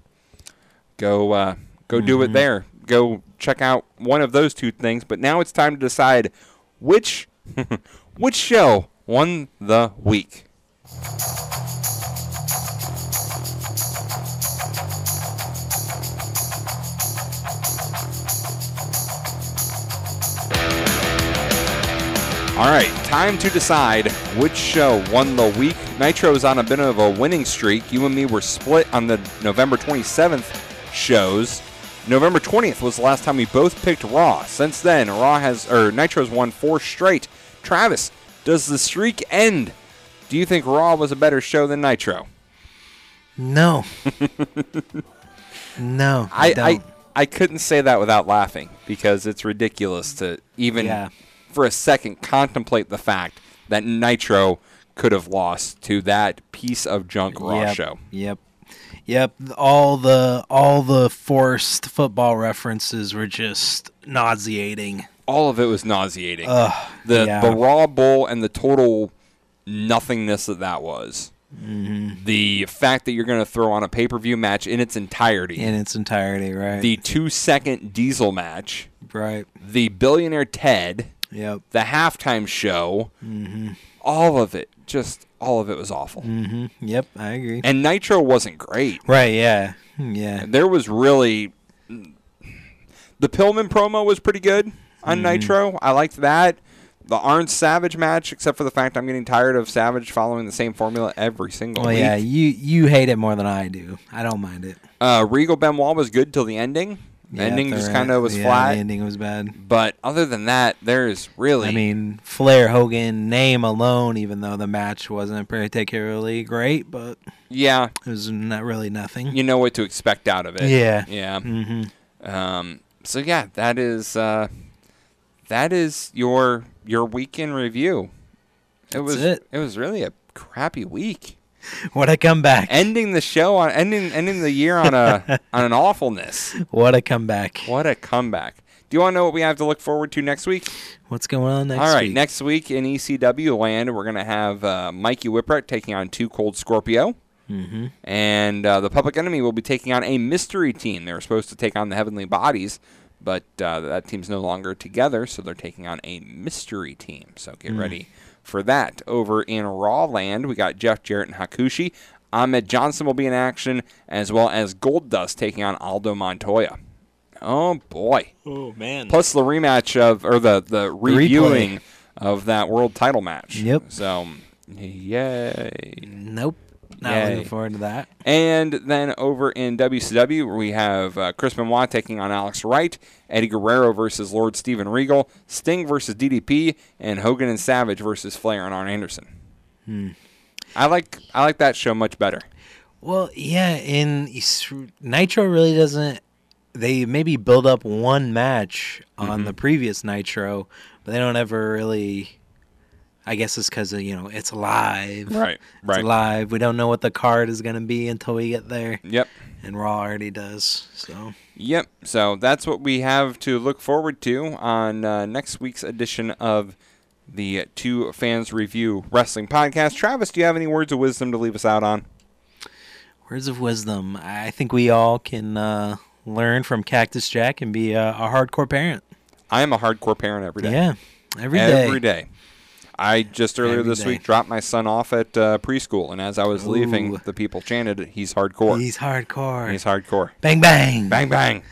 go do it there. Go check out one of those two things. But now it's time to decide which show won the week. All right, time to decide which show won the week. Nitro is on a bit of a winning streak. You and me were split on the November 27th shows. November 20th was the last time we both picked Raw. Since then, Nitro's won 4 straight. Travis, does the streak end? Do you think Raw was a better show than Nitro? No. No, I don't. I couldn't say that without laughing because it's ridiculous to even... Yeah. For a second, contemplate the fact that Nitro could have lost to that piece of junk Raw show. Yep. All the forced football references were just nauseating. All of it was nauseating. The Raw Bull and the total nothingness that was. Mm-hmm. The fact that you're going to throw on a pay-per-view match in its entirety. Right. The 2-second Diesel match. Right. The Billionaire Ted. Yep. The halftime show, all of it was awful. Mm-hmm. Yep, I agree. And Nitro wasn't great. Right, yeah. Yeah. There was really... The Pillman promo was pretty good on Nitro. I liked that. The Arn Savage match, except for the fact I'm getting tired of Savage following the same formula every single week. Yeah, you hate it more than I do. I don't mind it. Regal Benoit was good till the ending. The ending just kind of was flat. The ending was bad. But other than that, there's really... I mean, Flair, Hogan, name alone, even though the match wasn't particularly great, but... Yeah. It was not really nothing. You know what to expect out of it. Yeah. Yeah. Mm-hmm. So, yeah, that is your weekend review. It was really a crappy week. What a comeback! Ending the show on ending the year on a on an awfulness. What a comeback! What a comeback! Do you want to know what we have to look forward to next week? What's going on next week? All right, next week in ECW land, we're gonna have Mikey Whipwreck taking on Too Cold Scorpio. Mm-hmm. And the Public Enemy will be taking on a mystery team. They were supposed to take on the Heavenly Bodies, but that team's no longer together, so they're taking on a mystery team. So get ready for that. Over in Raw land, we got Jeff Jarrett and Hakushi. Ahmed Johnson will be in action, as well as Goldust taking on Aldo Montoya. Oh, boy. Oh, man. Plus the rematch of, or the reviewing of that world title match. Yep. So, yay. Nope. Not looking forward to that. And then over in WCW, we have Chris Benoit taking on Alex Wright, Eddie Guerrero versus Lord Steven Regal, Sting versus DDP, and Hogan and Savage versus Flair and Arn Anderson. I like that show much better. Well, yeah, in Nitro really doesn't. They maybe build up one match on the previous Nitro, but they don't ever really. I guess it's because, it's live. Right. It's live. We don't know what the card is going to be until we get there. Yep. And Raw already does. So. Yep. So that's what we have to look forward to on next week's edition of the Two Fans Review Wrestling Podcast. Travis, do you have any words of wisdom to leave us out on? Words of wisdom. I think we all can learn from Cactus Jack and be a hardcore parent. I am a hardcore parent every day. Yeah. Every day. I just earlier this week dropped my son off at preschool, and as I was leaving, the people chanted, "He's hardcore. He's hardcore. He's hardcore. Bang, bang. Bang, bang."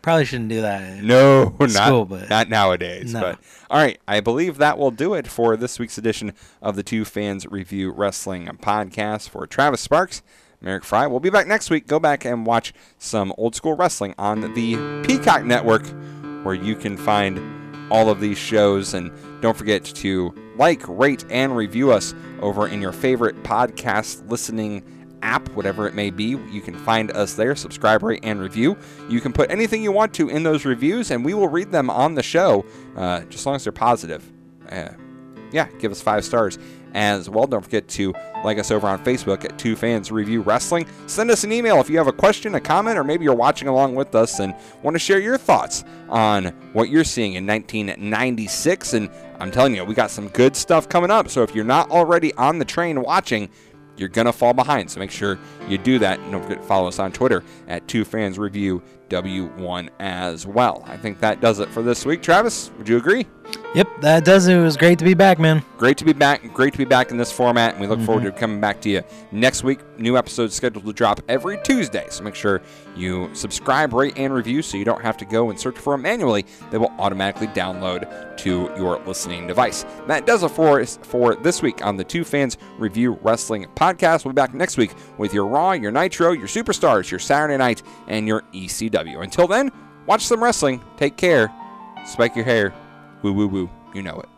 Probably shouldn't do that. No, not nowadays. No. But all right, I believe that will do it for this week's edition of the Two Fans Review Wrestling Podcast. For Travis Sparks, Merrick Fry, we'll be back next week. Go back and watch some old school wrestling on the Peacock Network, where you can find all of these shows. And don't forget to like, rate, and review us over in your favorite podcast listening app, whatever it may be. You can find us there. Subscribe, rate, and review. You can put anything you want to in those reviews, and we will read them on the show, just as long as they're positive. Give us 5 stars as well. Don't forget to like us over on Facebook at Two Fans Review Wrestling. Send us an email if you have a question, a comment, or maybe you're watching along with us and want to share your thoughts on what you're seeing in 1996. And I'm telling you, we got some good stuff coming up. So if you're not already on the train watching, you're going to fall behind. So make sure you do that. And don't forget to follow us on Twitter at Two Fans Review W1 as well. I think that does it for this week. Travis, would you agree? Yep, that does it. It was great to be back, man. Great to be back. Great to be back in this format. And we look forward to coming back to you next week. New episodes scheduled to drop every Tuesday. So make sure you subscribe, rate, and review so you don't have to go and search for them manually. They will automatically download to your listening device. And that does it for us for this week on the Two Fans Review Wrestling Podcast. We'll be back next week with your Raw, your Nitro, your Superstars, your Saturday Night, and your ECW. Until then, watch some wrestling, take care, spike your hair, woo woo woo, you know it.